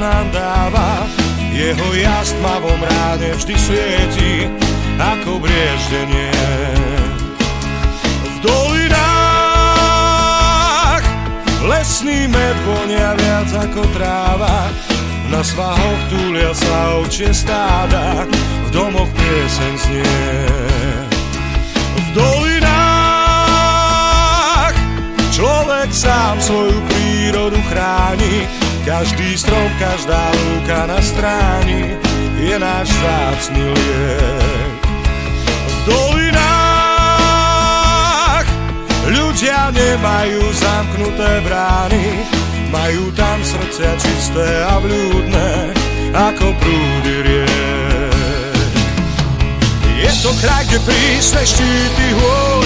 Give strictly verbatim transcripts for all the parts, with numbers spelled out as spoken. nám dáva. Jeho jas v tmavom ráne vždy svieti ako brieždenie. V dolinách lesný med vonia viac ako tráva. Na svahoch túlia sa ovčie stáda, v domoch pieseň znie. V dolinách človek sám svoju prírodu chráni. Každý strom, každá lúka na stráni je náš vzácny liek. V dolinách ľudia nemajú zamknuté brány. Majú tam srdcia čisté a vľúdne ako prúdy riek. Je to kraj, kde prísne štíty hôr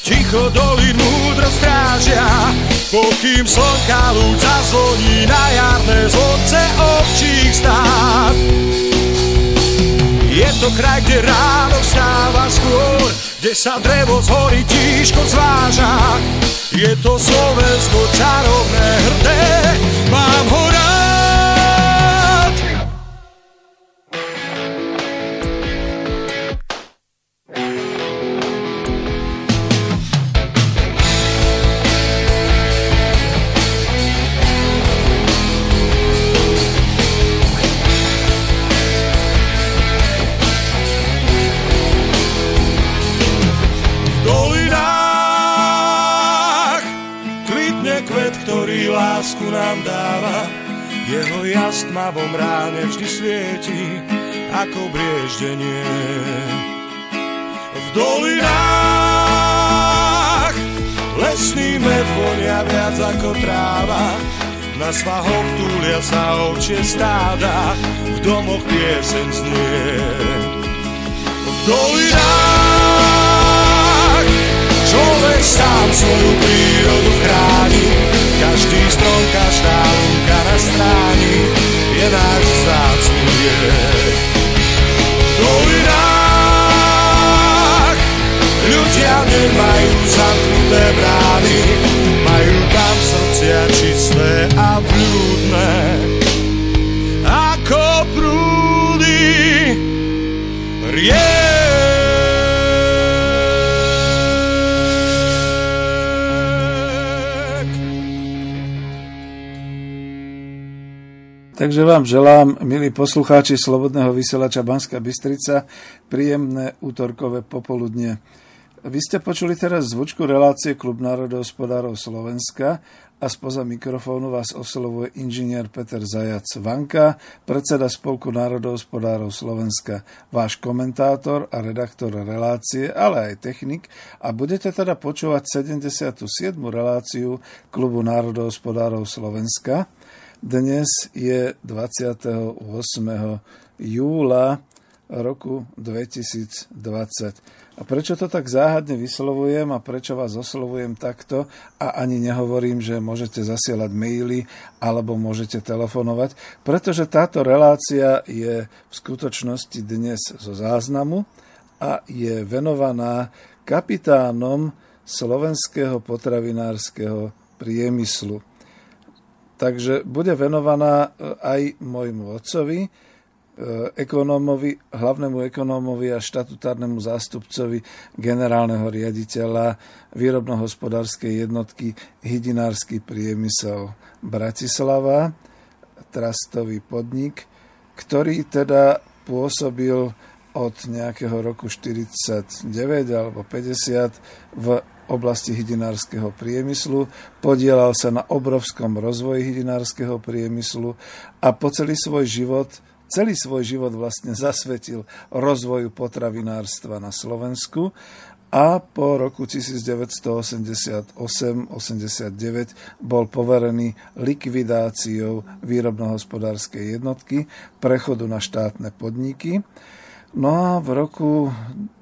ticho dolín múdro strážia. Pokým slnka lúč zazvoní na jarné zvonce občích stát. Je to kraj, kde ráno vstáva skôr, kde sa drevo z hory tížko zváža. Je to Slovensko čarovné, hrdé, mám ho rád. Lásku nám dáva, jeho jas v tmavom ráne vždy svieti ako brieždenie. V dolinách lesný med vonia viac ako tráva. Na svahoch túlia sa ovčie stáda, v domoch pieseň znie. V dolinách človek sám svoju prírodu chráni. Každý strom, každá lúka na stráni je náš vzácny liek. V dolinách ľudia nemajú zamknuté brány. Majú tam srdcia čisté a vľúdne ako prúdy riek. Takže vám želám, milí poslucháči Slobodného vysielača Banská Bystrica, príjemné útorkové popoludne. Vy ste počuli teraz zvučku relácie Klub národovospodárov Slovenska a spoza mikrofónu vás oslovuje inžinier Peter Zajac-Vanka, predseda Spolku národovospodárov Slovenska, váš komentátor a redaktor relácie, ale aj technik, a budete teda počúvať sedemdesiatu siedmu reláciu Klubu národovospodárov Slovenska. Dnes je dvadsiateho ôsmeho júla roku dvetisícdvadsať. A prečo to tak záhadne vyslovujem a prečo vás oslovujem takto a ani nehovorím, že môžete zasielať maily alebo môžete telefonovať? Pretože táto relácia je v skutočnosti dnes zo záznamu a je venovaná kapitánom slovenského potravinárskeho priemyslu. Takže bude venovaná aj môjmu otcovi, ekonómovi, hlavnému ekonómovi a štatutárnemu zástupcovi generálneho riaditeľa výrobno-hospodárskej jednotky Hydinársky priemysel Bratislava, trastový podnik, ktorý teda pôsobil od nejakého roku štyridsaťdeväť alebo päťdesiat v oblasti hydinárskeho priemyslu, podielal sa na obrovskom rozvoji hydinárskeho priemyslu a po celý svoj život, celý svoj život vlastne zasvetil rozvoju potravinárstva na Slovensku a po roku devätnásťstoosemdesiatosem osemdesiatdeväť bol poverený likvidáciou výrobno-hospodárskej jednotky, prechodu na štátne podniky. No a v roku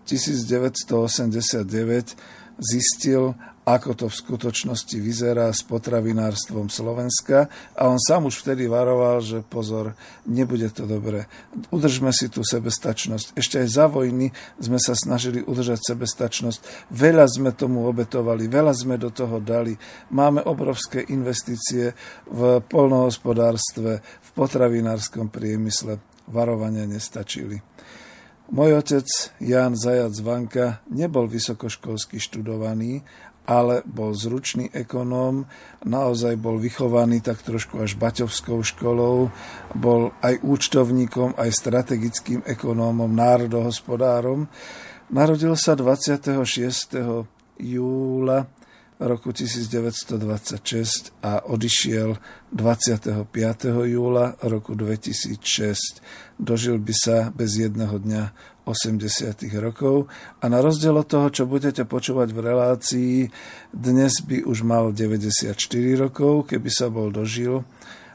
devätnásťstoosemdesiatdeväť zistil, ako to v skutočnosti vyzerá s potravinárstvom Slovenska. A on sám už vtedy varoval, že pozor, nebude to dobre. Udržme si tú sebestačnosť. Ešte aj za vojny sme sa snažili udržať sebestačnosť. Veľa sme tomu obetovali, veľa sme do toho dali. Máme obrovské investície v poľnohospodárstve, v potravinárskom priemysle. Varovania nestačili. Môj otec, Ján Zajac-Vanka, nebol vysokoškolsky študovaný, ale bol zručný ekonóm, naozaj bol vychovaný tak trošku až baťovskou školou, bol aj účtovníkom, aj strategickým ekonómom, národohospodárom. Narodil sa dvadsiateho šiesteho júla roku devätnásť dvadsaťšesť a odišiel dvadsiateho piateho júla roku dvetisícšesť. Dožil by sa bez jedného dňa osemdesiat rokov a na rozdiel od toho, čo budete počúvať v relácii, dnes by už mal deväťdesiatštyri rokov, keby sa bol dožil,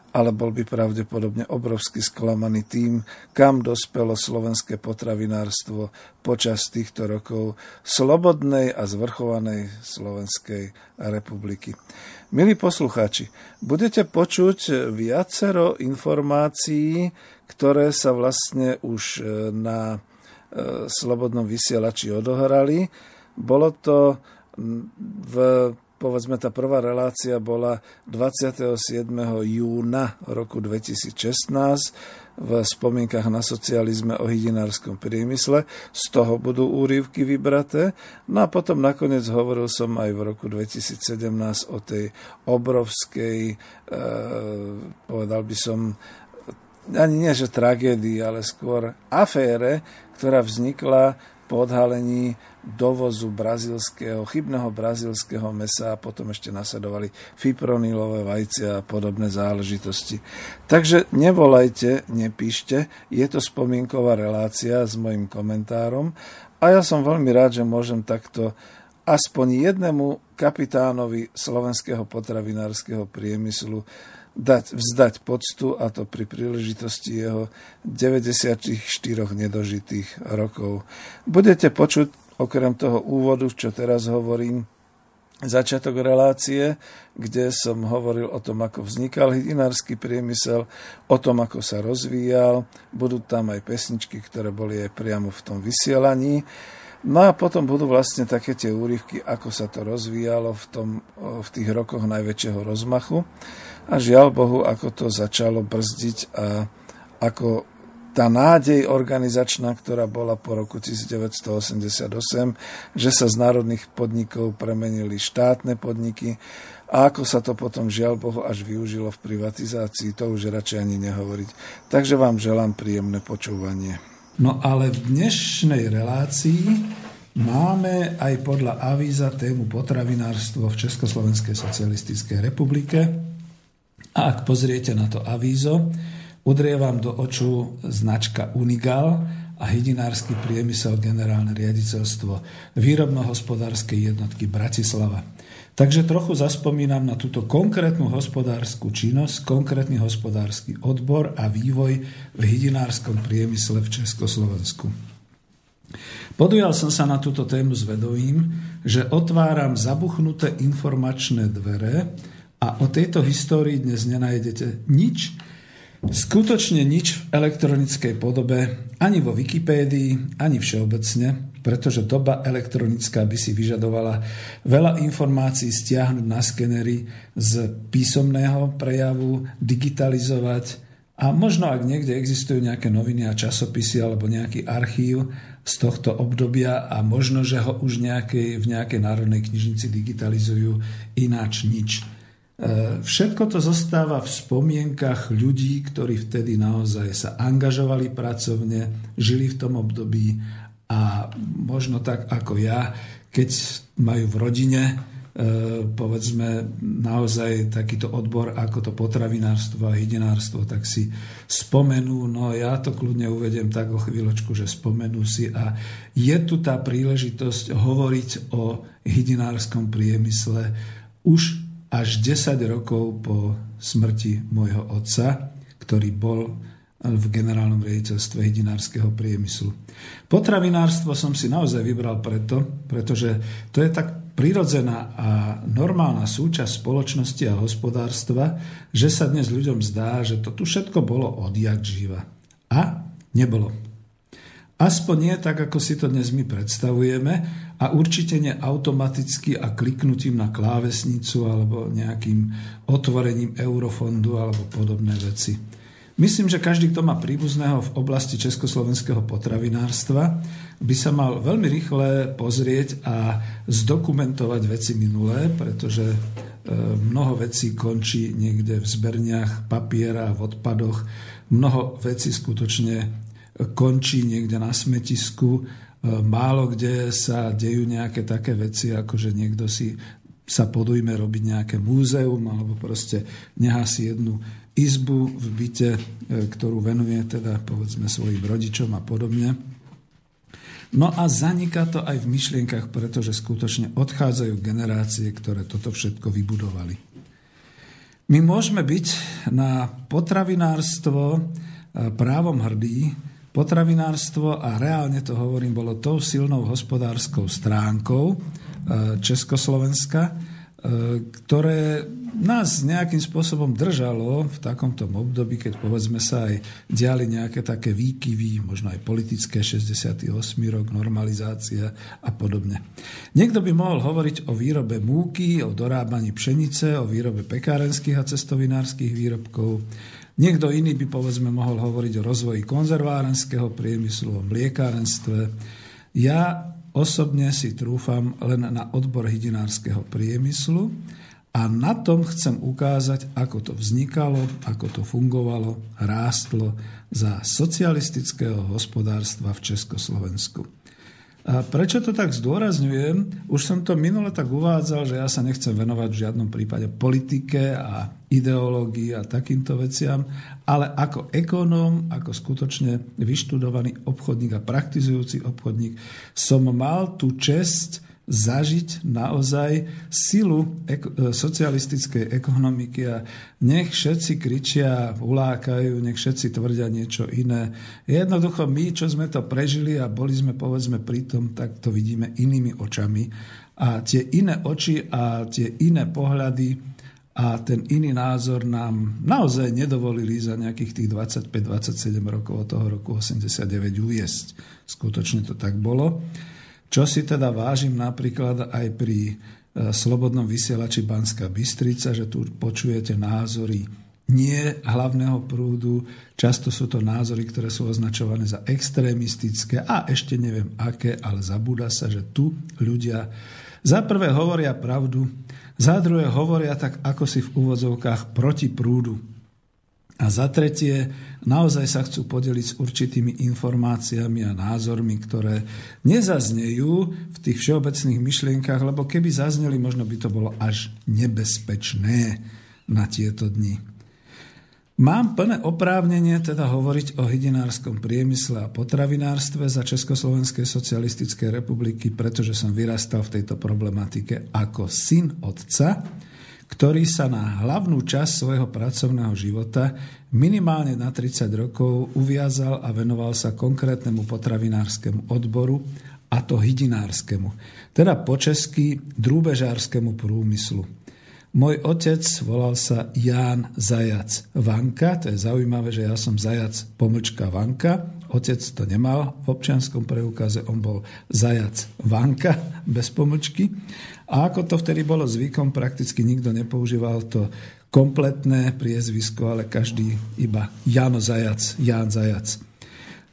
ale bol by pravdepodobne obrovsky sklamaný tým, kam dospelo slovenské potravinárstvo počas týchto rokov slobodnej a zvrchovanej Slovenskej republiky. Milí poslucháči, budete počuť viacero informácií, ktoré sa vlastne už na Slobodnom vysielači odohrali. Bolo to v, povedzme, tá prvá relácia bola dvadsiateho siedmeho júna roku dvetisícšestnásť v spomienkach na socializme o hydinárskom priemysle. Z toho budú úryvky vybraté. No a potom nakoniec hovoril som aj v roku dvetisícsedemnásť o tej obrovskej, e, povedal by som, ani nie že tragédii, ale skôr afére, ktorá vznikla po odhalení dovozu brazílskeho, chybného brazílskeho mesa a potom ešte nasledovali fipronilové vajcia a podobné záležitosti. Takže nevolajte, nepíšte, je to spomienková relácia s mojim komentárom a ja som veľmi rád, že môžem takto aspoň jednému kapitánovi slovenského potravinárskeho priemyslu dať, vzdať poctu, a to pri príležitosti jeho deväťdesiatštyri nedožitých rokov. Budete počuť, okrem toho úvodu, čo teraz hovorím, začiatok relácie, kde som hovoril o tom, ako vznikal hydinársky priemysel, o tom, ako sa rozvíjal. Budú tam aj pesničky, ktoré boli aj priamo v tom vysielaní. No a potom budú vlastne také tie úryvky, ako sa to rozvíjalo v, tom, v tých rokoch najväčšieho rozmachu. A žiaľ Bohu, ako to začalo brzdiť a ako tá nádej organizačná, ktorá bola po roku devätnásť osemdesiatosem, že sa z národných podnikov premenili štátne podniky a ako sa to potom, žiaľ Bohu, až využilo v privatizácii, to už radšej ani nehovoriť. Takže vám želám príjemné počúvanie. No ale v dnešnej relácii máme aj podľa avíza tému potravinárstvo v Československej socialistickej republike. A ak pozriete na to avízo, udrie vám do oču značka Unigal a hydinársky priemysel, generálne riaditeľstvo výrobno-hospodárskej jednotky Bratislava. Takže trochu zaspomínam na túto konkrétnu hospodárskú činnosť, konkrétny hospodársky odbor a vývoj v hydinárskom priemysle v Československu. Podujal som sa na túto tému s vedomím, že otváram zabuchnuté informačné dvere, a o tejto histórii dnes nenájdete nič, skutočne nič v elektronickej podobe, ani vo Wikipédii, ani všeobecne, pretože doba elektronická by si vyžadovala veľa informácií stiahnuť na skenery z písomného prejavu, digitalizovať a možno, ak niekde existujú nejaké noviny a časopisy alebo nejaký archív z tohto obdobia a možno, že ho už nejakej, v nejakej národnej knižnici digitalizujú, ináč nič. Všetko to zostáva v spomienkach ľudí, ktorí vtedy naozaj sa angažovali pracovne, žili v tom období a možno tak ako ja, keď majú v rodine, povedzme, naozaj takýto odbor ako to potravinárstvo a hydinárstvo, tak si spomenú, no ja to kľudne uvediem tak o chvíľočku, že spomenú si a je tu tá príležitosť hovoriť o hydinárskom priemysle už až desať rokov po smrti môjho otca, ktorý bol v generálnom riaditeľstve hydinárskeho priemyslu. Potravinárstvo som si naozaj vybral preto, pretože to je tak prirodzená a normálna súčasť spoločnosti a hospodárstva, že sa dnes ľuďom zdá, že to tu všetko bolo odjak živa. A nebolo. Aspoň nie tak, ako si to dnes my predstavujeme a určite nie automaticky a kliknutím na klávesnicu alebo nejakým otvorením eurofondu alebo podobné veci. Myslím, že každý, kto má príbuzného v oblasti československého potravinárstva, by sa mal veľmi rýchle pozrieť a zdokumentovať veci minulé, pretože mnoho vecí končí niekde v zberniach papiera, v odpadoch. Mnoho vecí skutočne končí niekde na smetisku. Málo kde sa dejú nejaké také veci, ako že niekto si sa podujme robiť nejaké múzeum alebo proste nechá si jednu izbu v byte, ktorú venuje teda povedzme svojim rodičom a podobne. No a zaniká to aj v myšlienkach, pretože skutočne odchádzajú generácie, ktoré toto všetko vybudovali. My môžeme byť na potravinárstvo právom hrdí. Potravinárstvo, a reálne to hovorím, bolo tou silnou hospodárskou stránkou Československa, ktoré nás nejakým spôsobom držalo v takomto období, keď povedzme sa aj diali nejaké také výkyvy, možno aj politické, šesťdesiaty ôsmy rok, normalizácia a podobne. Niekto by mohol hovoriť o výrobe múky, o dorábaní pšenice, o výrobe pekárenských a cestovinárskych výrobkov. Niekto iný by, povedzme, mohol hovoriť o rozvoji konzervárenského priemyslu, o mliekárenstve. Ja osobne si trúfam len na odbor hydinárskeho priemyslu a na tom chcem ukázať, ako to vznikalo, ako to fungovalo, rástlo za socialistického hospodárstva v Československu. A prečo to tak zdôrazňujem? Už som to minule tak uvádzal, že ja sa nechcem venovať v žiadnom prípade politike a ideológii a takýmto veciam, ale ako ekonóm, ako skutočne vyštudovaný obchodník a praktizujúci obchodník som mal tú česť zažiť naozaj silu socialistickej ekonomiky a nech všetci kričia, ulákajú, nech všetci tvrdia niečo iné. Jednoducho my, čo sme to prežili a boli sme povedzme pri tom, tak to vidíme inými očami. A tie iné oči a tie iné pohľady a ten iný názor nám naozaj nedovolili za nejakých tých dvadsaťpäť dvadsaťsedem rokov od toho roku osemdesiatdeväť uviesť. Skutočne to tak bolo. Čo si teda vážim napríklad aj pri Slobodnom vysielači Banská Bystrica, že tu počujete názory nie hlavného prúdu. Často sú to názory, ktoré sú označované za extrémistické a ešte neviem aké, ale zabúda sa, že tu ľudia za prvé hovoria pravdu, za druhé hovoria tak, ako si v úvodzovkách proti prúdu. A za tretie, naozaj sa chcú podeliť s určitými informáciami a názormi, ktoré nezaznejú v tých všeobecných myšlienkach, lebo keby zazneli, možno by to bolo až nebezpečné na tieto dni. Mám plné oprávnenie teda hovoriť o hydinárskom priemysle a potravinárstve za Československej socialistickej republiky, pretože som vyrastal v tejto problematike ako syn otca, ktorý sa na hlavnú časť svojho pracovného života minimálne na tridsať rokov uviazal a venoval sa konkrétnemu potravinárskemu odboru, a to hydinárskému, teda po česky drúbežárskemu priemyslu. Môj otec volal sa Ján Zajac-Vanka, to je zaujímavé, že ja som Zajac pomlčka Vanka, otec to nemal v občianskom preukaze, on bol Zajac-Vanka bez pomlčky. A ako to vtedy bolo zvykom, prakticky nikto nepoužíval to kompletné priezvisko, ale každý iba Jano Zajac, Ján Zajac.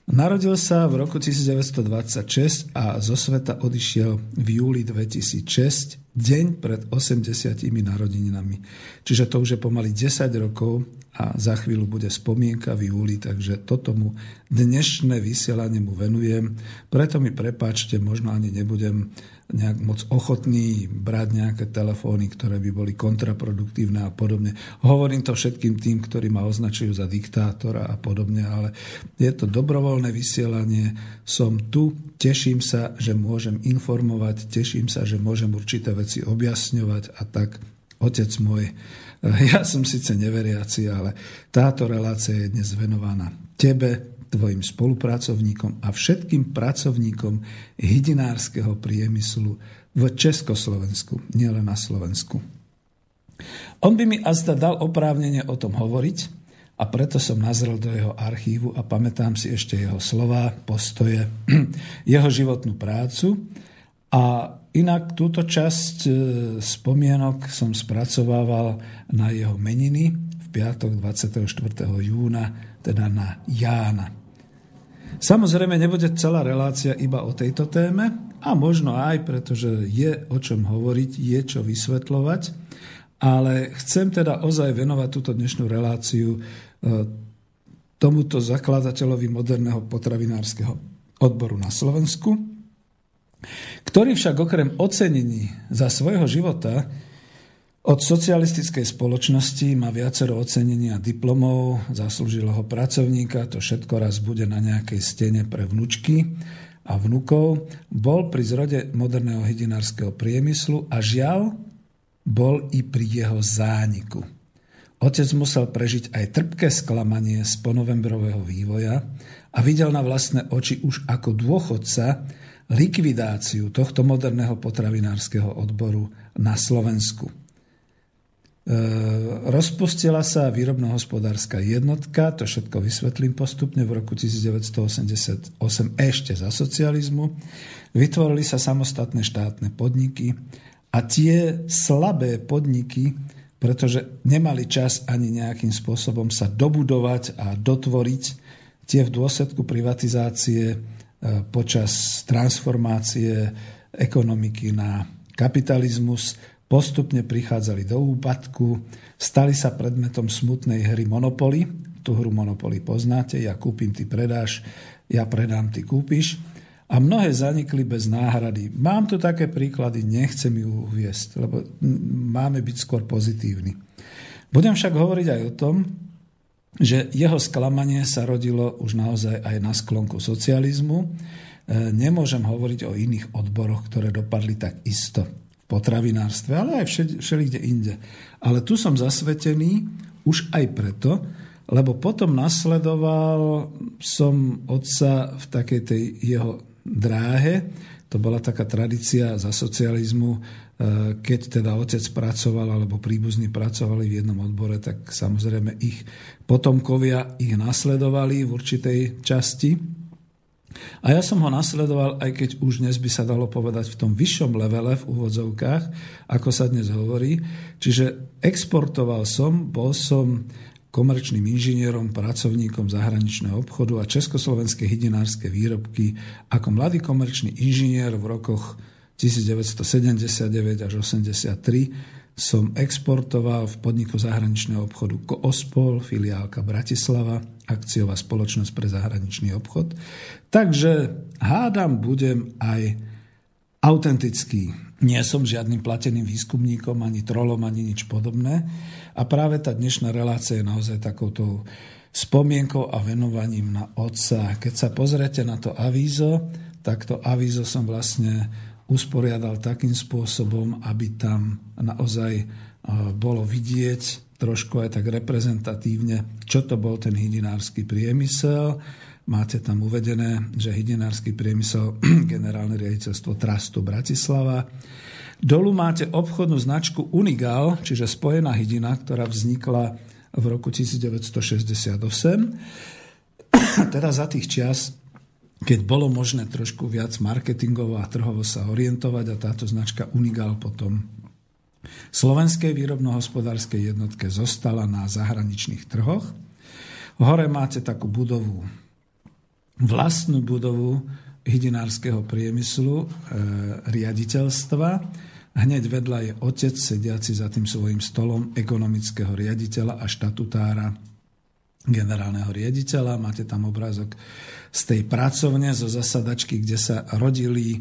Narodil sa v roku devätnásť dvadsaťšesť a zo sveta odišiel v júli dvetisícšesť, deň pred osemdesiatimi narodeninami. Čiže to už je pomaly desať rokov a za chvíľu bude spomienka v júli, takže toto mu dnešné vysielanie mu venujem. Preto mi prepáčte, možno ani nebudem nejak moc ochotný brať nejaké telefóny, ktoré by boli kontraproduktívne a podobne. Hovorím to všetkým tým, ktorí ma označujú za diktátora a podobne, ale je to dobrovoľné vysielanie. Som tu, teším sa, že môžem informovať, teším sa, že môžem určité veci objasňovať a tak. Otec môj, ja som síce neveriaci, ale táto relácia je dnes venovaná tebe, tvojim spolupracovníkom a všetkým pracovníkom hydinárskeho priemyslu v Československu, nielen na Slovensku. On by mi azda dal oprávnenie o tom hovoriť, a preto som nazrel do jeho archívu a pamätám si ešte jeho slová, postoje, jeho životnú prácu. A inak túto časť spomienok som spracovával na jeho meniny v piatok dvadsiateho štvrtého júna, teda na Jána. Samozrejme, nebude celá relácia iba o tejto téme a možno aj, pretože je o čom hovoriť, je čo vysvetľovať, ale chcem teda ozaj venovať túto dnešnú reláciu tomuto zakladateľovi moderného potravinárskeho odboru na Slovensku, ktorý však okrem ocenení za svojho života od socialistickej spoločnosti má viacero ocenení a diplomov, zaslúžilo ho pracovníka, to všetko raz bude na nejakej stene pre vnučky a vnukov, bol pri zrode moderného hydinárskeho priemyslu a žiaľ, bol i pri jeho zániku. Otec musel prežiť aj trpké sklamanie z ponovembrového vývoja a videl na vlastné oči už ako dôchodca likvidáciu tohto moderného potravinárskeho odboru na Slovensku. E, rozpustila sa výrobno-hospodárska jednotka, to všetko vysvetlím postupne, v roku devätnásťstoosemdesiatosem ešte za socializmu. Vytvorili sa samostatné štátne podniky, a tie slabé podniky, pretože nemali čas ani nejakým spôsobom sa dobudovať a dotvoriť, tie v dôsledku privatizácie počas transformácie ekonomiky na kapitalizmus postupne prichádzali do úpadku, stali sa predmetom smutnej hry Monopoly. Tú hru Monopoly poznáte, ja kúpim, ty predáš, ja predám, ty kúpiš. A mnohé zanikli bez náhrady. Mám tu také príklady, nechcem ju uviesť, lebo máme byť skôr pozitívni. Budem však hovoriť aj o tom, že jeho sklamanie sa rodilo už naozaj aj na sklonku socializmu. Nemôžem hovoriť o iných odboroch, ktoré dopadli tak isto v potravinárstve, ale aj všelikde inde. Ale tu som zasvetený už aj preto, lebo potom nasledoval som otca v takej tej jeho dráhe. To bola taká tradícia za socializmu, keď teda otec pracoval alebo príbuzní pracovali v jednom odbore, tak samozrejme ich potomkovia ich nasledovali v určitej časti. A ja som ho nasledoval, aj keď už dnes by sa dalo povedať v tom vyššom levele, v úvodzovkách, ako sa dnes hovorí. Čiže exportoval som, bol som komerčným inžinierom, pracovníkom zahraničného obchodu a československé hydinárske výrobky ako mladý komerčný inžinier v rokoch devätnásťstosedemdesiatdeväť až osemdesiattri som exportoval v podniku zahraničného obchodu Koospol, filiálka Bratislava, akciová spoločnosť pre zahraničný obchod. Takže hádam, budem aj autentický. Nie som žiadnym plateným výskumníkom, ani trolom, ani nič podobné. A práve tá dnešná relácia je naozaj takouto spomienkou a venovaním na otca. Keď sa pozriete na to avízo, tak to avízo som vlastne usporiadal takým spôsobom, aby tam naozaj bolo vidieť trošku aj tak reprezentatívne, čo to bol ten hydinársky priemysel. Máte tam uvedené, že hydinársky priemysel, generálne riaditeľstvo Trastu Bratislava. Dolu máte obchodnú značku Unigal, čiže spojená hydina, ktorá vznikla v roku devätnásťstošesťdesiatosem. Teda za tých čias, keď bolo možné trošku viac marketingovo a trhovo sa orientovať a táto značka Unigal potom slovenskej výrobno-hospodárskej jednotke zostala na zahraničných trhoch. Hore máte takú budovu, vlastnú budovu hydinárskeho priemyslu, e, riaditeľstva. Hneď vedľa je otec, sediaci za tým svojím stolom ekonomického riaditeľa a štatutára generálneho riaditeľa. Máte tam obrázok z tej pracovne, zo zasadačky, kde sa rodili e,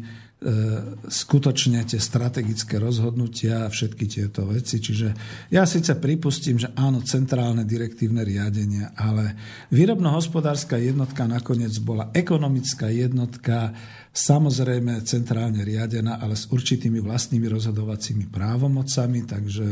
skutočne tie strategické rozhodnutia a všetky tieto veci. Čiže ja síce pripustím, že áno, centrálne direktívne riadenie, ale výrobno-hospodárska jednotka nakoniec bola ekonomická jednotka, samozrejme centrálne riadená, ale s určitými vlastnými rozhodovacími právomocami, takže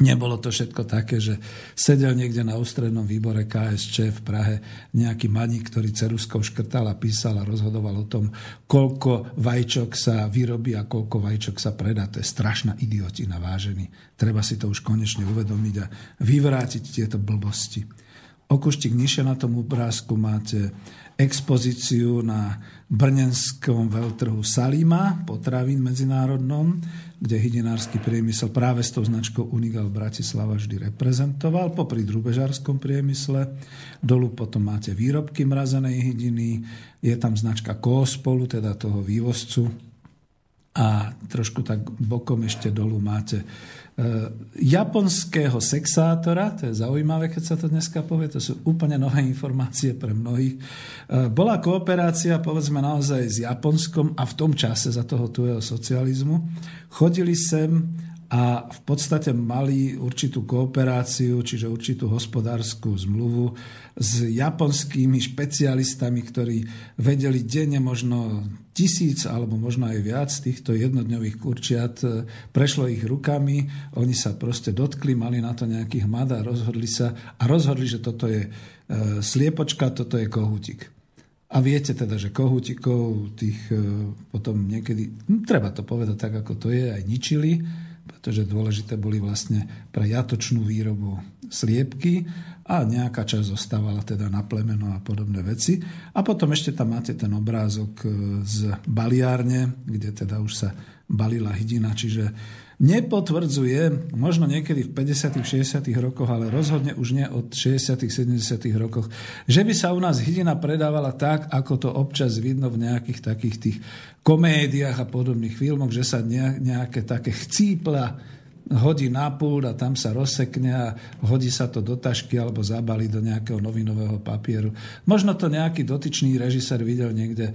Nebolo to všetko také, že sedel niekde na ústrednom výbore ká es čé v Prahe nejaký maník, ktorý ceruskou škrtal a písal a rozhodoval o tom, koľko vajčok sa vyrobí a koľko vajčok sa predá. To je strašná idiotina, vážení. Treba si to už konečne uvedomiť a vyvrátiť tieto blbosti. O kúštik nižšie na tom obrázku máte expozíciu na brnenskom veľtrhu Salima, potravín medzinárodnom, kde hydinársky priemysel práve s tou značkou Unigal Bratislava vždy reprezentoval, popri drubežárskom priemysle. Dolu potom máte výrobky mrazenej hydiny, je tam značka Koospolu, teda toho vývozcu. A trošku tak bokom ešte dolu máte japonského sexátora, to je zaujímavé, keď sa to dneska povie, to sú úplne nové informácie pre mnohých. Bola kooperácia, povedzme, naozaj s Japonskom a v tom čase za toho tuhého socializmu. Chodili sem a v podstate mali určitú kooperáciu, čiže určitú hospodárskú zmluvu s japonskými špecialistami, ktorí vedeli denne možno tisíc alebo možno aj viac týchto jednodňových kurčiat. Prešlo ich rukami, oni sa proste dotkli, mali na to nejaký hmad a rozhodli sa a rozhodli, že toto je sliepočka, toto je kohútik. A viete teda, že kohútikov tých potom niekedy, no, treba to povedať tak, ako to je, aj ničili, pretože dôležité boli vlastne pre jatočnú výrobu sliepky a nejaká časť zostávala teda na plemeno a podobné veci. A potom ešte tam máte ten obrázok z baliárne, kde teda už sa balila hydina, čiže nepotvrdzuje, možno niekedy v päťdesiatych šesťdesiatych rokoch, ale rozhodne už nie od šesťdesiatych sedemdesiatych rokoch, že by sa u nás hydina predávala tak, ako to občas vidno v nejakých takých tých komédiách a podobných filmoch, že sa nejaké také chcípla hodí na pult a tam sa rozsekne a hodí sa to do tašky alebo zabalí do nejakého novinového papieru. Možno to nejaký dotyčný režisér videl niekde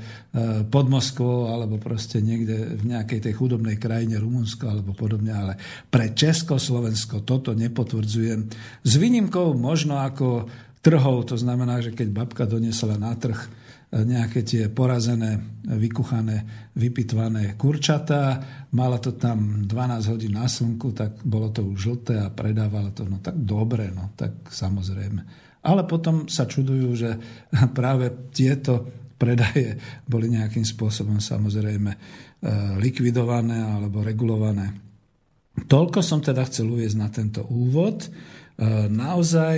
pod Moskvou alebo proste niekde v nejakej tej chudobnej krajine Rumunsko alebo podobne, ale pre Československo toto nepotvrdzujem. S výnimkou možno ako trhov, to znamená, že keď babka doniesla na trh nejaké tie porazené, vykuchané, vypitvané kurčatá. Mala to tam dvanásť hodín na slnku, tak bolo to už žlté a predávala to. No tak dobre, no tak samozrejme. Ale potom sa čudujú, že práve tieto predaje boli nejakým spôsobom samozrejme likvidované alebo regulované. Toľko som teda chcel uviesť na tento úvod. Naozaj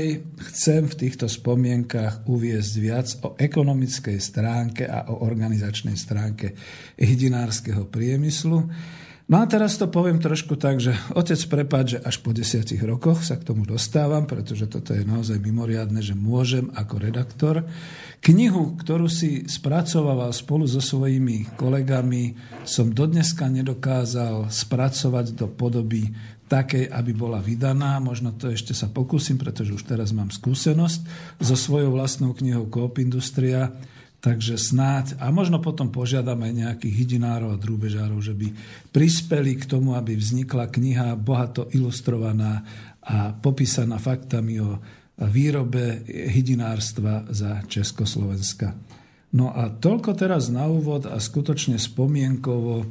chcem v týchto spomienkach uviesť viac o ekonomickej stránke a o organizačnej stránke hydinárskeho priemyslu. No a teraz to poviem trošku tak, že otec, prepáč, že až po desiatich rokoch sa k tomu dostávam, pretože toto je naozaj mimoriadne, že môžem ako redaktor knihu, ktorú si spracovával spolu so svojimi kolegami, som dodneska nedokázal spracovať do podoby takej, aby bola vydaná. Možno to ešte sa pokúsim, pretože už teraz mám skúsenosť so svojou vlastnou knihou Coop Industria, takže snáď, a možno potom požiadame nejakých hydinárov a drúbežárov, že by prispeli k tomu, aby vznikla kniha bohato ilustrovaná a popísaná faktami o výrobe hydinárstva za Československa. No a toľko teraz na úvod a skutočne spomienkovo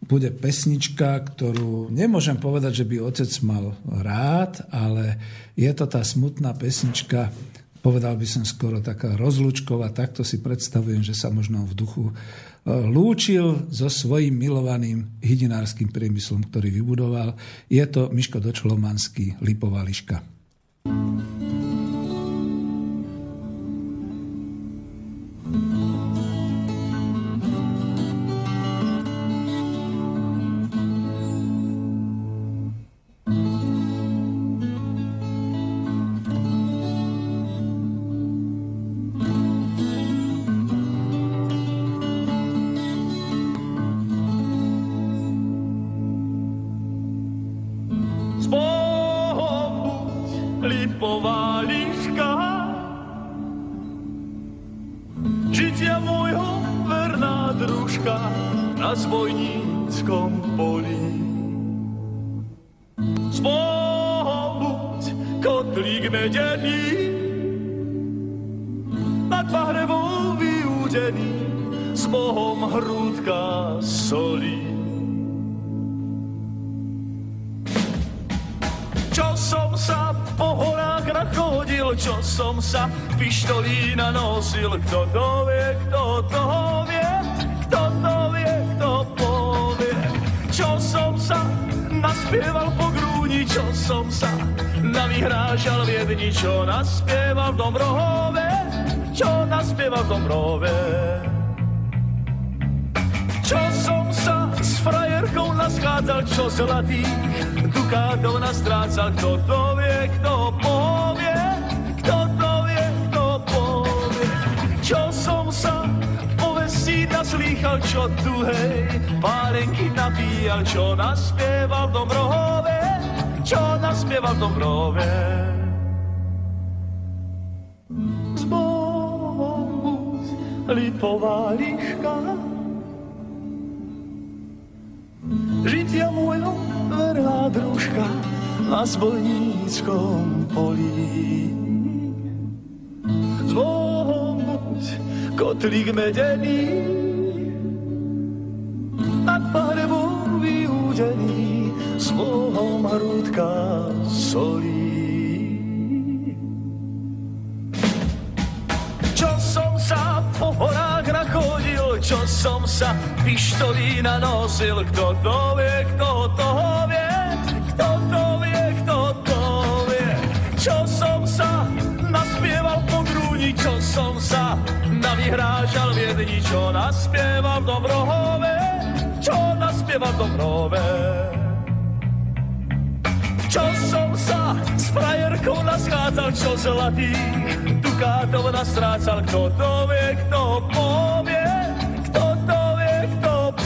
bude pesnička, ktorú nemôžem povedať, že by otec mal rád, ale je to tá smutná pesnička, povedal by som skoro taká rozlúčková, takto si predstavujem, že sa možno v duchu lúčil so svojím milovaným hydinárskym priemyslom, ktorý vybudoval. Je to Miško Dočolomanský, Lipová liška. sa chodil, čo som sa pištolí nanosil. Kto to vie, kto to vie, kto to vie, kto povie. Čo som sa naspieval po grúni, čo som sa navyhrážal v jedni, čo naspieval v Dombrohove, čo naspieval v Dombrohove. Čo som sa s frajerkou naschádzal, čo zlatých dukátov nastrácal, kto to vie, kto povie, kto to vie, kto povie. Čo som sa povestí naslýchal, čo tuhej párenky nabíjal, čo naspieval v Dombrohove, čo naspieval v Dombrohove. S Bohom buď lipováliška, žitia môjho verná družka na zbojníckom polí. S Bohom buď kotlík medený, nad pahrebou vyúdený, s Bohom hrudka solí. Čo som sa po horách nachodil, čo som sa pištolí nanosil, kto to vie, kto to vie, kto to vie, kto to vie. Čo som sa naspieval po grúni, čo som sa navyhrážal v jedni, čo naspieval v Dombrohove, čo naspieval v Dombrohove. Čo som sa s frajerkou naschádzal, čo zlatých dukátov nastrácal, kto to vie, kto povie,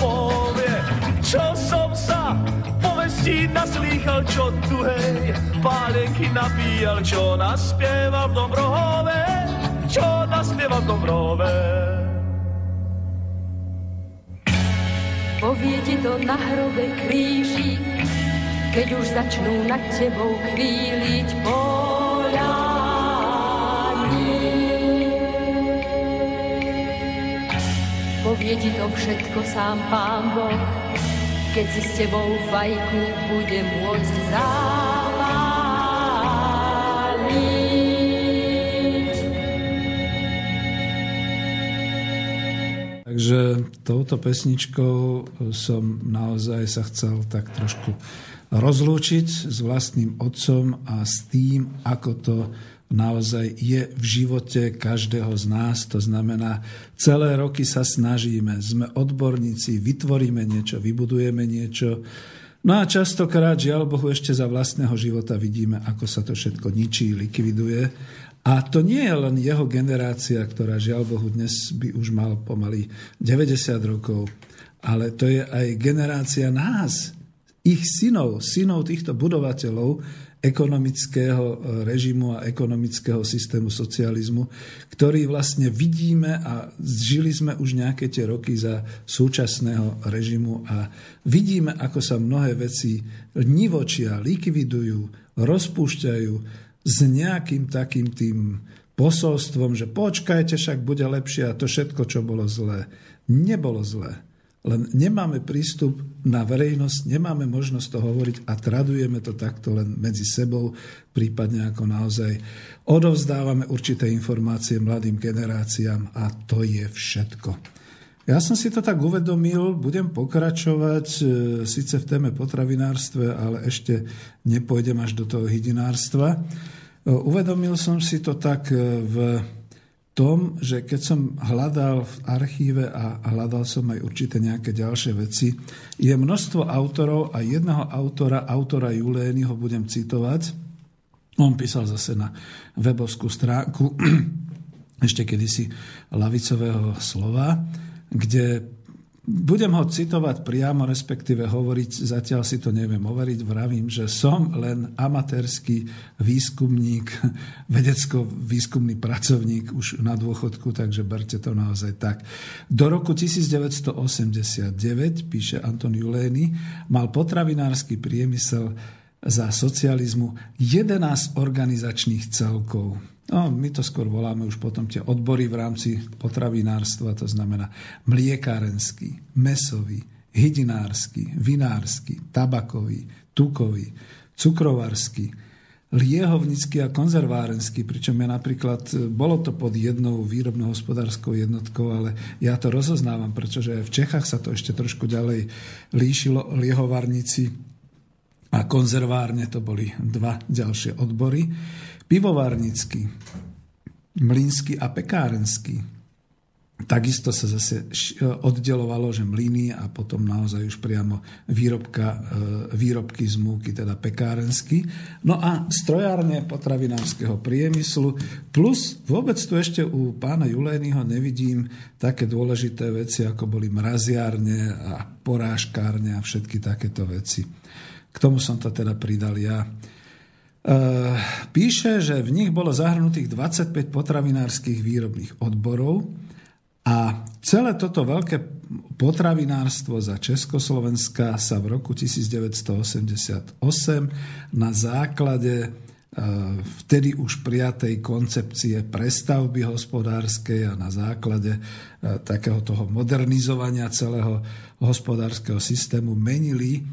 povie. Čo som sa povestí naslýchal, čo tuhej pálenky nabíjal, čo naspieval v Dombrohove, čo naspieval v Dombrohove. Povie ti to na hrobe krížík, keď už začnú nad tebou chvíliť poľaní. Povie ti to všetko sám Pán Boh, keď si s tebou fajku bude môcť zapáliť. Takže touto pesničkou som naozaj sa chcel tak trošku rozlúčiť s vlastným otcom a s tým, ako to naozaj je v živote každého z nás. To znamená, celé roky sa snažíme, sme odborníci, vytvoríme niečo, vybudujeme niečo. No a častokrát, žiaľ Bohu, ešte za vlastného života vidíme, ako sa to všetko ničí, likviduje. A to nie je len jeho generácia, ktorá, žiaľ Bohu, dnes by už mal pomaly deväťdesiat rokov, ale to je aj generácia nás, ich synov, synov týchto budovateľov ekonomického režimu a ekonomického systému socializmu, ktorý vlastne vidíme a žili sme už nejaké tie roky za súčasného režimu a vidíme, ako sa mnohé veci nivočia, likvidujú, rozpúšťajú s nejakým takým tým posolstvom, že počkajte, však bude lepšie, a to všetko, čo bolo zlé, nebolo zlé. Len nemáme prístup na verejnosť, nemáme možnosť to hovoriť a tradujeme to takto len medzi sebou, prípadne ako naozaj odovzdávame určité informácie mladým generáciám, a to je všetko. Ja som si to tak uvedomil, budem pokračovať síce v téme potravinárstve, ale ešte nepôjdem až do toho hydinárstva. Uvedomil som si to tak v tom, že keď som hľadal v archíve a hľadal som aj určité nejaké ďalšie veci, je množstvo autorov a jedného autora, autora Julényho, budem citovať. On písal zase na webovskú stránku ešte kedysi ľavicového slova, kde budem ho citovať priamo, respektíve hovoriť, zatiaľ si to neviem overiť, vravím, že som len amatérsky výskumník, vedecko-výskumný pracovník už na dôchodku, takže berte to naozaj tak. Do roku devätnásť osemdesiatdeväť, píše Anton Julený, mal potravinársky priemysel za socializmu jedenásť organizačných celkov. No, my to skôr voláme už potom tie odbory v rámci potravinárstva, to znamená mliekárenský, mesový, hydinársky, vinársky, tabakový, tukový, cukrovarský, liehovnícky a konzervárenský, pričom ja napríklad, bolo to pod jednou výrobno-hospodárskou jednotkou, ale ja to rozoznávam, pretože v Čechách sa to ešte trošku ďalej líšilo. Liehovarníci a konzervárne, to boli dva ďalšie odbory. Pivovarnícky, mlýnsky a pekárenský. Takisto sa zase oddelovalo, že mlyny a potom naozaj už priamo výrobka, výrobky z múky, teda pekárenský. No a strojárne potravinárskeho priemyslu. Plus vôbec tu ešte u pána Juleného nevidím také dôležité veci, ako boli mraziárne a porážkárne a všetky takéto veci. K tomu som to teda pridal ja. Píše, že v nich bolo zahrnutých dvadsaťpäť potravinárskych výrobných odborov. A celé toto veľké potravinárstvo za Československa sa v roku devätnásťstoosemdesiatosem na základe vtedy už prijatej koncepcie prestavby hospodárskej a na základe takého toho modernizovania celého hospodárskeho systému menili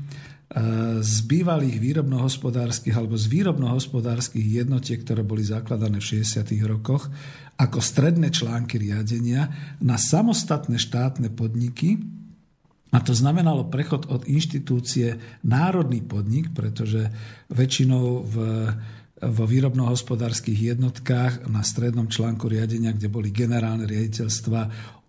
z bývalých výrobnohospodárskych alebo z výrobnohospodárskych jednotiek, ktoré boli zakladané v šesťdesiatych rokoch ako stredné články riadenia na samostatné štátne podniky, a to znamenalo prechod od inštitúcie národný podnik, pretože väčšinou v vo výrobnohospodárskych jednotkách na strednom článku riadenia, kde boli generálne riaditeľstva,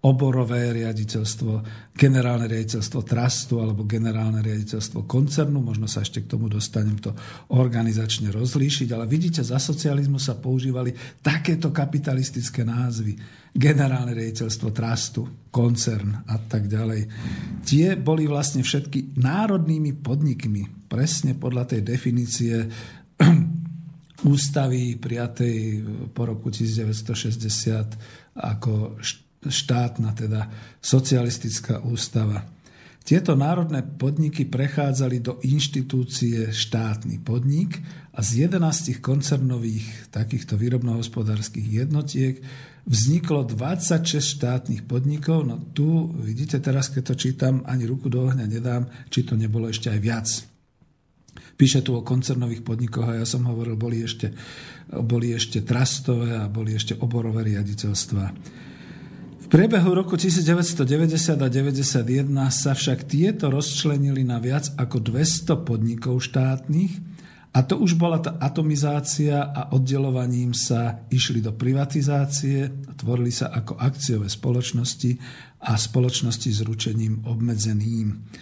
oborové riaditeľstvo, generálne riaditeľstvo trustu alebo generálne riaditeľstvo koncernu. Možno sa ešte k tomu dostanem to organizačne rozlíšiť, ale vidíte, za socializmu sa používali takéto kapitalistické názvy. Generálne riaditeľstvo trustu, koncern a tak ďalej. Tie boli vlastne všetky národnými podnikmi, presne podľa tej definície ústavy prijatej po roku devätnásťstošesťdesiat ako štátna, teda socialistická ústava. Tieto národné podniky prechádzali do inštitúcie štátny podnik a z jedenástich koncernových takýchto výrobnohospodárskych jednotiek vzniklo dvadsaťšesť štátnych podnikov. No tu vidíte teraz, keď to čítam, ani ruku do ohňa nedám, či to nebolo ešte aj viac. Píše tu o koncernových podnikoch a ja som hovoril, boli ešte, boli ešte trustové a boli ešte oborové riaditeľstva. V priebehu roku devätnásťstodeväťdesiat a deväťdesiatjeden sa však tieto rozčlenili na viac ako dvesto podnikov štátnych, a to už bola tá atomizácia a oddelovaním sa išli do privatizácie a tvorili sa ako akciové spoločnosti a spoločnosti s ručením obmedzeným.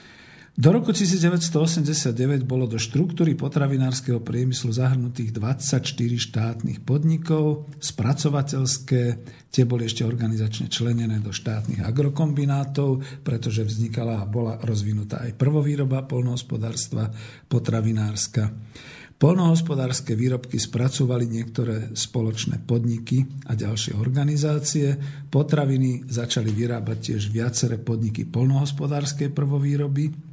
Do roku devätnásťstoosemdesiatdeväť bolo do štruktúry potravinárskeho priemyslu zahrnutých dvadsaťštyri štátnych podnikov, spracovateľské, tie boli ešte organizačne členené do štátnych agrokombinátov, pretože vznikala a bola rozvinutá aj prvovýroba poľnohospodárstva, potravinárska. Poľnohospodárske výrobky spracovali niektoré spoločné podniky a ďalšie organizácie. Potraviny začali vyrábať tiež viaceré podniky poľnohospodárskej prvovýroby.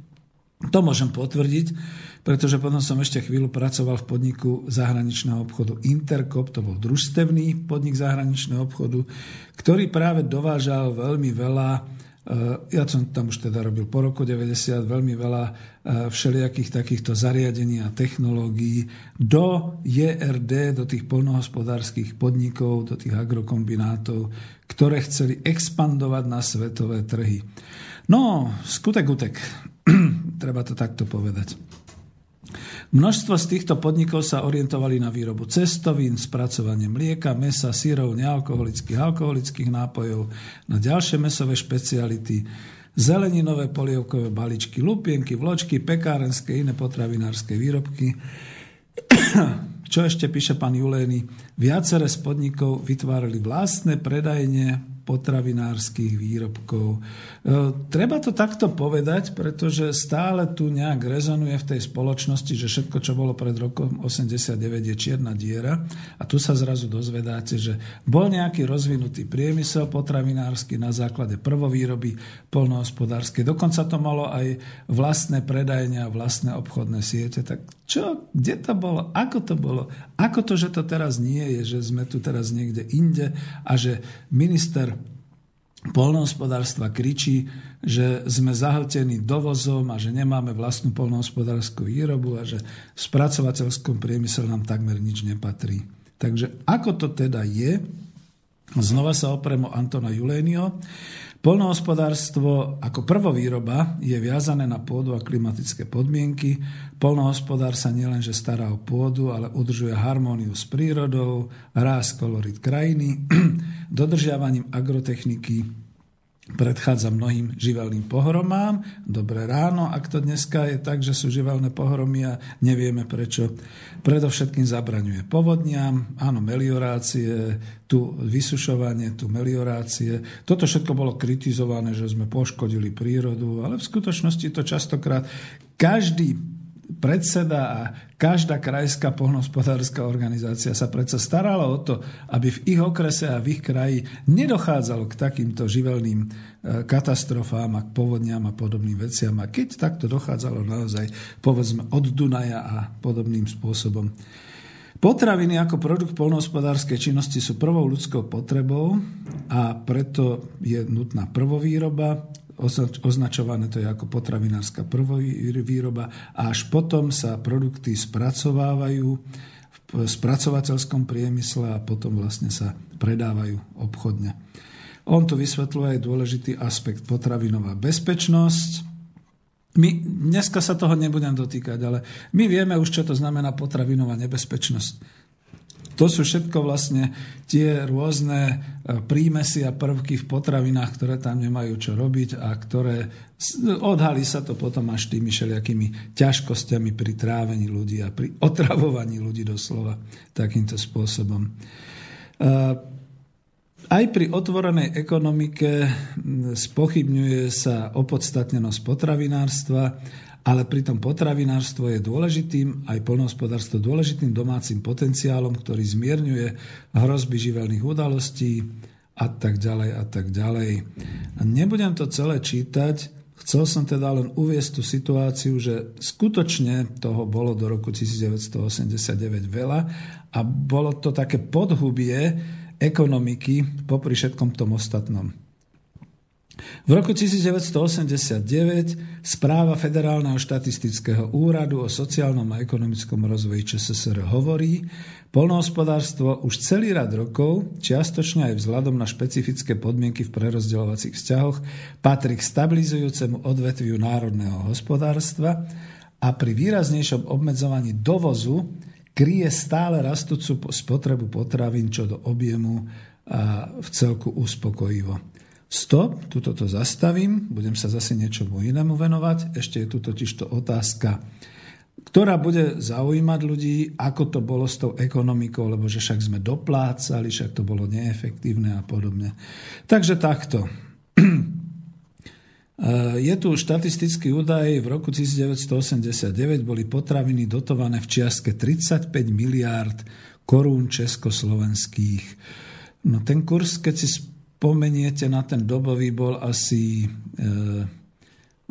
To môžem potvrdiť, pretože potom som ešte chvíľu pracoval v podniku zahraničného obchodu Interkop, to bol družstevný podnik zahraničného obchodu, ktorý práve dovážal veľmi veľa, ja som tam už teda robil po roku deväťdesiat, veľmi veľa všelijakých takýchto zariadení a technológií do jé er dé, do tých poľnohospodárskych podnikov, do tých agrokombinátov, ktoré chceli expandovať na svetové trhy. No, skutek utek. Treba to takto povedať. Množstvo z týchto podnikov sa orientovali na výrobu cestovín, spracovanie mlieka, mäsa, syrov, nealkoholických, alkoholických nápojov, na ďalšie mäsové špeciality, zeleninové polievkové balíčky, lupienky, vločky, pekárenské, iné potravinárske výrobky. Čo ešte píše pán Julény? Viacere z podnikov vytvárali vlastné predajne potravinárskych výrobkov. E, treba to takto povedať, pretože stále tu nejak rezonuje v tej spoločnosti, že všetko, čo bolo pred rokom osemdesiatdeväť, je čierna diera, a tu sa zrazu dozvedáte, že bol nejaký rozvinutý priemysel potravinársky na základe prvovýroby poľnohospodárskej. Dokonca to malo aj vlastné predajne a vlastné obchodné siete. Tak čo? Kde to bolo? Ako to bolo? Ako to, že to teraz nie je, že sme tu teraz niekde inde a že minister poľnohospodárstva kričí že sme zahltení dovozom a že nemáme vlastnú poľnohospodárskú výrobu a že v spracovateľskom priemysle nám takmer nič nepatrí. Takže ako to teda je, znova sa oprem o Antona Juleního, poľnohospodárstvo ako prvovýroba je viazané na pôdu a klimatické podmienky. Poľnohospodár sa nielenže stará o pôdu, ale udržuje harmóniu s prírodou, ráz, kolorit krajiny, dodržiavaním agrotechniky predchádza mnohým živelným pohromám. Dobré ráno, ak to dneska je tak, že sú živelné pohromy a nevieme prečo. Predovšetkým zabraňuje povodniam, áno, meliorácie, tu vysušovanie, tu meliorácie. Toto všetko bolo kritizované, že sme poškodili prírodu, ale v skutočnosti to častokrát každý predseda a každá krajská poľnohospodárska organizácia sa predsa starala o to, aby v ich okrese a v ich kraji nedochádzalo k takýmto živelným katastrofám a k povodniam a podobným veciam. A keď takto dochádzalo naozaj, povedzme, od Dunaja a podobným spôsobom. Potraviny ako produkt poľnohospodárskej činnosti sú prvou ľudskou potrebou a preto je nutná prvovýroba, označované to je ako potravinárska prvovýroba a až potom sa produkty spracovávajú v spracovateľskom priemysle a potom vlastne sa predávajú obchodne. On tu vysvetľuje aj dôležitý aspekt potravinová bezpečnosť. My, dneska sa toho nebudem dotýkať, ale my vieme už, čo to znamená potravinová nebezpečnosť. To sú všetko vlastne tie rôzne prímesi a prvky v potravinách, ktoré tam nemajú čo robiť a ktoré odhalí sa to potom až tými všelijakými ťažkosťami pri trávení ľudí a pri otravovaní ľudí doslova takýmto spôsobom. Aj pri otvorenej ekonomike spochybňuje sa opodstatnenosť potravinárstva, ale pritom potravinárstvo je dôležitým, aj poľnohospodárstvo dôležitým domácim potenciálom, ktorý zmierňuje hrozby živelných udalostí a tak ďalej a tak ďalej. Nebudem to celé čítať, chcel som teda len uviesť tú situáciu, že skutočne toho bolo do roku devätnásť osemdesiatdeväť veľa a bolo to také podhubie ekonomiky popri všetkom tom ostatnom. V roku devätnásť osemdesiatdeväť správa Federálneho štatistického úradu o sociálnom a ekonomickom rozvoji ČSSR hovorí, poľnohospodárstvo už celý rad rokov, čiastočne aj vzhľadom na špecifické podmienky v prerozdeľovacích vzťahoch, patrí k stabilizujúcemu odvetviu národného hospodárstva a pri výraznejšom obmedzovaní dovozu kryje stále rastúcu spotrebu potravín čo do objemu a vcelku uspokojivo. Stop, tuto to zastavím, budem sa zase niečomu inému venovať. Ešte je tu totižto otázka, ktorá bude zaujímať ľudí, ako to bolo s tou ekonomikou, lebo že však sme doplácali, však to bolo neefektívne a podobne. Takže takto. Je tu štatistický údaj, v roku devätnásť osemdesiatdeväť boli potraviny dotované v čiastke tridsaťpäť miliárd korún československých. No ten kurz, keď si pomeniete na ten dobový, bol asi, e,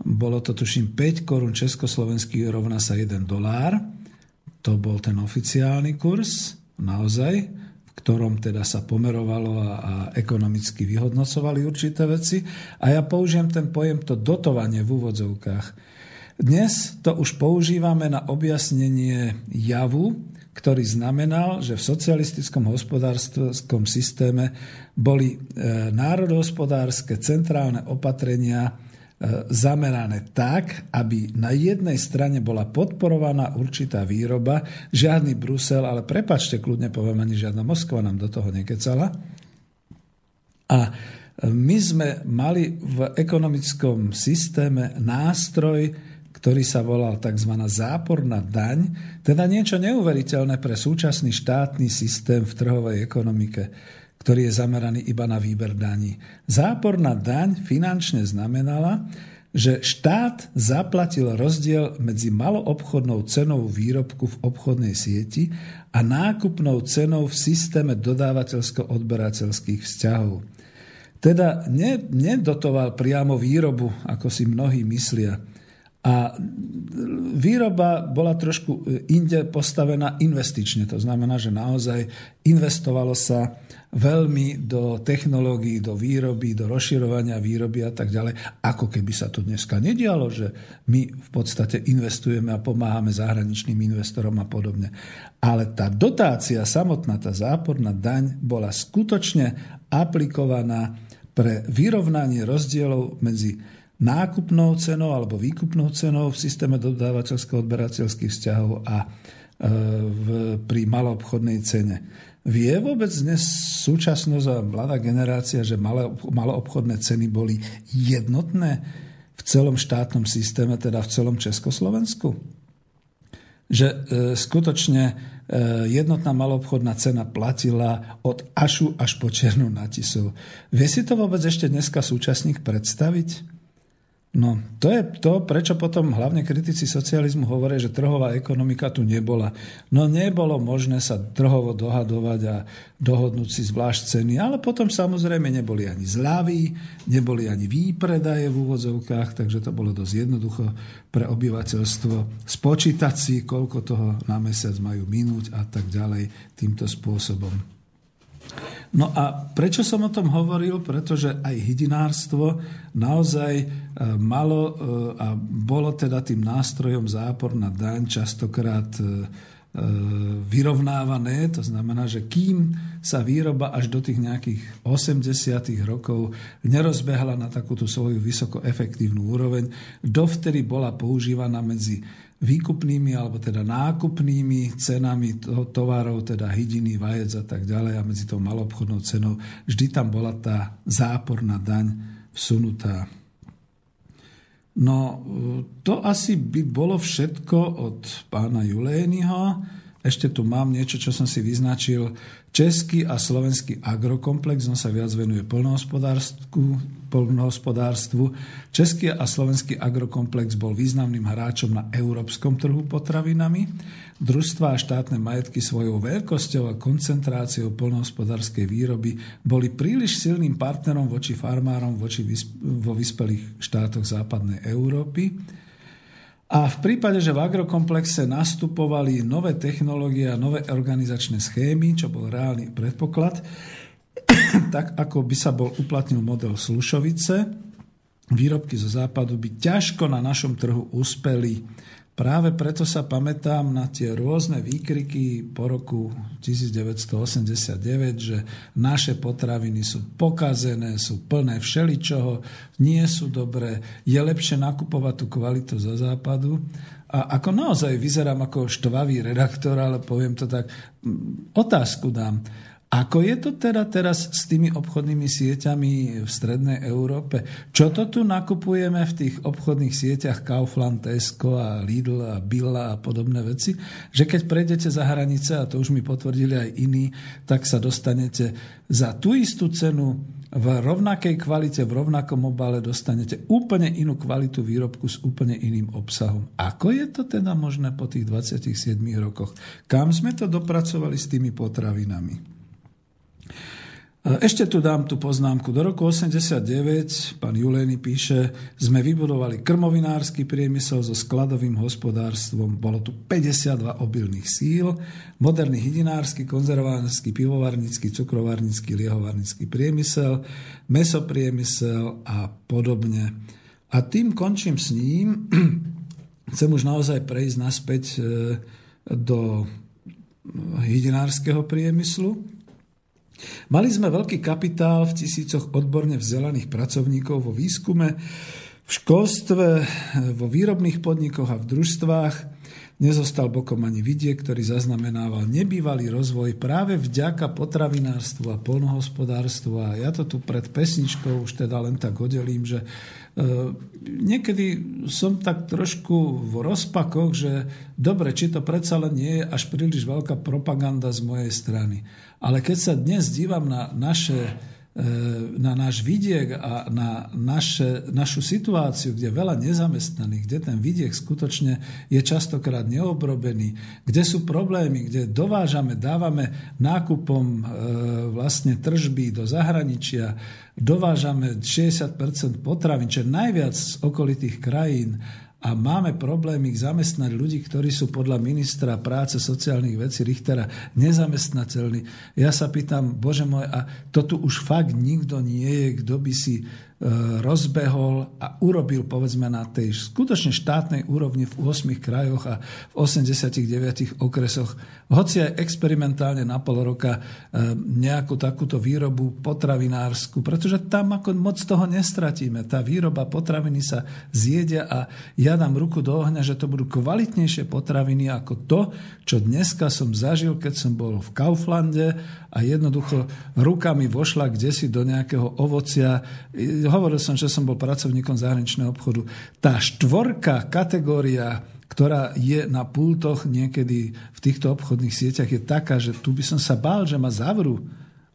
bolo to tuším päť korún československých rovná sa jeden dolár. To bol ten oficiálny kurz, naozaj, v ktorom teda sa pomerovalo a, a ekonomicky vyhodnocovali určité veci. A ja použijem ten pojem to dotovanie v úvodzovkách. Dnes to už používame na objasnenie javu, ktorý znamenal, že v socialistickom hospodárskom systéme boli národohospodárske centrálne opatrenia zamerané tak, aby na jednej strane bola podporovaná určitá výroba, žiadny Brusel, ale prepáčte, kľudne poviem, ani žiadna Moskva nám do toho nekecala. A my sme mali v ekonomickom systéme nástroj, ktorý sa volal tzv. Záporná daň, teda niečo neuveriteľné pre súčasný štátny systém v trhovej ekonomike, ktorý je zameraný iba na výber daní. Záporná daň finančne znamenala, že štát zaplatil rozdiel medzi maloobchodnou cenou výrobku v obchodnej sieti a nákupnou cenou v systéme dodávateľsko-odberateľských vzťahov. Teda nedotoval priamo výrobu, ako si mnohí myslia, A výroba bola trošku inde postavená investične. To znamená, že naozaj investovalo sa veľmi do technológií, do výroby, do rozširovania výroby a tak ďalej. Ako keby sa to dneska nedialo, že my v podstate investujeme a pomáhame zahraničným investorom a podobne. Ale tá dotácia samotná, tá záporná daň bola skutočne aplikovaná pre vyrovnanie rozdielov medzi nákupnou cenou alebo výkupnou cenou v systéme dodávateľsko-odberateľských vzťahov a v, pri maloobchodnej cene. Vie vôbec dnes súčasnosť a mladá generácia, že malé, maloobchodné ceny boli jednotné v celom štátnom systéme, teda v celom Československu? Že e, skutočne e, jednotná maloobchodná cena platila od Ašu až po Černú na Tisov. Vie si to vôbec ešte dneska súčasník predstaviť? No, to je to, prečo potom hlavne kritici socializmu hovoria, že trhová ekonomika tu nebola. No, nebolo možné sa trhovo dohadovať a dohodnúť si zvlášť ceny, ale potom samozrejme neboli ani zľavy, neboli ani výpredaje v úvodzovkách, takže to bolo dosť jednoducho pre obyvateľstvo spočítať si, koľko toho na mesiac majú minúť a tak ďalej týmto spôsobom. No a prečo som o tom hovoril? Pretože aj hydinárstvo naozaj malo a bolo teda tým nástrojom zápor na daň častokrát vyrovnávané. To znamená, že kým sa výroba až do tých nejakých osemdesiatych rokov nerozbehla na takúto svoju vysokoefektívnu úroveň, dovtedy bola používaná medzi výkupnými alebo teda nákupnými cenami tovarov, teda hydiny, vajec a tak ďalej a medzi tou maloobchodnou cenou vždy tam bola tá záporná daň vsunutá. No, to asi by bolo všetko od pána Julényho. Ešte tu mám niečo, čo som si vyznačil. Český a slovenský agrokomplex, on sa viac venuje poľnohospodárstvu. poľnohospodárstvu. Český a slovenský agrokomplex bol významným hráčom na európskom trhu potravinami. Družstvá a štátne majetky svojou veľkosťou a koncentráciou poľnohospodárskej výroby boli príliš silným partnerom voči farmárom voči vysp- vo vyspelých štátoch západnej Európy. A v prípade, že v agrokomplexe nastupovali nové technológie a nové organizačné schémy, čo bol reálny predpoklad, tak ako by sa bol uplatnil model Slušovice, výrobky zo západu by ťažko na našom trhu uspeli. Práve preto sa pamätám na tie rôzne výkriky po roku devätnásť osemdesiatdeväť, že naše potraviny sú pokazené, sú plné všeličoho, nie sú dobré, je lepšie nakupovať tú kvalitu zo západu. A ako naozaj vyzerám ako štvavý redaktor, ale poviem to tak, otázku dám. Ako je to teda teraz s tými obchodnými sieťami v strednej Európe? Čo to tu nakupujeme v tých obchodných sieťach Kaufland, Tesco a Lidl a Billa a podobné veci? Že keď prejdete za hranice, a to už mi potvrdili aj iní, tak sa dostanete za tú istú cenu v rovnakej kvalite, v rovnakom obale dostanete úplne inú kvalitu výrobku s úplne iným obsahom. Ako je to teda možné po tých dvadsiatich siedmich rokoch? Kam sme to dopracovali s tými potravinami? Ešte tu dám tú poznámku. Do roku osemdesiatdeväť, pán Julény píše, sme vybudovali krmovinársky priemysel so skladovým hospodárstvom. Bolo tu päťdesiatdva obilných síl, moderný hydinársky, konzervársky, pivovarnícky, cukrovarnícky, liehovarnícky priemysel, mesopriemysel a podobne. A tým končím s ním. Chcem už naozaj prejsť naspäť do hydinárskeho priemyslu. Mali sme veľký kapitál v tisícoch odborne vzdelaných pracovníkov vo výskume, v školstve, vo výrobných podnikoch a v družstvách. Nezostal bokom ani vidiek, ktorý zaznamenával nebývalý rozvoj práve vďaka potravinárstvu a poľnohospodárstvu. A ja to tu pred pesničkou už teda len tak oddelím, že niekedy som tak trošku v rozpakoch, že dobre, či to predsa len nie je až príliš veľká propaganda z mojej strany. Ale keď sa dnes dívam na naše na náš vidiek a na naše, našu situáciu, kde veľa nezamestnaných, kde ten vidiek skutočne je častokrát neobrobený, kde sú problémy, kde dovážame, dávame nákupom e, vlastne tržby do zahraničia, dovážame šesťdesiat percent potravín, čo najviac z okolitých krajín a máme problém ich zamestnať ľudí, ktorí sú podľa ministra práce sociálnych vecí Richtera nezamestnateľní. Ja sa pýtam, bože môj, a to tu už fakt nikto nie je, kto by si e, rozbehol a urobil, povedzme, na tej skutočne štátnej úrovni v ôsmich krajoch a v osemdesiatich deviatich okresoch, hoci aj experimentálne na pol roka e, nejakú takúto výrobu potravinársku, pretože tam ako moc toho nestratíme. Tá výroba potraviny sa zjedia a ja dám ruku do ohňa, že to budú kvalitnejšie potraviny ako to, čo dneska som zažil, keď som bol v Kauflande a jednoducho rukami vošla kdesi do nejakého ovocia. Hovoril som, že som bol pracovníkom zahraničného obchodu. Tá štvorka kategória, ktorá je na pultoch niekedy v týchto obchodných sieťach, je taká, že tu by som sa bál, že ma zavrú.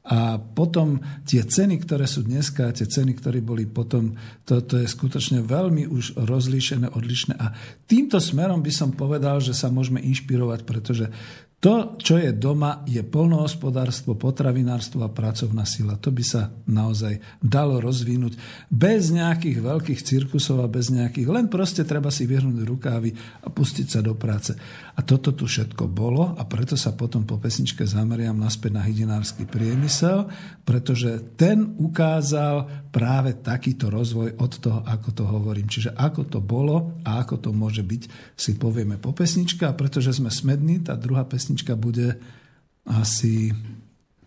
A potom tie ceny, ktoré sú dneska, tie ceny, ktoré boli potom, to, to je skutočne veľmi už rozlíšené, odlišné. A týmto smerom by som povedal, že sa môžeme inšpirovať, pretože to, čo je doma, je poľnohospodárstvo, potravinárstvo a pracovná sila. To by sa naozaj dalo rozvinúť bez nejakých veľkých cirkusov a bez nejakých, len proste treba si vyhrnúť rukávy a pustiť sa do práce. A toto tu všetko bolo a preto sa potom po pesničke zameriam naspäť na hydinársky priemysel, pretože ten ukázal práve takýto rozvoj od toho, ako to hovorím. Čiže ako to bolo a ako to môže byť, si povieme po pesničke, a pretože sme smední, tá druhá pesnička bude asi...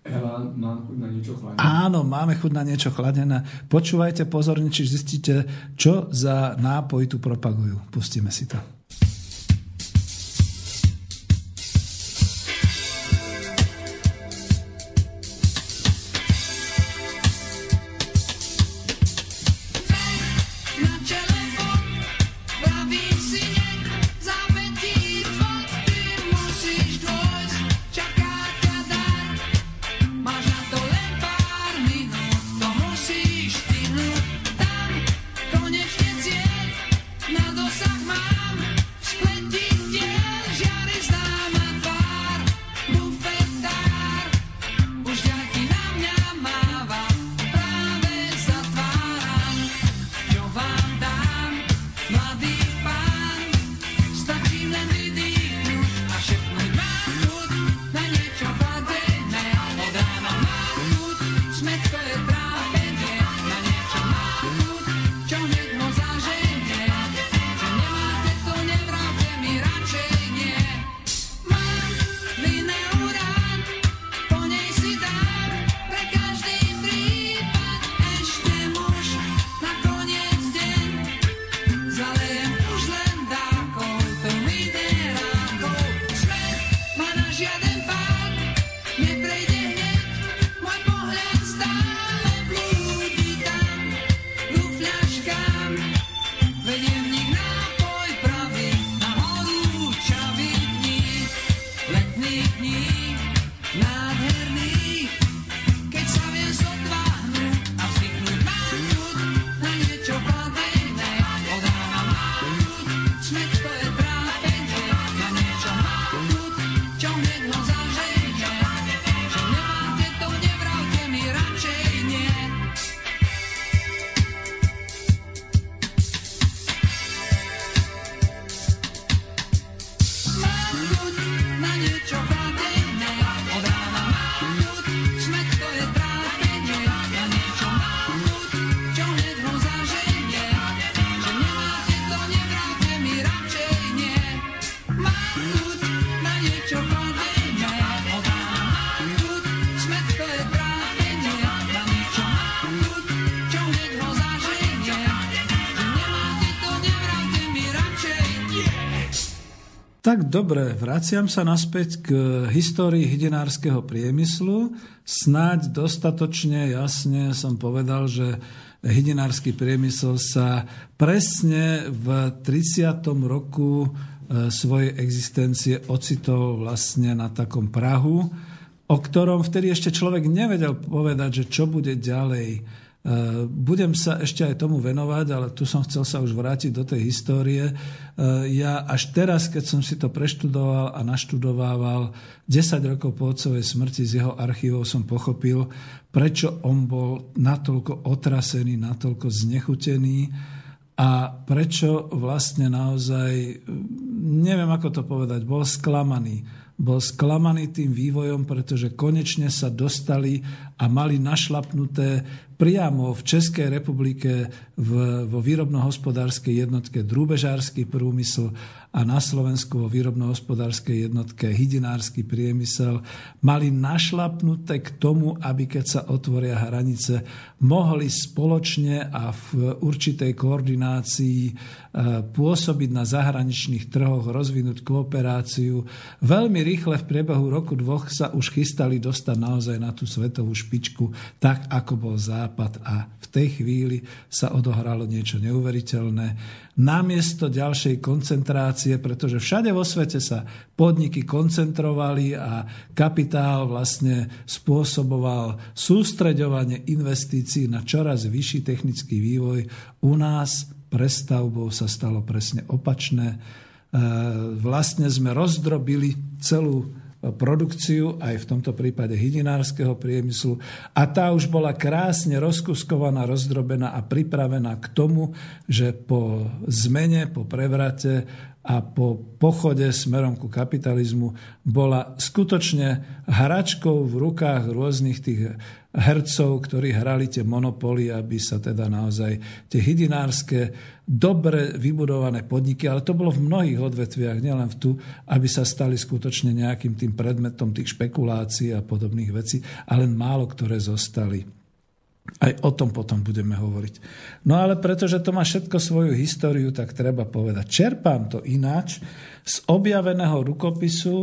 Ela, mám chuť na niečo chladené. Áno, máme chuť na niečo chladené. Počúvajte pozorne, či zistíte, čo za nápoj tu propagujú. Pustíme si to. Tak dobre, vraciam sa naspäť k histórii hydinárskeho priemyslu. Snáď dostatočne jasne som povedal, že hydinársky priemysel sa presne v tridsiatom roku svojej existencie ocitol vlastne na takom prahu, o ktorom vtedy ešte človek nevedel povedať, že čo bude ďalej. Budem sa ešte aj tomu venovať, ale tu som chcel sa už vrátiť do tej histórie. Ja až teraz, keď som si to preštudoval a naštudovával desať rokov po otcovej smrti z jeho archívov, som pochopil, prečo on bol natoľko otrasený, natoľko znechutený A prečo vlastne naozaj, neviem ako to povedať, bol sklamaný. Bol sklamaný tým vývojom, pretože konečne sa dostali a mali našlapnuté priamo v Českej republike v, vo výrobno-hospodárskej jednotke drúbežársky priemysel a na Slovensku vo výrobno-hospodárskej jednotke hydinársky priemysel. Mali našlapnuté k tomu, aby keď sa otvoria hranice, mohli spoločne a v určitej koordinácii pôsobiť na zahraničných trhoch, rozvinúť kooperáciu. Veľmi rýchle v priebehu roku dvoch sa už chystali dostať naozaj na tú svetovú špičku, tak ako bol zároveň Západ a v tej chvíli sa odohralo niečo neuveriteľné. Namiesto ďalšej koncentrácie, pretože všade vo svete sa podniky koncentrovali a kapitál vlastne spôsoboval sústreďovanie investícií na čoraz vyšší technický vývoj. U nás prestavbou sa stalo presne opačné. Vlastne sme rozdrobili celú produkciu, aj v tomto prípade hydinárskeho priemyslu. A tá už bola krásne rozkuskovaná, rozdrobená a pripravená k tomu, že po zmene, po prevrate a po pochode smerom ku kapitalizmu bola skutočne hračkou v rukách rôznych tých hercov, ktorí hrali tie monopoly, aby sa teda naozaj tie hydinárske, dobre vybudované podniky, ale to bolo v mnohých odvetviach, nielen v tu, aby sa stali skutočne nejakým tým predmetom tých špekulácií a podobných vecí, ale len málo ktoré zostali. Aj o tom potom budeme hovoriť. No ale pretože to má všetko svoju históriu, tak treba povedať. Čerpám to ináč z objaveného rukopisu,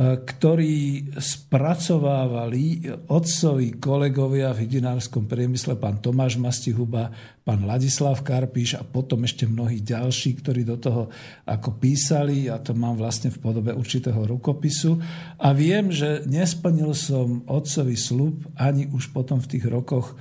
ktorý spracovávali otcovi kolegovia v hydinárskom priemysle, pán Tomáš Mastihuba, pán Ladislav Karpiš a potom ešte mnohí ďalší, ktorí do toho ako písali. Ja to mám vlastne v podobe určitého rukopisu. A viem, že nesplnil som otcovi sľub ani už potom v tých rokoch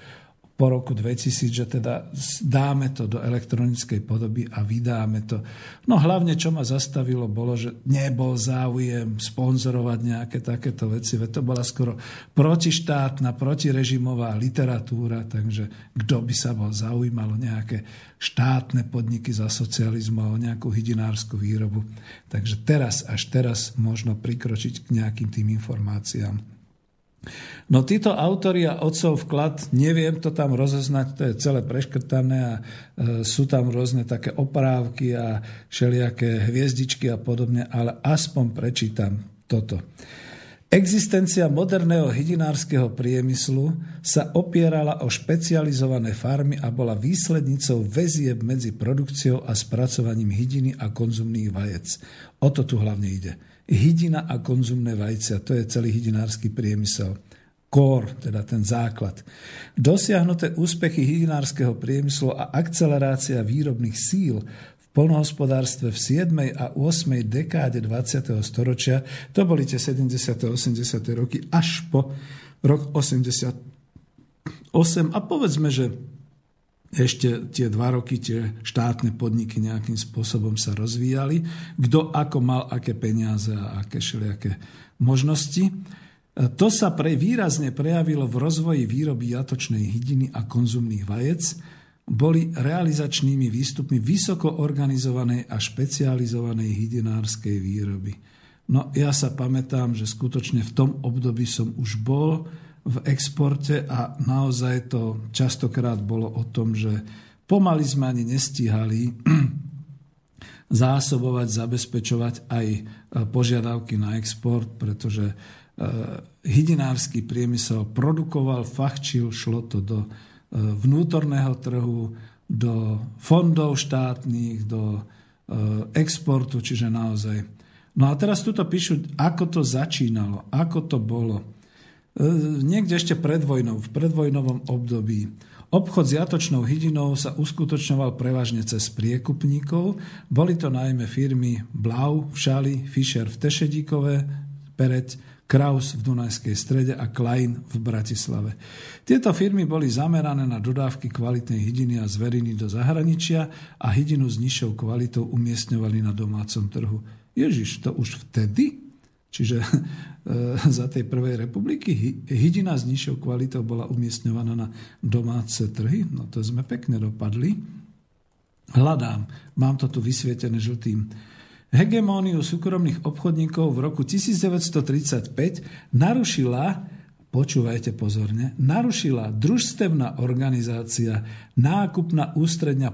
po roku dvetisíc, že teda dáme to do elektronickej podoby a vydáme to. No hlavne, čo ma zastavilo, bolo, že nebol záujem sponzorovať nejaké takéto veci, veď to bola skoro protištátna, protirežimová literatúra, takže kto by sa bol zaujímal o nejaké štátne podniky za socializmu a o nejakú hydinársku výrobu. Takže teraz, až teraz možno prikročiť k nejakým tým informáciám. No títo autori a otcov vklad, neviem to tam rozoznať, to je celé preškrtané a e, sú tam rôzne také oprávky a všelijaké hviezdičky a podobne, ale aspoň prečítam toto. Existencia moderného hydinárskeho priemyslu sa opierala o špecializované farmy a bola výslednicou väzieb medzi produkciou a spracovaním hydiny a konzumných vajec. O to tu hlavne ide. Hydina a konzumné vajcia, to je celý hydinársky priemysel. Kór, teda ten základ. Dosiahnuté úspechy hydinárskeho priemyslu a akcelerácia výrobných síl v poľnohospodárstve v siedmej a ôsmej dekáde dvadsiateho storočia, to boli tie sedemdesiate a osemdesiate roky až po rok osemdesiatom ôsmom a povedzme, že ešte tie dva roky tie štátne podniky nejakým spôsobom sa rozvíjali. Kto ako mal aké peniaze a aké šelijaké možnosti. To sa pre, výrazne prejavilo v rozvoji výroby jatočnej hydiny a konzumných vajec. Boli realizačnými výstupmi vysoko organizovanej a špecializovanej hydinárskej výroby. No ja sa pamätám, že skutočne v tom období som už bol v exporte a naozaj to častokrát bolo o tom, že pomaly sme ani nestíhali zásobovať, zabezpečovať aj požiadavky na export, pretože hydinársky priemysel produkoval, fachčil, šlo to do vnútorného trhu, do fondov štátnych, do exportu, čiže naozaj. No a teraz tuto píšu, ako to začínalo, ako to bolo. Niekde ešte pred vojnou, v predvojnovom období. Obchod s jatočnou hydinou sa uskutočňoval prevažne cez priekupníkov. Boli to najmä firmy Blau v Šali, Fischer v Tešedíkove, Pereť, Kraus v Dunajskej Strede a Klein v Bratislave. Tieto firmy boli zamerané na dodávky kvalitnej hydiny a zveriny do zahraničia a hydinu s nižšou kvalitou umiestňovali na domácom trhu. Ježiš, to už vtedy? Čiže za tej prvej republiky hydina s nižšou kvalitou bola umiestňovaná na domáce trhy. No to sme pekne dopadli. Hľadám, mám to tu vysvietené žltým. Hegemóniu súkromných obchodníkov v roku devätnásť tridsaťpäť narušila, počúvajte pozorne, narušila družstevná organizácia Nákupná ústredňa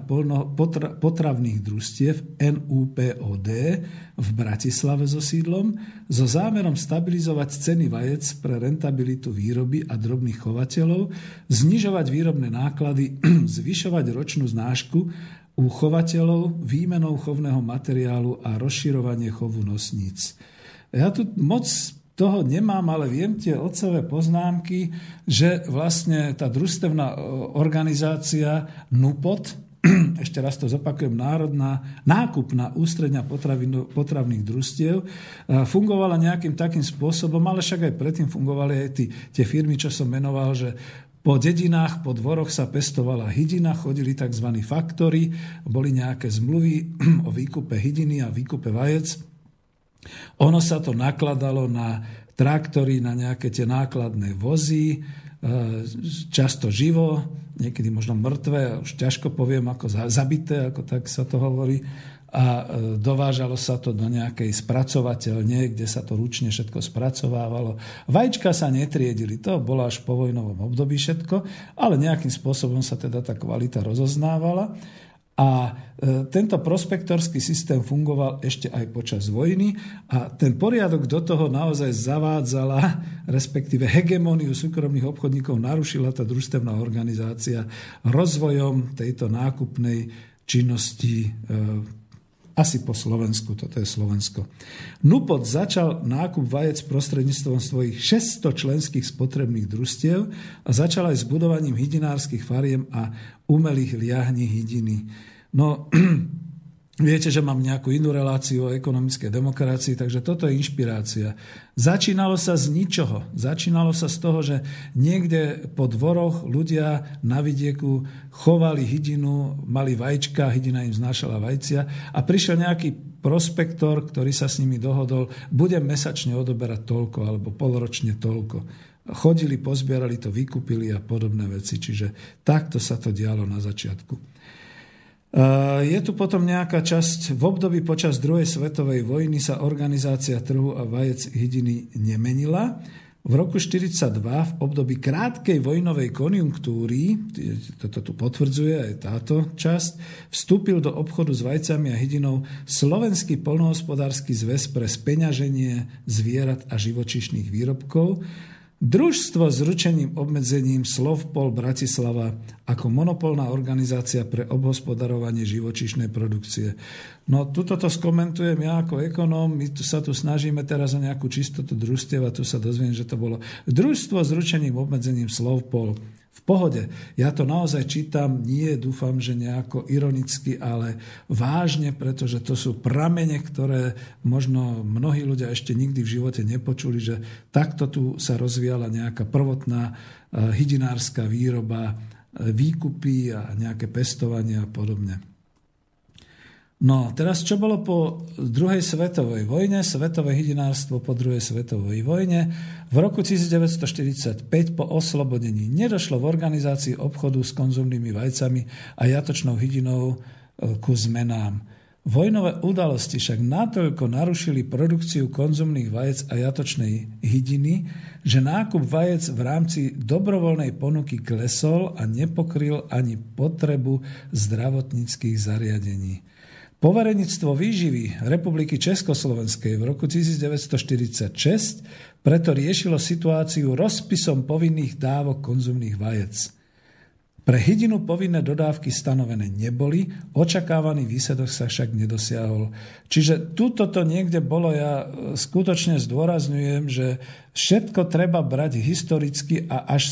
potravných družstiev en ú pé ó dé v Bratislave so sídlom so zámerom stabilizovať ceny vajec pre rentabilitu výroby a drobných chovateľov, znižovať výrobné náklady, zvyšovať ročnú znášku u chovateľov výmenou chovného materiálu a rozširovanie chovu nosníc. Ja tu moc toho nemám, ale viem tie otcové poznámky, že vlastne tá družstevná organizácia NUPOD, ešte raz to zopakujem, Národná nákupná ústredňa potravných družstiev, fungovala nejakým takým spôsobom, ale však aj predtým fungovali aj tí, tie firmy, čo som menoval, že po dedinách, po dvoroch sa pestovala hydina, chodili tzv. Faktory, boli nejaké zmluvy o výkupe hydiny a výkupe vajec. Ono sa to nakladalo na traktory, na nejaké tie nákladné vozy, často živo, niekedy možno mŕtve, už ťažko poviem, ako zabité, ako tak sa to hovorí. A dovážalo sa to do nejakej spracovateľne, kde sa to ručne všetko spracovávalo. Vajíčka sa netriedili, to bolo až po vojnovom období všetko, ale nejakým spôsobom sa teda tá kvalita rozoznávala. A tento prospektorský systém fungoval ešte aj počas vojny a ten poriadok do toho naozaj zavádzala, respektíve hegemóniu súkromných obchodníkov narušila tá družstevná organizácia rozvojom tejto nákupnej činnosti asi po Slovensku, toto je Slovensko. NUPOD začal nákup vajec prostredníctvom svojich šesťsto členských spotrebných družstiev a začal aj s budovaním hydinárskych fariem a umelých liahní hydiny. No, viete, že mám nejakú inú reláciu o ekonomickej demokracii, takže toto je inšpirácia. Začínalo sa z ničoho. Začínalo sa z toho, že niekde po dvoroch ľudia na vidieku chovali hydinu, mali vajíčka, hydina im znášala vajcia a prišiel nejaký prospektor, ktorý sa s nimi dohodol, budem mesačne odoberať toľko alebo polročne toľko. Chodili, pozbierali to, vykúpili a podobné veci. Čiže takto sa to dialo na začiatku. Je tu potom nejaká časť, v období počas druhej svetovej vojny sa organizácia trhu a vajec hydiny nemenila. V roku devätnásť štyridsaťdva, v období krátkej vojnovej konjunktúry, toto tu potvrdzuje aj táto časť, vstúpil do obchodu s vajcami a hydinou Slovenský poľnohospodársky zväz pre speňaženie zvierat a živočíšnych výrobkov, družstvo s ručením obmedzením Slovpol Bratislava ako monopolná organizácia pre obhospodarovanie živočíšnej produkcie. No, tuto to skomentujem ja ako ekonóm, my tu sa tu snažíme teraz o nejakú čistotu družstiev a tu sa dozviem, že to bolo družstvo s ručením obmedzením Slovpol. V pohode. Ja to naozaj čítam, nie dúfam, že nejako ironicky, ale vážne, pretože to sú pramene, ktoré možno mnohí ľudia ešte nikdy v živote nepočuli, že takto tu sa rozvíjala nejaká prvotná hydinárska výroba, výkupy a nejaké pestovanie a podobne. No, teraz čo bolo po druhej svetovej vojne, svetové hydinárstvo po druhej svetovej vojne. V roku devätnásť štyridsaťpäť po oslobodení nedošlo v organizácii obchodu s konzumnými vajcami a jatočnou hydinou ku zmenám. Vojnové udalosti však natoľko narušili produkciu konzumných vajec a jatočnej hydiny, že nákup vajec v rámci dobrovoľnej ponuky klesol a nepokryl ani potrebu zdravotníckych zariadení. Poverenictvo výživy Republiky Československej v roku devätnásť štyridsaťšesť preto riešilo situáciu rozpisom povinných dávok konzumných vajec. Pre hydinu povinné dodávky stanovené neboli, očakávaný výsledok sa však nedosiahol. Čiže tuto to niekde bolo, ja skutočne zdôrazňujem, že všetko treba brať historicky a až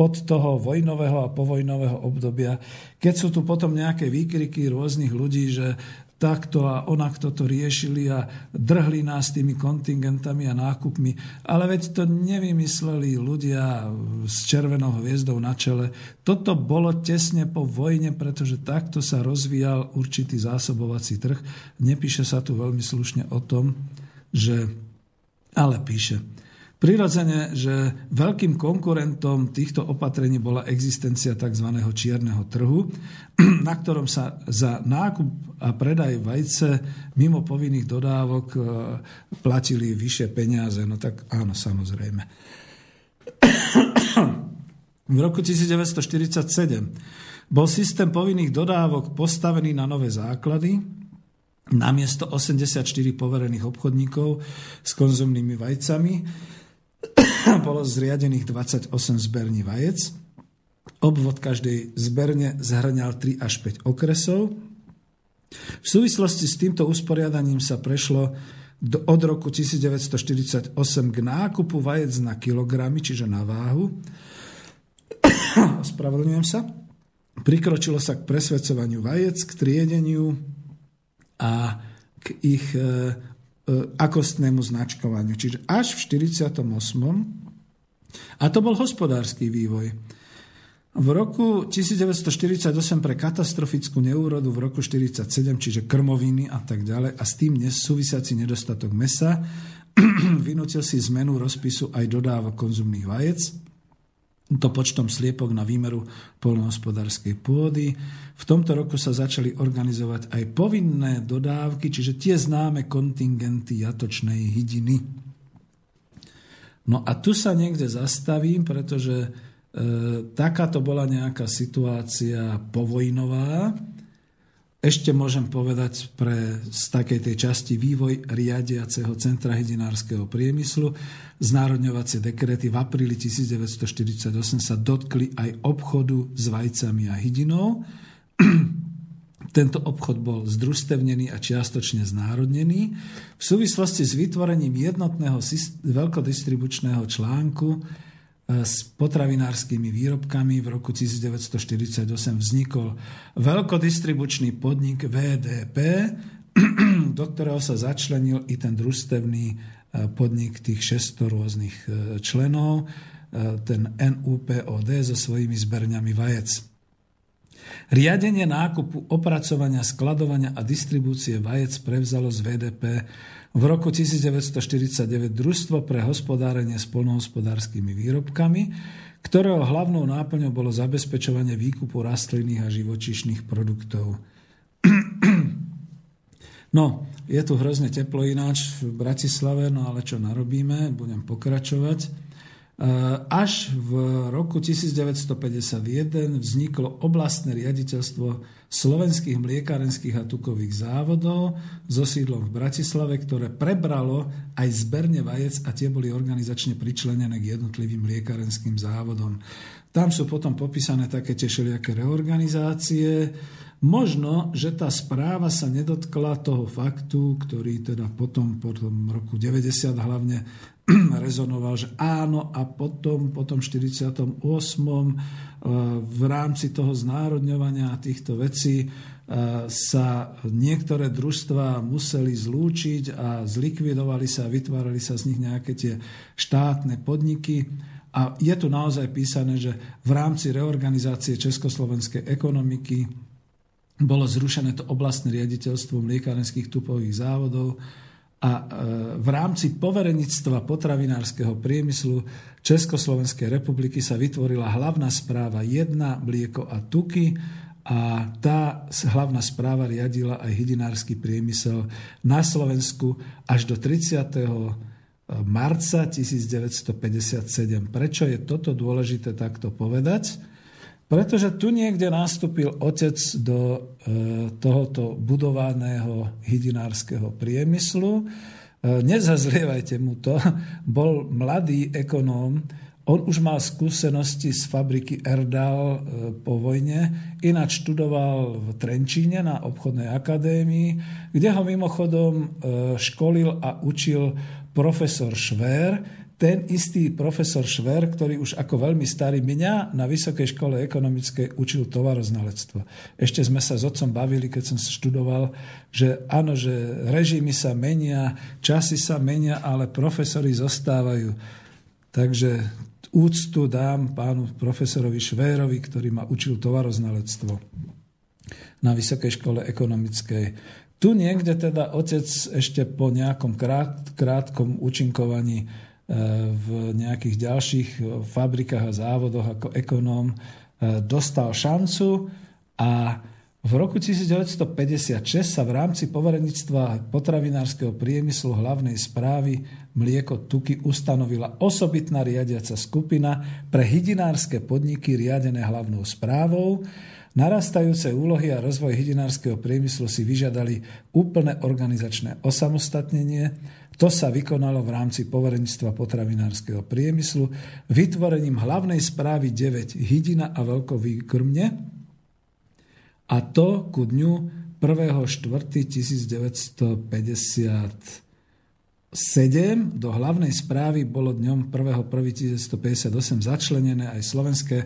od toho vojnového a povojnového obdobia, keď sú tu potom nejaké výkriky rôznych ľudí, že takto a onakto to riešili a drhli nás tými kontingentami a nákupmi. Ale veď to nevymysleli ľudia s červenou hviezdou na čele. Toto bolo tesne po vojne, pretože takto sa rozvíjal určitý zásobovací trh. Nepíše sa tu veľmi slušne o tom, že... Ale píše... Prirodzene, že veľkým konkurentom týchto opatrení bola existencia tzv. Čierneho trhu, na ktorom sa za nákup a predaj vajce mimo povinných dodávok platili vyššie peniaze. No tak áno, samozrejme. V roku devätnásťstoštyridsaťsedem bol systém povinných dodávok postavený na nové základy, namiesto osemdesiatštyri poverených obchodníkov s konzumnými vajcami bolo zriadených dvadsaťosem zberní vajec. Obvod každej zberne zhrňal tri až päť okresov. V súvislosti s týmto usporiadaním sa prešlo do, od roku devätnásťstoštyridsaťosem k nákupu vajec na kilogramy, čiže na váhu. Ospravedlňujem sa. Prikročilo sa k presvedcovaniu vajec, k triedeniu a k ich výsledku akostnému značkovaniu. Čiže až v štyridsiatom ôsmom. A to bol hospodársky vývoj. V roku devätnásťstoštyridsaťosem pre katastrofickú neúrodu, v roku devätnásťstoštyridsaťsedem, čiže krmoviny a tak ďalej, a s tým nesúvisiaci nedostatok mäsa, vynútil si zmenu rozpisu aj dodávok konzumných vajec, to počtom sliepok na výmeru poľnohospodárskej pôdy. V tomto roku sa začali organizovať aj povinné dodávky, čiže tie známe kontingenty jatočnej hydiny. No a tu sa niekde zastavím, pretože e, takáto bola nejaká situácia povojnová. Ešte môžem povedať pre z takej tej časti vývoj riadiaceho centra hydinárskeho priemyslu. Znárodňovacie dekrety v apríli devätnásťstoštyridsaťosem sa dotkli aj obchodu s vajcami a hydinou. Tento obchod bol združstevnený a čiastočne znárodnený. V súvislosti s vytvorením jednotného veľkodistribučného článku s potravinárskymi výrobkami v roku devätnásťstoštyridsaťosem vznikol veľkodistribučný podnik vé dé pé, do ktorého sa začlenil i ten družstevný podnik tých šesťsto rôznych členov, ten NUPOD so svojimi zberňami vajec. Riadenie nákupu, opracovania, skladovania a distribúcie vajec prevzalo z vé dé pé v roku devätnásťstoštyridsaťdeväť družstvo pre hospodárenie s poľnohospodárskymi výrobkami, ktorého hlavnou náplňou bolo zabezpečovanie výkupu rastlinných a živočíšnych produktov. No, je tu hrozne teplo ináč v Bratislave, no ale čo narobíme, budem pokračovať. Až v roku devätnásťstopäťdesiatjeden vzniklo oblastné riaditeľstvo slovenských mliekarenských a tukových závodov so sídlom v Bratislave, ktoré prebralo aj zberne vajec a tie boli organizačne pričlenené k jednotlivým mliekarenským závodom. Tam sú potom popísané také tie všelijaké reorganizácie. Možno, že tá správa sa nedotkla toho faktu, ktorý teda potom, po tom roku deväťdesiat hlavne rezonoval, že áno, a potom, potom v štyridsiatom ôsmom v rámci toho znárodňovania týchto vecí sa niektoré družstvá museli zlúčiť a zlikvidovali sa a vytvárali sa z nich nejaké tie štátne podniky. A je tu naozaj písané, že v rámci reorganizácie československej ekonomiky bolo zrušené to oblastné riaditeľstvo mliekarenských tupových závodov a v rámci poverenictva potravinárskeho priemyslu Československej republiky sa vytvorila hlavná správa jedna mlieko a tuky a tá hlavná správa riadila aj hydinársky priemysel na Slovensku až do tridsiateho marca devätnásťstopäťdesiatsedem. Prečo je toto dôležité takto povedať? Pretože tu niekde nastúpil otec do tohoto budovaného hydinárskeho priemyslu. Nezazlievajte mu to. Bol mladý ekonóm. On už mal skúsenosti z fabriky Erdal po vojne. Ináč študoval v Trenčíne na obchodnej akadémii, kde ho mimochodom školil a učil profesor Švér, ten istý profesor Švér, ktorý už ako veľmi starý mňa na Vysokej škole ekonomickej učil tovaroznalectvo. Ešte sme sa s otcom bavili, keď som študoval, že áno, že režimy sa menia, časy sa menia, ale profesori zostávajú. Takže úctu dám pánu profesorovi Švérovi, ktorý ma učil tovaroznalectvo na Vysokej škole ekonomickej. Tu niekde teda otec ešte po nejakom krát, krátkom účinkovaní v nejakých ďalších fabrikách a závodoch ako ekonóm dostal šancu a v roku devätnásťstopäťdesiatšesť sa v rámci poverenictva potravinárskeho priemyslu hlavnej správy mlieko tuky ustanovila osobitná riadiaca skupina pre hydinárske podniky riadené hlavnou správou. Narastajúce úlohy a rozvoj hydinárskeho priemyslu si vyžiadali úplné organizačné osamostatnenie. To sa vykonalo v rámci poverenictva potravinárskeho priemyslu vytvorením hlavnej správy deväť Hydina a Veľkovýkrmne, a to ku dňu prvého štvrtého tisícdeväťstopäťdesiatsedem do hlavnej správy bolo dňom prvého prvého tisícdeväťstopäťdesiatosem začlenené aj slovenské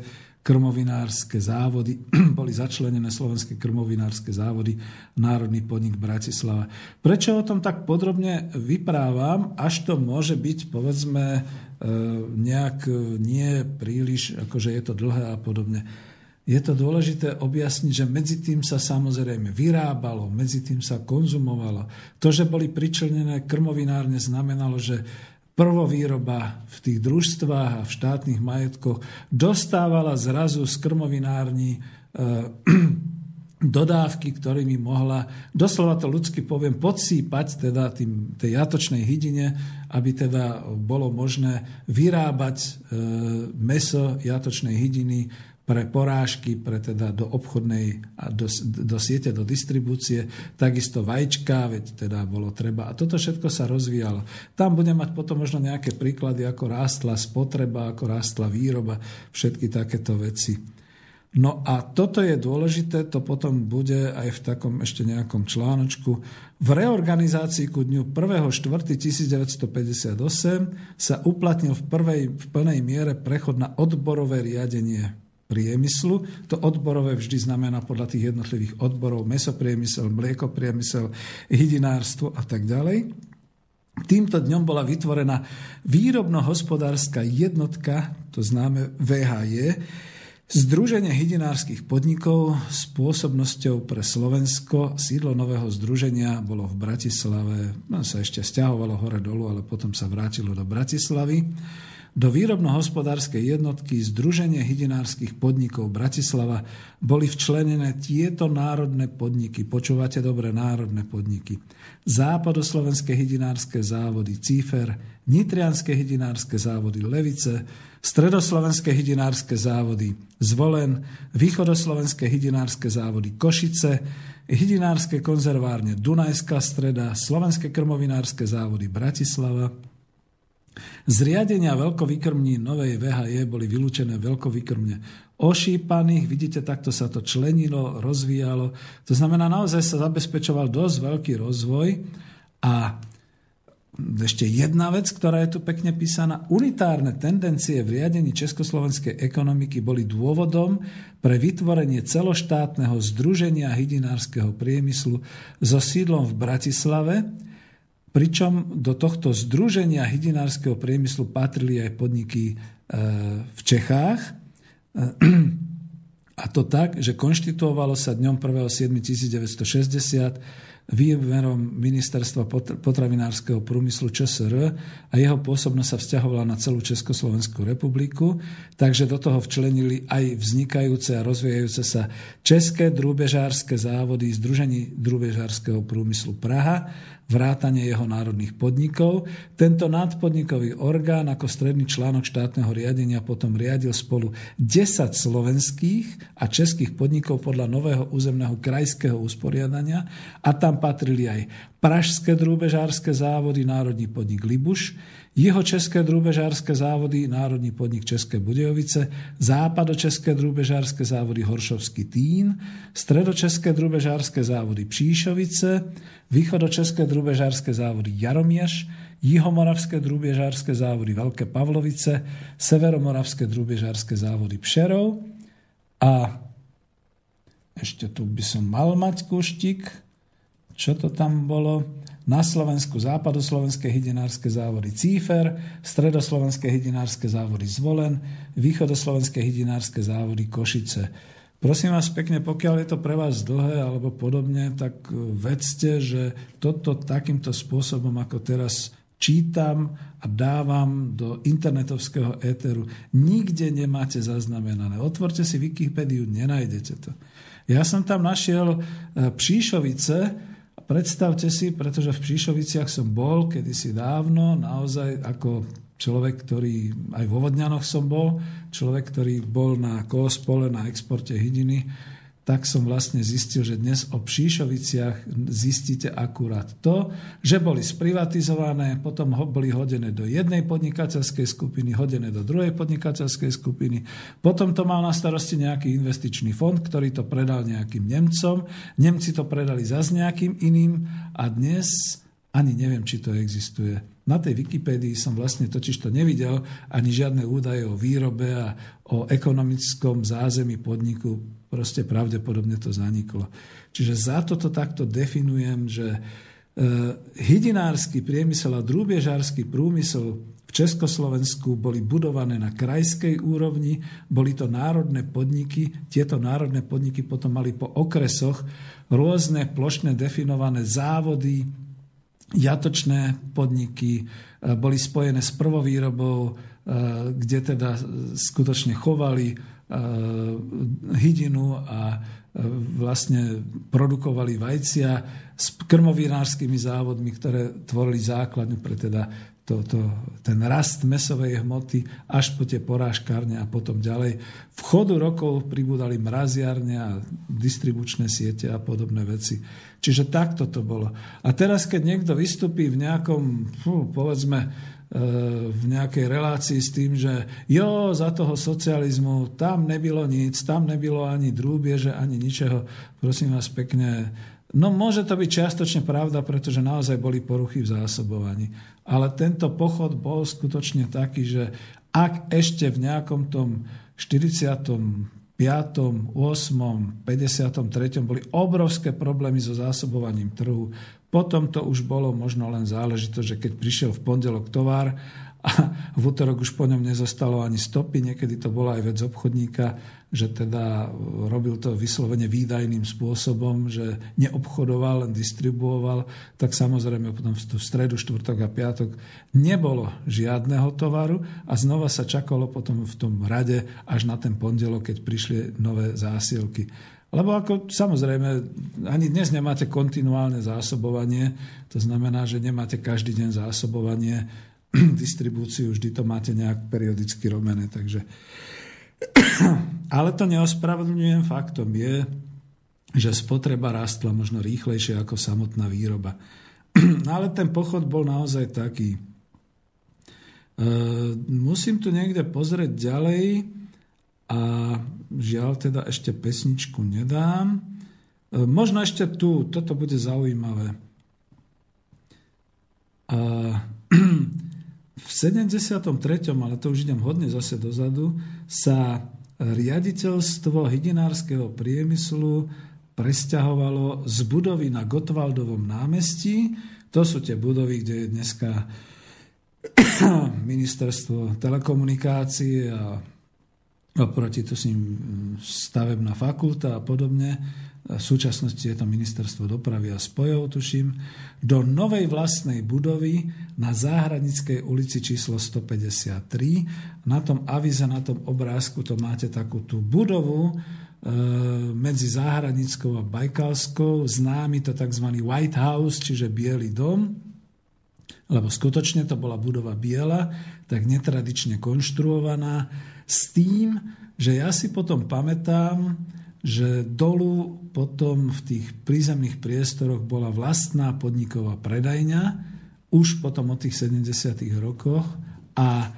krmovinárske závody, boli začlenené slovenské krmovinárske závody Národný podnik Bratislava. Prečo o tom tak podrobne vyprávam, až to môže byť, povedzme, nejak nie príliš, akože je to dlhé a podobne. Je to dôležité objasniť, že medzi tým sa samozrejme vyrábalo, medzi tým sa konzumovalo. To, že boli pričlenené krmovinárne, znamenalo, že prvovýroba v tých družstvách a v štátnych majetkoch dostávala zrazu z krmovinární e, dodávky, ktorými mohla, doslova to ľudsky poviem, podsýpať teda tým, tej jatočnej hydine, aby teda bolo možné vyrábať e, mäso jatočnej hydiny pre porážky, pre teda do obchodnej a do, do siete, do distribúcie, takisto vajíčka, veď teda bolo treba. A toto všetko sa rozvíjalo. Tam budem mať potom možno nejaké príklady, ako rástla spotreba, ako rástla výroba, všetky takéto veci. No a toto je dôležité, to potom bude aj v takom ešte nejakom článočku. V reorganizácii ku dňu prvého štvrtého tisícdeväťstopäťdesiatosem sa uplatnil v, prvej, v plnej miere prechod na odborové riadenie priemyslu. To odborové vždy znamená podľa tých jednotlivých odborov mäsopriemysel, mliekopriemysel, hydinárstvo a tak ďalej. Týmto dňom bola vytvorená výrobno-hospodárska jednotka, to známe vé há jé, Združenie hydinárskych podnikov s pôsobnosťou pre Slovensko. Sídlo nového združenia bolo v Bratislave, no, sa ešte sťahovalo hore dolu, ale potom sa vrátilo do Bratislavy. Do výrobno-hospodárskej jednotky Združenie hydinárskych podnikov Bratislava boli včlenené tieto národné podniky. Počúvate dobre, národné podniky. Západoslovenské hydinárske závody Cífer, Nitrianske hydinárske závody Levice, Stredoslovenské hydinárske závody Zvolen, Východoslovenské hydinárske závody Košice, Hydinárske konzervárne Dunajská Streda, Slovenské krmovinárske závody Bratislava. Zriadenia veľkovýkrmní novej vé há jé boli vylúčené veľkovýkrmne ošípaných. Vidíte, takto sa to členilo, rozvíjalo. To znamená, naozaj sa zabezpečoval dosť veľký rozvoj. A ešte jedna vec, ktorá je tu pekne písaná. Unitárne tendencie v riadení československej ekonomiky boli dôvodom pre vytvorenie celoštátneho združenia hydinárskeho priemyslu so sídlom v Bratislave, pričom do tohto združenia hydinárskeho priemyslu patrili aj podniky v Čechách. A to tak, že konštituovalo sa dňom prvého júla tisícdeväťstošesťdesiat výberom Ministerstva potravinárskeho priemyslu ČSR a jeho pôsobnosť sa vzťahovala na celú Československú republiku, takže do toho včlenili aj vznikajúce a rozvíjajúce sa České drúbežárske závody Združení drúbežárskeho priemyslu Praha, vrátanie jeho národných podnikov. Tento nadpodnikový orgán ako stredný článok štátneho riadenia potom riadil spolu desať slovenských a českých podnikov podľa nového územného krajského usporiadania a tam patrili aj Pražské drúbežárske závody Národný podnik Libuš, Jihočeské drúbežárske závody Národný podnik České Budějovice, Západočeské drúbežárske závody Horšovský Týn, Stredočeské drúbežárske závody Příšovice, Východočeské drúbežárske závody Jaromieš, Jihomoravské drúbežárske závody Veľké Pavlovice, Severomoravské drúbežárske závody Pšerov a ešte tu by som mal mať kuštík, čo to tam bolo. Na Slovensku západoslovenské hydinárske závody Cífer, stredoslovenské hydinárske závody Zvolen, východoslovenské hydinárske závody Košice. Prosím vás pekne, pokiaľ je to pre vás dlhé alebo podobne, tak vedzte, že toto takýmto spôsobom, ako teraz čítam a dávam do internetovského éteru. Nikde nemáte zaznamenané. Otvorte si Wikipédiu, nenájdete to. Ja som tam našiel Příšovice. Predstavte si, pretože v Příšoviciach som bol kedysi dávno, naozaj ako človek, ktorý aj vo Vodňanoch som bol, človek, ktorý bol na Koospole, na exporte hydiny, tak som vlastne zistil, že dnes o Příšoviciach zistíte akurát to, že boli sprivatizované, potom boli hodené do jednej podnikateľskej skupiny, hodené do druhej podnikateľskej skupiny. Potom to mal na starosti nejaký investičný fond, ktorý to predal nejakým Nemcom. Nemci to predali zas nejakým iným a dnes ani neviem, či to existuje. Na tej Wikipédii som vlastne totiž to nevidel ani žiadne údaje o výrobe a o ekonomickom zázemí podniku. Proste pravdepodobne to zaniklo. Čiže za toto takto definujem, že hydinársky priemysel a drúbežársky priemysel v Československu boli budované na krajskej úrovni, boli to národné podniky, tieto národné podniky potom mali po okresoch rôzne plošne definované závody, jatočné podniky, boli spojené s prvovýrobou, kde teda skutočne chovali hydinu a vlastne produkovali vajcia s krmovinárskymi závodmi, ktoré tvorili základňu pre teda to, to, ten rast mäsovej hmoty až po tie porážkárne a potom ďalej. V chodu rokov pribúdali mraziarne a distribučné siete a podobné veci. Čiže takto to bolo. A teraz, keď niekto vystupí v nejakom, fú, povedzme, v nejakej relácii s tým, že jo, za toho socializmu tam nebylo nic, tam nebylo ani drúbieže, ani ničeho. Prosím vás pekne. No môže to byť čiastočne pravda, pretože naozaj boli poruchy v zásobovaní. Ale tento pochod bol skutočne taký, že ak ešte v nejakom tom štyridsiatom piatom, ôsmom, päťdesiatom treťom boli obrovské problémy so zásobovaním trhu, potom to už bolo možno len záležitosť, že keď prišiel v pondelok tovar a v útorok už po ňom nezostalo ani stopy, niekedy to bola aj vec obchodníka, že teda robil to vyslovene výdajným spôsobom, že neobchodoval, len distribuoval, tak samozrejme potom v stredu, štvrtok a piatok nebolo žiadneho tovaru a znova sa čakalo potom v tom rade až na ten pondelok, keď prišli nové zásielky. Lebo ako, samozrejme, ani dnes nemáte kontinuálne zásobovanie, to znamená, že nemáte každý deň zásobovanie, distribúciu, vždy to máte nejak periodicky robené, takže... Ale to neospravedlňujem, faktom je, že spotreba rastla možno rýchlejšie ako samotná výroba. Ale ten pochod bol naozaj taký. E, musím tu niekde pozrieť ďalej, a žiaľ teda ešte pesničku nedám. Možno ešte tu, toto bude zaujímavé. A v sedemdesiatom treťom, ale to už idem hodne zase dozadu, sa riaditeľstvo hydinárskeho priemyslu presťahovalo z budovy na Gotwaldovom námestí. To sú tie budovy, kde je dneska ministerstvo telekomunikácie a oproti to s ním stavebná fakulta a podobne. V súčasnosti je to ministerstvo dopravy a spojov, tuším. Do novej vlastnej budovy na Záhradnickej ulici číslo sto päťdesiattri. Na tom avize, na tom obrázku to máte takú tú budovu e, medzi Záhradnickou a Bajkalskou. Známy to tzv. White House, čiže Bielý dom. Lebo skutočne to bola budova biela, tak netradične konštruovaná. S tým, že ja si potom pamätám, že dolu potom v tých prízemných priestoroch bola vlastná podniková predajňa, už potom od tých sedemdesiatych rokoch a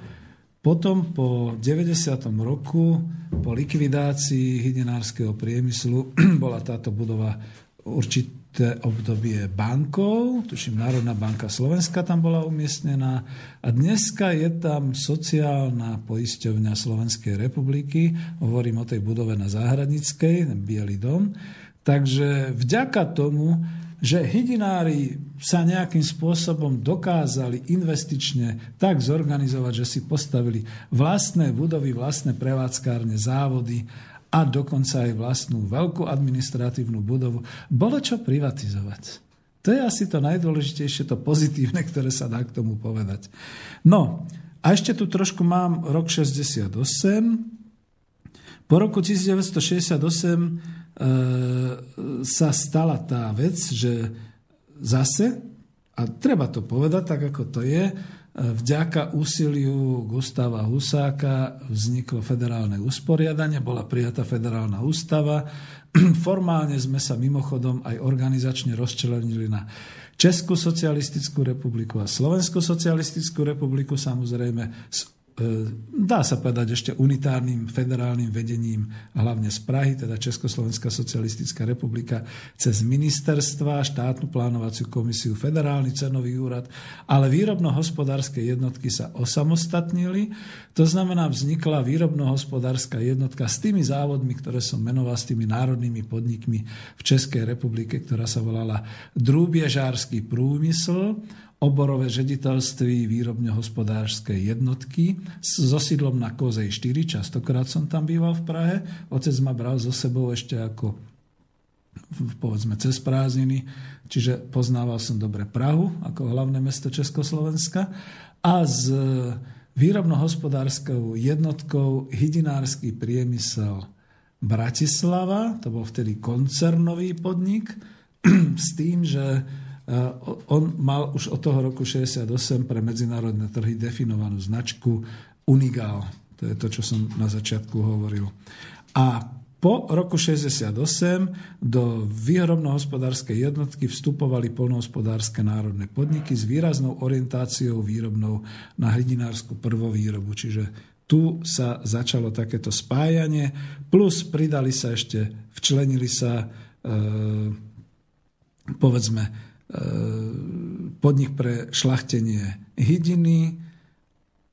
potom po deväťdesiatom roku, po likvidácii hydinárskeho priemyslu, bola táto budova určité obdobie bankou, tuším Národná banka Slovenska tam bola umiestnená a dneska je tam sociálna poisťovňa Slovenskej republiky, hovorím o tej budove na Záhradnickej, Bielý dom, takže vďaka tomu, že hydinári sa nejakým spôsobom dokázali investične tak zorganizovať, že si postavili vlastné budovy, vlastné prevádzkárne, závody a dokonca aj vlastnú veľkú administratívnu budovu. Bolo čo privatizovať. To je asi to najdôležitejšie, to pozitívne, ktoré sa dá k tomu povedať. No, a ešte tu trošku mám rok šesťdesiatosem. Po roku devätnásť šesťdesiatosem e, sa stala tá vec, že zase, a treba to povedať tak, ako to je, vďaka úsiliu Gustáva Husáka vzniklo federálne usporiadanie, bola prijatá federálna ústava. Formálne sme sa mimochodom aj organizačne rozčlenili na Českú socialistickú republiku a Slovenskú socialistickú republiku, samozrejme s, dá sa povedať ešte unitárnym federálnym vedením, hlavne z Prahy, teda Československá socialistická republika cez ministerstva, štátnu plánovaciu komisiu, federálny cenový úrad, ale výrobno-hospodárske jednotky sa osamostatnili, to znamená vznikla výrobno-hospodárska jednotka s tými závodmi, ktoré som menoval, s tými národnými podnikmi v Českej republike, ktorá sa volala Drúbiežársky prúmysl, oborové ředitelství výrobno-hospodárskej jednotky so sídlom na Kozej štyri, častokrát som tam býval v Prahe. Otec ma bral so sebou ešte ako, povedzme, cez prázdniny, čiže poznával som dobre Prahu ako hlavné mesto Československa a s výrobno-hospodárskou jednotkou Hydinársky priemysel Bratislava, to bol vtedy koncernový podnik, s tým, že on mal už od toho roku šesťdesiatosem pre medzinárodné trhy definovanú značku Unigal. To je to, čo som na začiatku hovoril. A po roku šesťdesiatosem do výrobno-hospodárskej jednotky vstupovali poľnohospodárske národné podniky s výraznou orientáciou výrobnou na hlidinársku prvovýrobu. Čiže tu sa začalo takéto spájanie, plus pridali sa ešte, včlenili sa, e, povedzme, podnik pre šľachtenie hydiny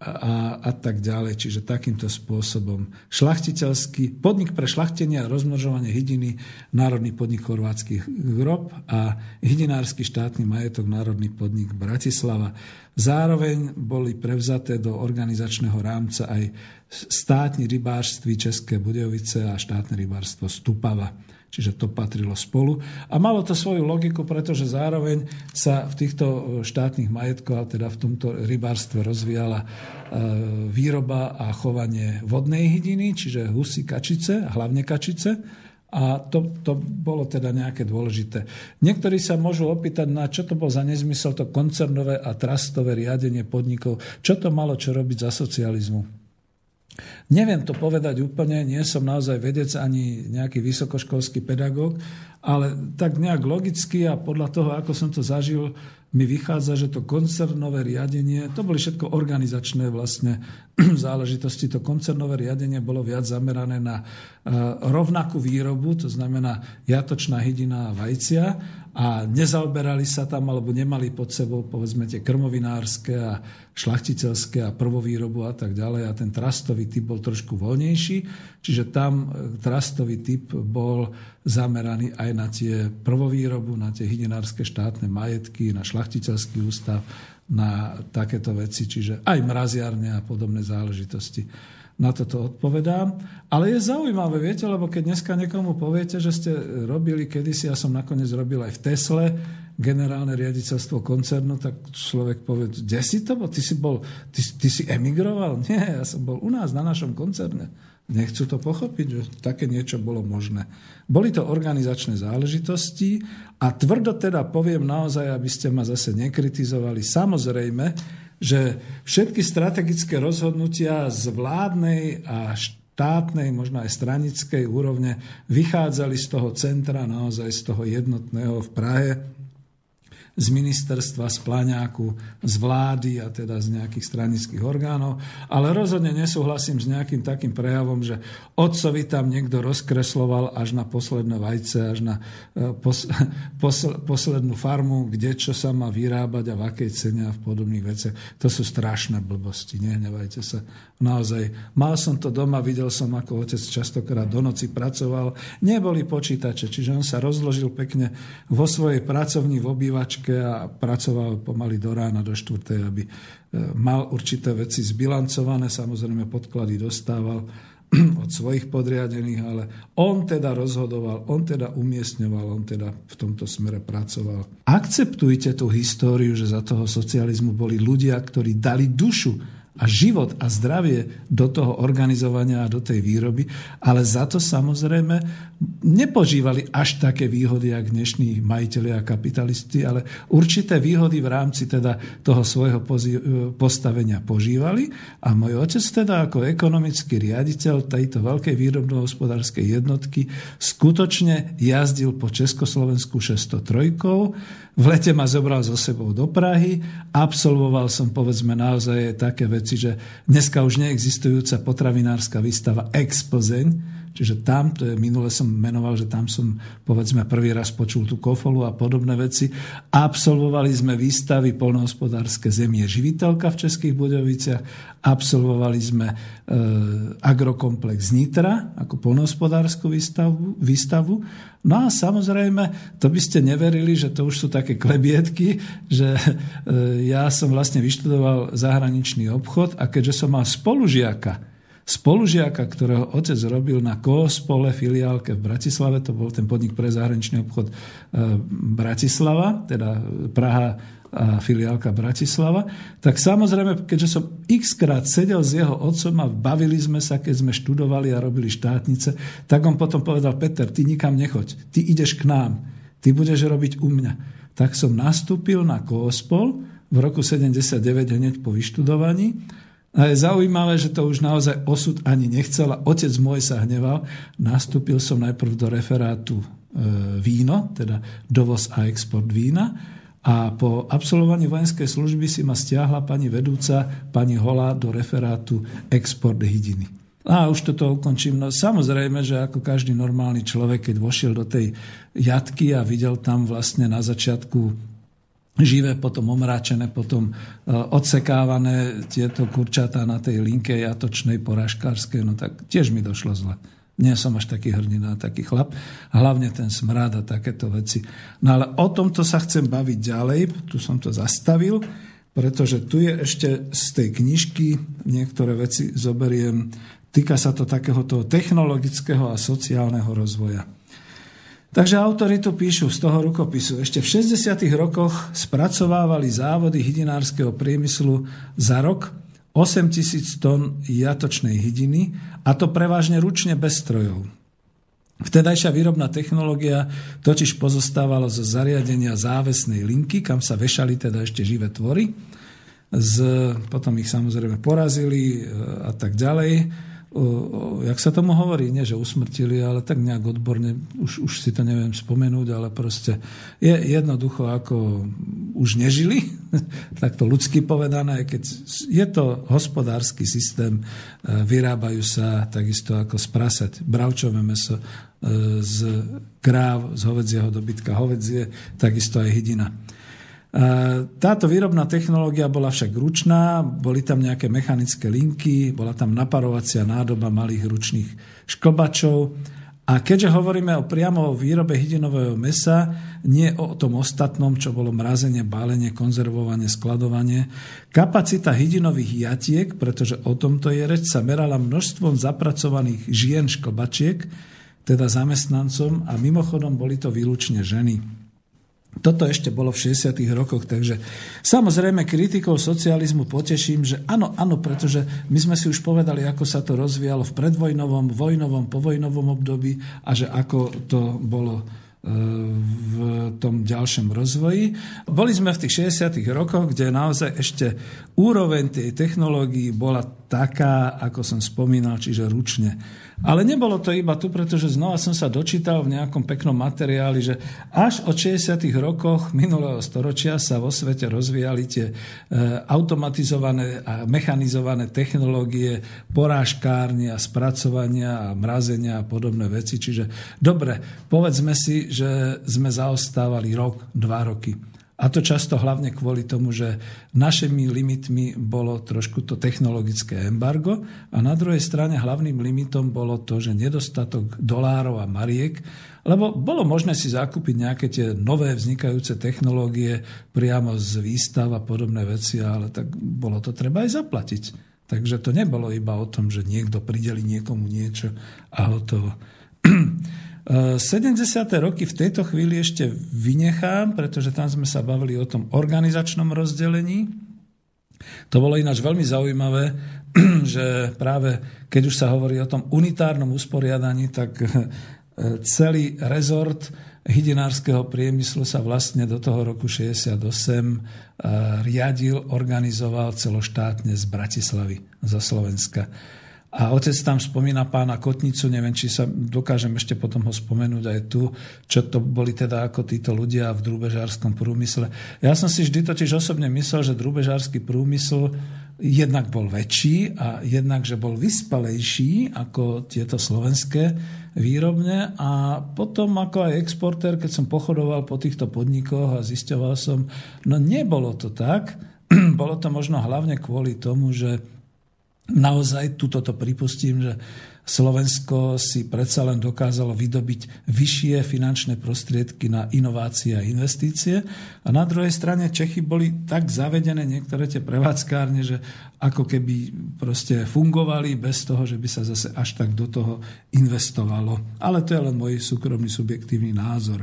a, a tak ďalej. Čiže takýmto spôsobom šľachtiteľský podnik pre šľachtenie a rozmnožovanie hydiny, národný podnik chorvátskych hrob a hydinársky štátny majetok, národný podnik Bratislava. Zároveň boli prevzaté do organizačného rámca aj státne rybárství České Budějovice a štátne rybárstvo Stupava. Čiže to patrilo spolu. A malo to svoju logiku, pretože zároveň sa v týchto štátnych majetkoch, teda v tomto rybárstve rozvíjala výroba a chovanie vodnej hydiny, čiže husy, kačice, hlavne kačice. A to, to bolo teda nejaké dôležité. Niektorí sa môžu opýtať, na čo to bol za nezmysel, to koncernové a trastové riadenie podnikov. Čo to malo čo robiť za socializmu? Neviem to povedať úplne, nie som naozaj vedec ani nejaký vysokoškolský pedagóg, ale tak nejak logicky a podľa toho, ako som to zažil, mi vychádza, že to koncernové riadenie, to boli všetko organizačné vlastne záležitosti, to koncernové riadenie bolo viac zamerané na rovnakú výrobu, to znamená jatočná hydina a vajcia, a nezaoberali sa tam, alebo nemali pod sebou, povedzme, tie krmovinárske a šľachtiteľské a prvovýrobu a tak ďalej. A ten trastový typ bol trošku voľnejší, čiže tam trastový typ bol zameraný aj na tie prvovýrobu, na tie hydinárske štátne majetky, na šľachtiteľský ústav, na takéto veci, čiže aj mraziarne a podobné záležitosti. Na toto odpovedám. Ale je zaujímavé, viete, lebo keď dneska niekomu poviete, že ste robili kedysi, ja som nakoniec robil aj v Tesle, generálne riaditeľstvo koncernu, tak človek povie, kde si to bol? Ty si, bol, ty, ty si emigroval? Nie, ja som bol u nás, na našom koncerne. Nechcú to pochopiť, že také niečo bolo možné. Boli to organizačné záležitosti a tvrdo teda poviem naozaj, aby ste ma zase nekritizovali, samozrejme, že všetky strategické rozhodnutia z vládnej a štátnej, možno aj stranickej úrovne vychádzali z toho centra, naozaj z toho jednotného v Prahe, z ministerstva, z pláňáku, z vlády a teda z nejakých stranických orgánov. Ale rozhodne nesúhlasím s nejakým takým prejavom, že otcovi tam niekto rozkresloval až na posledné vajce, až na pos- pos- poslednú farmu, kde čo sa má vyrábať a v akej cene a v podobných veciach. To sú strašné blbosti, nehnevajte sa. Naozaj, mal som to doma, videl som, ako otec častokrát do noci pracoval. Neboli počítače, čiže on sa rozložil pekne vo svojej pracovni v obývačke a pracoval pomaly do rána, do štvrtej, aby mal určité veci zbilancované, samozrejme podklady dostával od svojich podriadených, ale on teda rozhodoval, on teda umiestňoval, on teda v tomto smere pracoval. Akceptujte tú históriu, že za toho socializmu boli ľudia, ktorí dali dušu a život a zdravie do toho organizovania a do tej výroby, ale za to samozrejme nepožívali až také výhody, jak dnešní majitelia a kapitalisti, ale určité výhody v rámci teda toho svojho postavenia požívali a môj otec teda ako ekonomický riaditeľ tejto veľkej výrobno-hospodárskej jednotky skutočne jazdil po Československu šesťstotrojkou. V lete ma zobral so sebou do Prahy, absolvoval som povedzme naozaj také veci, že dneska už neexistujúca potravinárska výstava Ex-Plzeň, čiže tam, to je, minule som menoval, že tam som povedzme prvý raz počul tú kofolu a podobné veci. Absolvovali sme výstavy poľnohospodárske Zemie živiteľka v Českých Budějoviciach, absolvovali sme e, agrokomplex Nitra ako poľnohospodársku výstavu, výstavu. No a samozrejme, to by ste neverili, že to už sú také klebietky, že e, ja som vlastne vyštudoval zahraničný obchod a keďže som mal spolužiaka, spolužiaka, ktorého otec robil na Koospole filiálke v Bratislave, to bol ten podnik pre zahraničný obchod Bratislava, teda Praha a filiálka Bratislava, tak samozrejme, keďže som x-krát sedel s jeho otcom a bavili sme sa, keď sme študovali a robili štátnice, tak on potom povedal: Peter, ty nikam nechoď, ty ideš k nám, ty budeš robiť u mňa. Tak som nastúpil na Koospol v roku sedemdesiatdeväť hneď po vyštudovaní. A je zaujímavé, že to už naozaj osud ani nechcel a otec môj sa hneval. Nastúpil som najprv do referátu e, víno, teda dovoz a export vína. A po absolvovaní vojenskej služby si ma stiahla pani vedúca, pani Holá, do referátu export hydiny. A už toto ukončím. No samozrejme, že ako každý normálny človek, keď vošiel do tej jatky a videl tam vlastne na začiatku živé, potom omráčené, potom odsekávané tieto kurčatá na tej linke jatočnej porážkárskej, no tak tiež mi došlo zle. Nie som až taký hrdina, taký chlap. Hlavne ten smrad a takéto veci. No ale o tomto sa chcem baviť ďalej, tu som to zastavil, pretože tu je ešte z tej knižky, niektoré veci zoberiem, týka sa to takéhoto technologického a sociálneho rozvoja. Takže autori tu píšu z toho rukopisu. Ešte v šesťdesiatych rokoch spracovávali závody hydinárskeho priemyslu za rok osemtisíc tón jatočnej hydiny, a to prevažne ručne bez strojov. Vtedajšia výrobná technológia totiž pozostávala zo zariadenia závesnej linky, kam sa vešali teda ešte živé tvory. Z, potom ich samozrejme porazili a tak ďalej. O, o, jak sa tomu hovorí, nie že usmrtili, ale tak nejak odborne, už, už si to neviem spomenúť, ale proste je jednoducho ako už nežili, tak to ľudsky povedané, keď je to hospodársky systém, vyrábajú sa takisto ako z prasať bravčové mäso, z kráv, z hovedzieho dobytka, hovedzie, takisto aj hydina. Táto výrobná technológia bola však ručná, boli tam nejaké mechanické linky, bola tam naparovacia nádoba malých ručných šklbačov. A keďže hovoríme o priamo o výrobe hydinového mäsa, nie o tom ostatnom, čo bolo mrazenie, bálenie, konzervovanie, skladovanie, kapacita hydinových jatiek, pretože o tomto je reč, sa merala množstvom zapracovaných žien šklbačiek, teda zamestnancom, a mimochodom boli to výlučne ženy. Toto ešte bolo v šesťdesiatych rokoch, takže samozrejme kritikou socializmu poteším, že áno, áno, pretože my sme si už povedali, ako sa to rozvíjalo v predvojnovom, vojnovom, povojnovom období a že ako to bolo v tom ďalšom rozvoji. Boli sme v tých šesťdesiatych rokoch, kde naozaj ešte úroveň tej technológii bola taká, ako som spomínal, čiže ručne. Ale nebolo to iba tu, pretože znova som sa dočítal v nejakom peknom materiáli, že až od šesťdesiatych rokoch minulého storočia sa vo svete rozvíjali tie automatizované a mechanizované technológie porážkárne a spracovania a mrazenia a podobné veci. Čiže dobre, povedzme si, že sme zaostávali rok, dva roky. A to často hlavne kvôli tomu, že našimi limitmi bolo trošku to technologické embargo a na druhej strane hlavným limitom bolo to, že nedostatok dolárov a mariek, lebo bolo možné si zakúpiť nejaké tie nové vznikajúce technológie priamo z výstav a podobné veci, ale tak bolo to treba aj zaplatiť. Takže to nebolo iba o tom, že niekto prideli niekomu niečo a hotovo. sedemdesiate roky v tejto chvíli ešte vynechám, pretože tam sme sa bavili o tom organizačnom rozdelení. To bolo ináč veľmi zaujímavé, že práve keď už sa hovorí o tom unitárnom usporiadaní, tak celý rezort hydinárskeho priemyslu sa vlastne do toho roku šesťdesiatosem riadil, organizoval celoštátne z Bratislavy, za Slovenska. A otec tam spomína pána Kotnicu, neviem, či sa dokážem ešte potom ho spomenúť aj tu, čo to boli teda ako títo ľudia v drúbežárskom prúmysle. Ja som si vždy totiž osobne myslel, že drúbežársky prúmysl jednak bol väčší a jednak, že bol vyspalejší ako tieto slovenské výrobne. A potom ako aj exportér, keď som pochodoval po týchto podnikoch a zisťoval som, no nebolo to tak. Bolo to možno hlavne kvôli tomu, že naozaj, tuto to pripustím, že Slovensko si predsa len dokázalo vydobiť vyššie finančné prostriedky na inovácie a investície. A na druhej strane Čechy boli tak zavedené niektoré tie prevádzkárne, že ako keby proste fungovali bez toho, že by sa zase až tak do toho investovalo. Ale to je len môj súkromný subjektívny názor.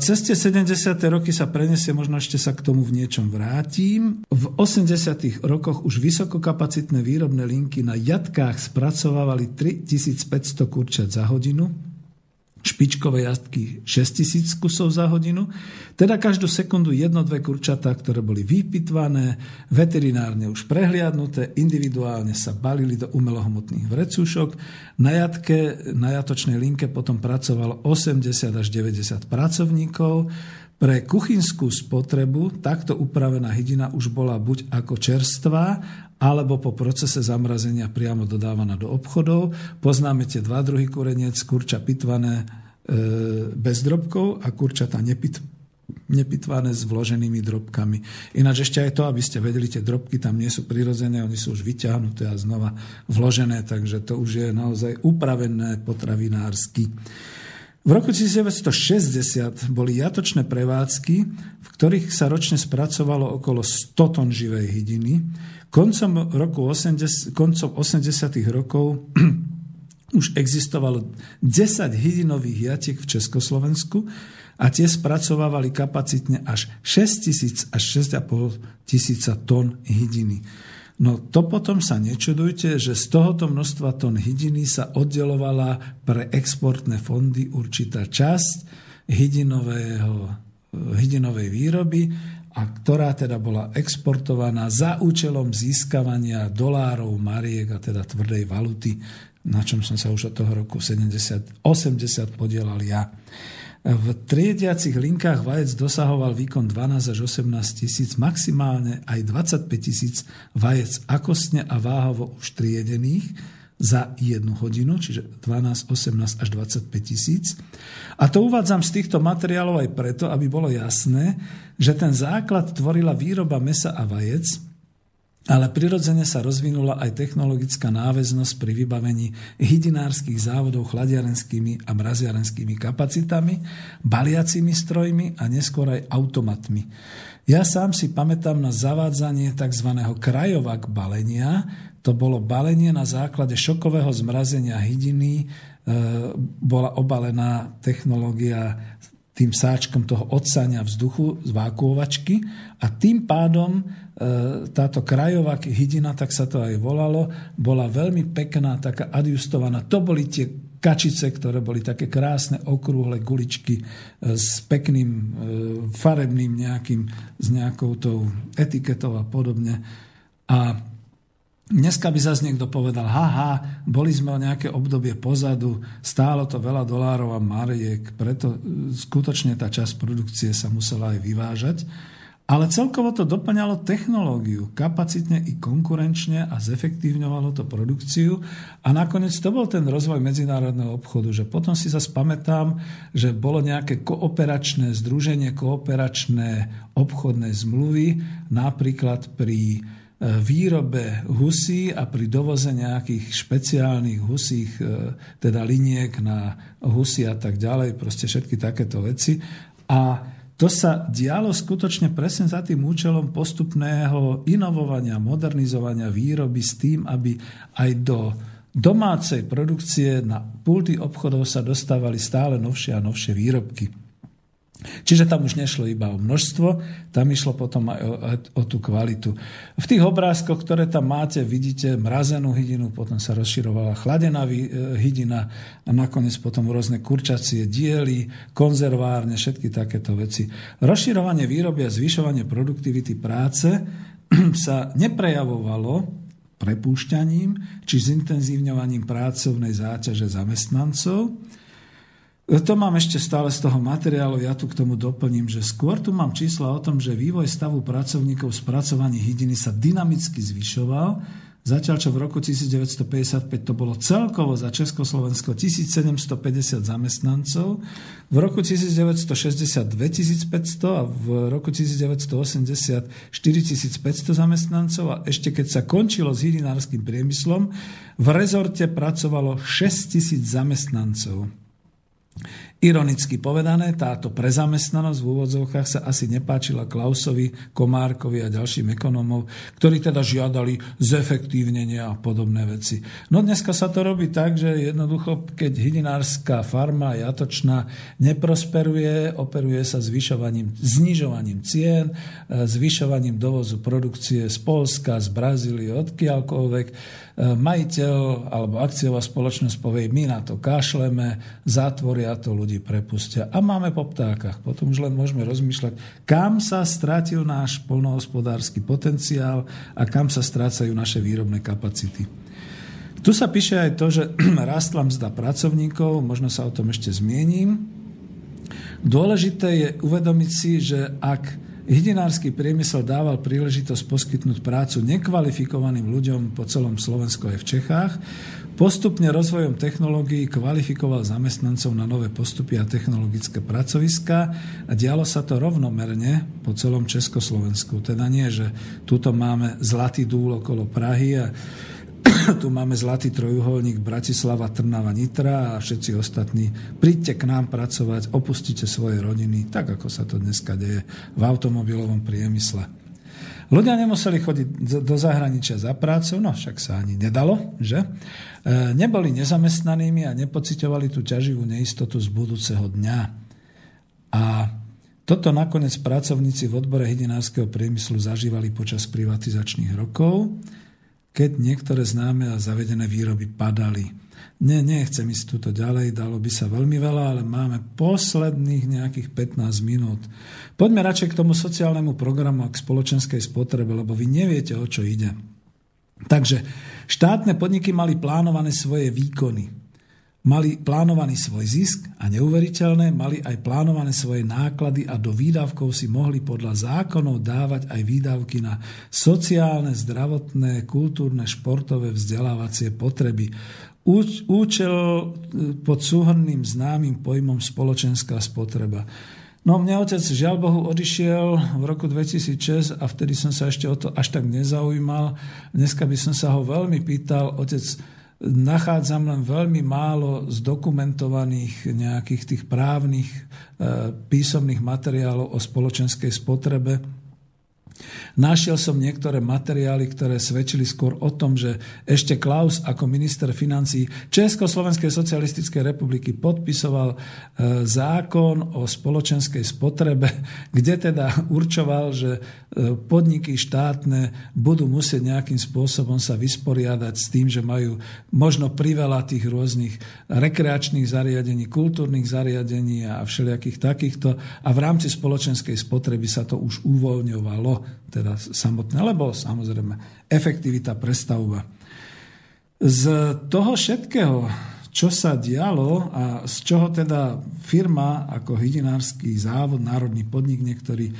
Cez tie sedemdesiate roky sa preniesie, možno ešte sa k tomu v niečom vrátim. V osemdesiatych rokoch už vysokokapacitné výrobné linky na jatkách spracovávali tritisícpäťsto kurčiat za hodinu, špičkové jatky šesťtisíc kusov za hodinu, teda každú sekundu jedno, dve kurčatá, ktoré boli vypitvané, veterinárne už prehliadnuté, individuálne sa balili do umelohmotných vrecúšok. Na jatke, na jatočnej linke potom pracovalo osemdesiat až deväťdesiat pracovníkov. Pre kuchynskú spotrebu takto upravená hydina už bola buď ako čerstvá, alebo po procese zamrazenia priamo dodávaná do obchodov. Poznáme tie dva druhy kureniec, kurča pitvané e, bez drobkov a kurčata nepit, nepitvané s vloženými drobkami. Ináč ešte aj to, aby ste vedeli, tie drobky tam nie sú prirodzené, oni sú už vyťahnuté a znova vložené, takže to už je naozaj upravené potravinársky. V roku devätnásťstošesťdesiat boli jatočné prevádzky, v ktorých sa ročne spracovalo okolo sto ton živej hydiny. Koncom roku osemdesiat, koncom osemdesiatych rokov už existovalo desať hydinových jatiek v Československu a tie spracovávali kapacitne až šesťtisíc až šesť a pol tisíca ton hydiny. No to potom sa nečudujte, že z tohoto množstva ton hydiny sa oddelovala pre exportné fondy určitá časť hydinovej výroby, a ktorá teda bola exportovaná za účelom získavania dolárov, mariek a teda tvrdej valuty, na čom som sa už od toho roku sedemdesiat osemdesiat podielal ja. V triediacich linkách vajec dosahoval výkon dvanásť až osemnásť tisíc, maximálne aj dvadsaťpäť tisíc vajec akostne a váhovo už triedených za jednu hodinu, čiže dvanásť, osemnásť až dvadsaťpäť tisíc. A to uvádzam z týchto materiálov aj preto, aby bolo jasné, že ten základ tvorila výroba mäsa a vajec, ale prirodzene sa rozvinula aj technologická náväznosť pri vybavení hydinárskych závodov chladiarenskými a mraziarenskými kapacitami, baliacimi strojmi a neskôr aj automatmi. Ja sám si pamätám na zavádzanie tzv. Krajovak balenia. To bolo balenie na základe šokového zmrazenia hydiny. E, bola obalená technológia tým sáčkom toho odsania vzduchu z vákuovačky a tým pádom táto krajová hydina, tak sa to aj volalo, bola veľmi pekná, taká adjustovaná. To boli tie kačice, ktoré boli také krásne, okrúhle guličky s pekným farebným nejakým, s nejakou tou etiketou a podobne. A dneska by zase niekto povedal, haha, boli sme o nejaké obdobie pozadu, stálo to veľa dolárov a mariek, preto skutočne tá časť produkcie sa musela aj vyvážať. Ale celkovo to doplňalo technológiu, kapacitne i konkurenčne a zefektívňovalo to produkciu. A nakoniec to bol ten rozvoj medzinárodného obchodu, že potom si zase pamätám, že bolo nejaké kooperačné združenie, kooperačné obchodné zmluvy, napríklad pri výrobe husí a pri dovoze nejakých špeciálnych husích, teda liniek na husy a tak ďalej, proste všetky takéto veci. A To sa dialo skutočne presne za tým účelom postupného inovovania, modernizovania výroby s tým, aby aj do domácej produkcie na pulty obchodov sa dostávali stále novšie a novšie výrobky. Čiže tam už nešlo iba o množstvo, tam išlo potom aj o, o tú kvalitu. V tých obrázkoch, ktoré tam máte, vidíte mrazenú hydinu, potom sa rozširovala chladená hydina a nakoniec potom rôzne kurčacie diely, konzervárne, všetky takéto veci. Rozširovanie výroby a zvyšovanie produktivity práce sa neprejavovalo prepúšťaním či zintenzívňovaním pracovnej záťaže zamestnancov. To mám ešte stále z toho materiálu, ja tu k tomu doplním, že skôr tu mám čísla o tom, že vývoj stavu pracovníkov v spracovaní hydiny sa dynamicky zvyšoval, zatiaľ čo v roku devätnásťstopäťdesiatpäť to bolo celkovo za Československo tisícsedemstopäťdesiat zamestnancov, v roku devätnásťstošesťdesiat dvetisícpäťsto a v roku devätnásťstoosemdesiat štyritisícpäťsto zamestnancov a ešte keď sa končilo s hydinárskym priemyslom, v rezorte pracovalo šesťtisíc zamestnancov. Ironicky povedané, táto prezamestnanosť v úvodzovkách sa asi nepáčila Klausovi, Komárkovi a ďalším ekonomom, ktorí teda žiadali zefektívnenie a podobné veci. No dneska sa to robí tak, že jednoducho, keď hydinárska farma jatočná neprosperuje, operuje sa zvyšovaním, znižovaním cien, zvyšovaním dovozu produkcie z Polska, z Brazílie, odkiaľkoľvek. Majiteľ alebo akciová spoločnosť povie, my na to kašleme, zátvoria to, ľudí prepustia. A máme po ptákach. Potom už len môžeme rozmýšľať, kam sa stratil náš poľnohospodársky potenciál a kam sa strácajú naše výrobné kapacity. Tu sa píše aj to, že rástla mzda pracovníkov, možno sa o tom ešte zmiením. Dôležité je uvedomiť si, že ak hydinársky priemysel dával príležitosť poskytnúť prácu nekvalifikovaným ľuďom po celom Slovensku aj v Čechách, postupne rozvojom technológií kvalifikoval zamestnancov na nové postupy a technologické pracoviská a dialo sa to rovnomerne po celom Československu. Teda nie, že tuto máme zlatý dúl okolo Prahy a tu máme zlatý trojuholník Bratislava, Trnava, Nitra a všetci ostatní. Príďte k nám pracovať, opustite svoje rodiny, tak ako sa to dneska deje v automobilovom priemysle. Ľudia nemuseli chodiť do zahraničia za prácou, no však sa ani nedalo, že? Neboli nezamestnanými a nepociťovali tú ťaživú neistotu z budúceho dňa. A toto nakoniec pracovníci v odbore hydinárskeho priemyslu zažívali počas privatizačných rokov, keď niektoré známe a zavedené výroby padali. Nie, nechcem ísť tuto ďalej, dalo by sa veľmi veľa, ale máme posledných nejakých pätnásť minút. Poďme radšej k tomu sociálnemu programu a k spoločenskej spotrebe, lebo vy neviete, o čo ide. Takže štátne podniky mali plánované svoje výkony. Mali plánovaný svoj zisk a neuveriteľné, mali aj plánované svoje náklady a do výdavkov si mohli podľa zákonov dávať aj výdavky na sociálne, zdravotné, kultúrne, športové, vzdelávacie potreby. Účel pod súhrnným známym pojmom spoločenská spotreba. No mne otec žiaľ Bohu odišiel v roku dvetisícšesť a vtedy som sa ešte o to až tak nezaujímal. Dneska by som sa ho veľmi pýtal, otec, nachádzam len veľmi málo zdokumentovaných nejakých tých právnych písomných materiálov o spoločenskej spotrebe. Našiel som niektoré materiály, ktoré svedčili skôr o tom, že ešte Klaus ako minister financií Československej socialistickej republiky podpisoval zákon o spoločenskej spotrebe, kde teda určoval, že podniky štátne budú musieť nejakým spôsobom sa vysporiadať s tým, že majú možno priveľa tých rôznych rekreačných zariadení, kultúrnych zariadení a všelijakých takýchto a v rámci spoločenskej spotreby sa to už uvoľňovalo. Teda samotné, lebo samozrejme efektivita prestavba. Z toho všetkého, čo sa dialo a z čoho teda firma ako hydinársky závod, národný podnik niektorý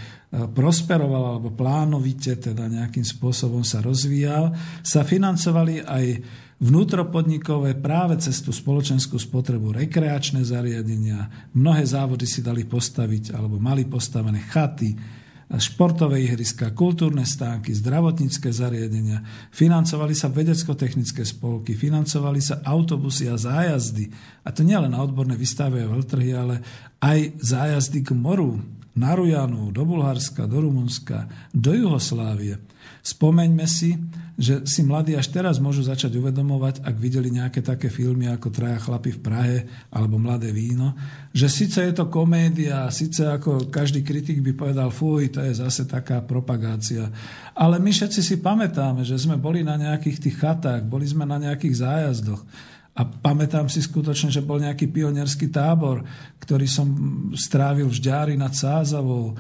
prosperoval alebo plánovite teda nejakým spôsobom sa rozvíjal, sa financovali aj vnútropodnikové práve cez tú spoločenskú spotrebu, rekreačné zariadenia, mnohé závody si dali postaviť alebo mali postavené chaty, športové ihriska, kultúrne stánky, zdravotnícke zariadenia, financovali sa vedecko-technické spolky, financovali sa autobusy a zájazdy. A to nie len na odborné výstavy a veľtrhy, ale aj zájazdy k moru, na Rujanu, do Bulharska, do Rumunska, do Juhoslávie. Spomeňme si, že si mladí až teraz môžu začať uvedomovať, ak videli nejaké také filmy ako Traja chlapi v Prahe alebo Mladé víno, že síce je to komédia, síce ako každý kritik by povedal, fuj, to je zase taká propagácia. Ale my všetci si pamätáme, že sme boli na nejakých tých chatách, boli sme na nejakých zájazdoch. A pamätám si skutočne, že bol nejaký pionierský tábor, ktorý som strávil v Žďári nad Sázavou.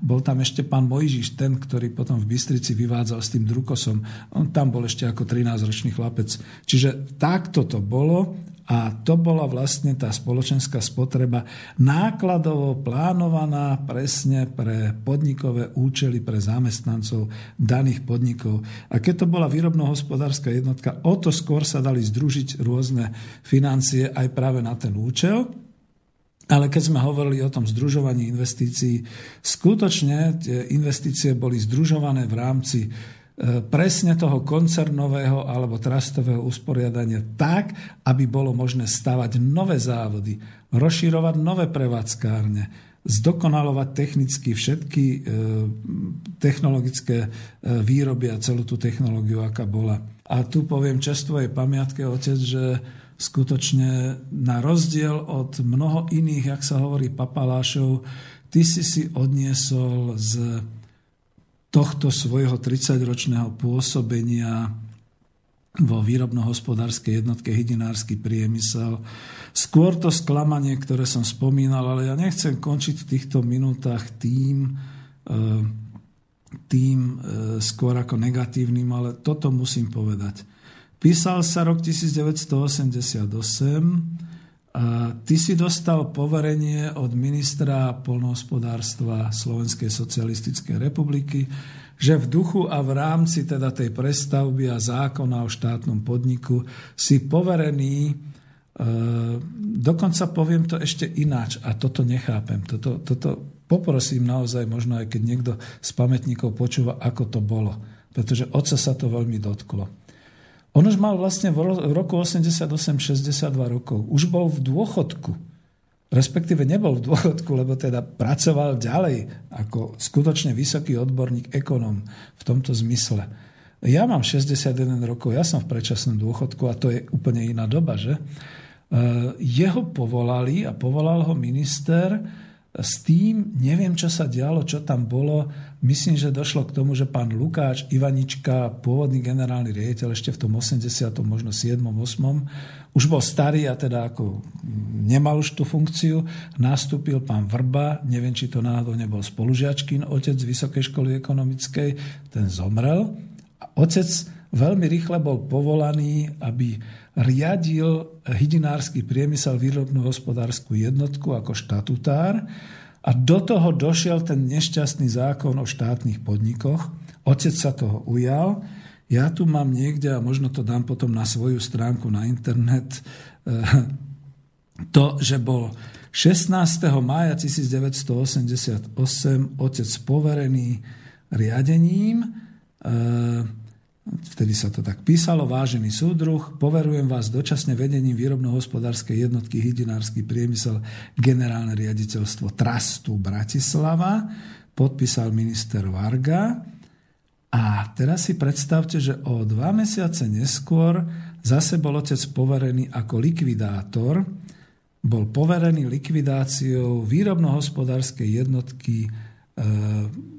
Bol tam ešte pán Mojžiš, ten, ktorý potom v Bystrici vyvádzal s tým drukosom. On tam bol ešte ako trinásťročný chlapec. Čiže takto to bolo a to bola vlastne tá spoločenská spotreba nákladovo plánovaná presne pre podnikové účely, pre zamestnancov daných podnikov. A keď to bola výrobno-hospodárska jednotka, o to skôr sa dali združiť rôzne financie aj práve na ten účel. Ale keď sme hovorili o tom združovaní investícií, skutočne tie investície boli združované v rámci presne toho koncernového alebo trastového usporiadania tak, aby bolo možné stavať nové závody, rozširovať nové prevádzkárne, zdokonalovať technicky všetky e, technologické e, výroby a celú tú technológiu, aká bola. A tu poviem čest tvojej pamiatke, otec, že skutočne na rozdiel od mnoho iných, jak sa hovorí, papalášov, ty si si odniesol z tohto svojho tridsaťročného pôsobenia vo výrobno-hospodárskej jednotke Hydinársky priemysel. Skôr to sklamanie, ktoré som spomínal, ale ja nechcem končiť v týchto minútach tým, tým skôr ako negatívnym, ale toto musím povedať. Písal sa rok devätnásťstoosemdesiatosem a ty si dostal poverenie od ministra poľnohospodárstva Slovenskej socialistickej republiky, že v duchu a v rámci teda tej prestavby a zákona o štátnom podniku si poverený, e, dokonca poviem to ešte ináč, a toto nechápem, toto, toto poprosím naozaj, možno aj keď niekto z pamätníkov počúva, ako to bolo, pretože otca sa to veľmi dotklo. On už mal vlastne v roku osemdesiatosem šesťdesiatdva rokov, už bol v dôchodku. Respektíve nebol v dôchodku, lebo teda pracoval ďalej ako skutočne vysoký odborník, ekonóm v tomto zmysle. Ja mám šesťdesiatjeden rokov, ja som v predčasnom dôchodku a to je úplne iná doba, že? Jeho povolali a povolal ho minister s tým, neviem, čo sa dialo, čo tam bolo. Myslím, že došlo k tomu, že pán Lukáč Ivanička, pôvodný generálny riaditeľ ešte v tom osemdesiatom, možno siedmom, ôsmom, už bol starý a teda ako nemal už tú funkciu. Nastúpil pán Vrba, neviem, či to náhodou nebol spolužiačkin, otec z Vysokej školy ekonomickej, ten zomrel. A otec veľmi rýchle bol povolaný, aby riadil hydinársky priemysel výrobnú hospodárskú jednotku ako štatutár. A do toho došiel ten nešťastný zákon o štátnych podnikoch. Otec sa toho ujal. Ja tu mám niekde, a možno to dám potom na svoju stránku na internet, to, že bol šestnásteho mája devätnásťstoosemdesiatosem otec poverený riadením. Vtedy sa to tak písalo. Vážený súdruh, poverujem vás dočasne vedením výrobno-hospodárskej jednotky Hydinársky priemysel generálne riaditeľstvo Trastu Bratislava. Podpísal minister Varga. A teraz si predstavte, že o dva mesiace neskôr zase bol otec poverený ako likvidátor. Bol poverený likvidáciou výrobno-hospodárskej jednotky, e,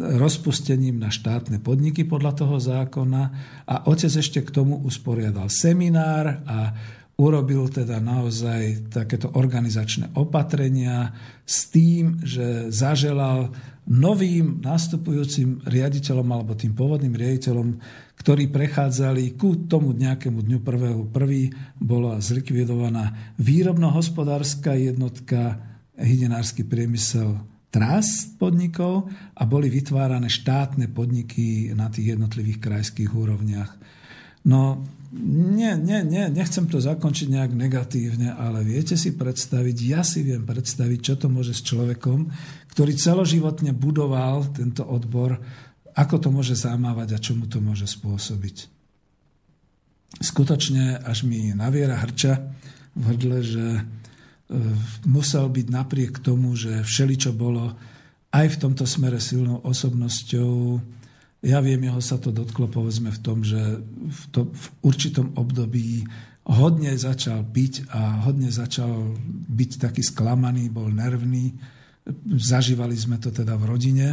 rozpustením na štátne podniky podľa toho zákona. A otec ešte k tomu usporiadal seminár a urobil teda naozaj takéto organizačné opatrenia s tým, že zaželal novým nastupujúcim riaditeľom alebo tým pôvodným riaditeľom, ktorí prechádzali ku tomu nejakému dňu prvého prvý bola zlikvidovaná výrobno-hospodárska jednotka Hydinársky priemysel Trast podnikov a boli vytvárané štátne podniky na tých jednotlivých krajských úrovniach. No, Nie, nie, nie, nechcem to zakončiť nejak negatívne, ale viete si predstaviť, ja si viem predstaviť, čo to môže s človekom, ktorý celoživotne budoval tento odbor, ako to môže zamávať a čo mu to môže spôsobiť. Skutočne, až mi naviera hrča v hrdle, že musel byť napriek tomu, že všeličo bolo aj v tomto smere silnou osobnosťou. Ja viem, jeho sa to dotklo, povedzme, v tom, že v, to, v určitom období hodne začal piť a hodne začal byť taký sklamaný, bol nervný. Zažívali sme to teda v rodine.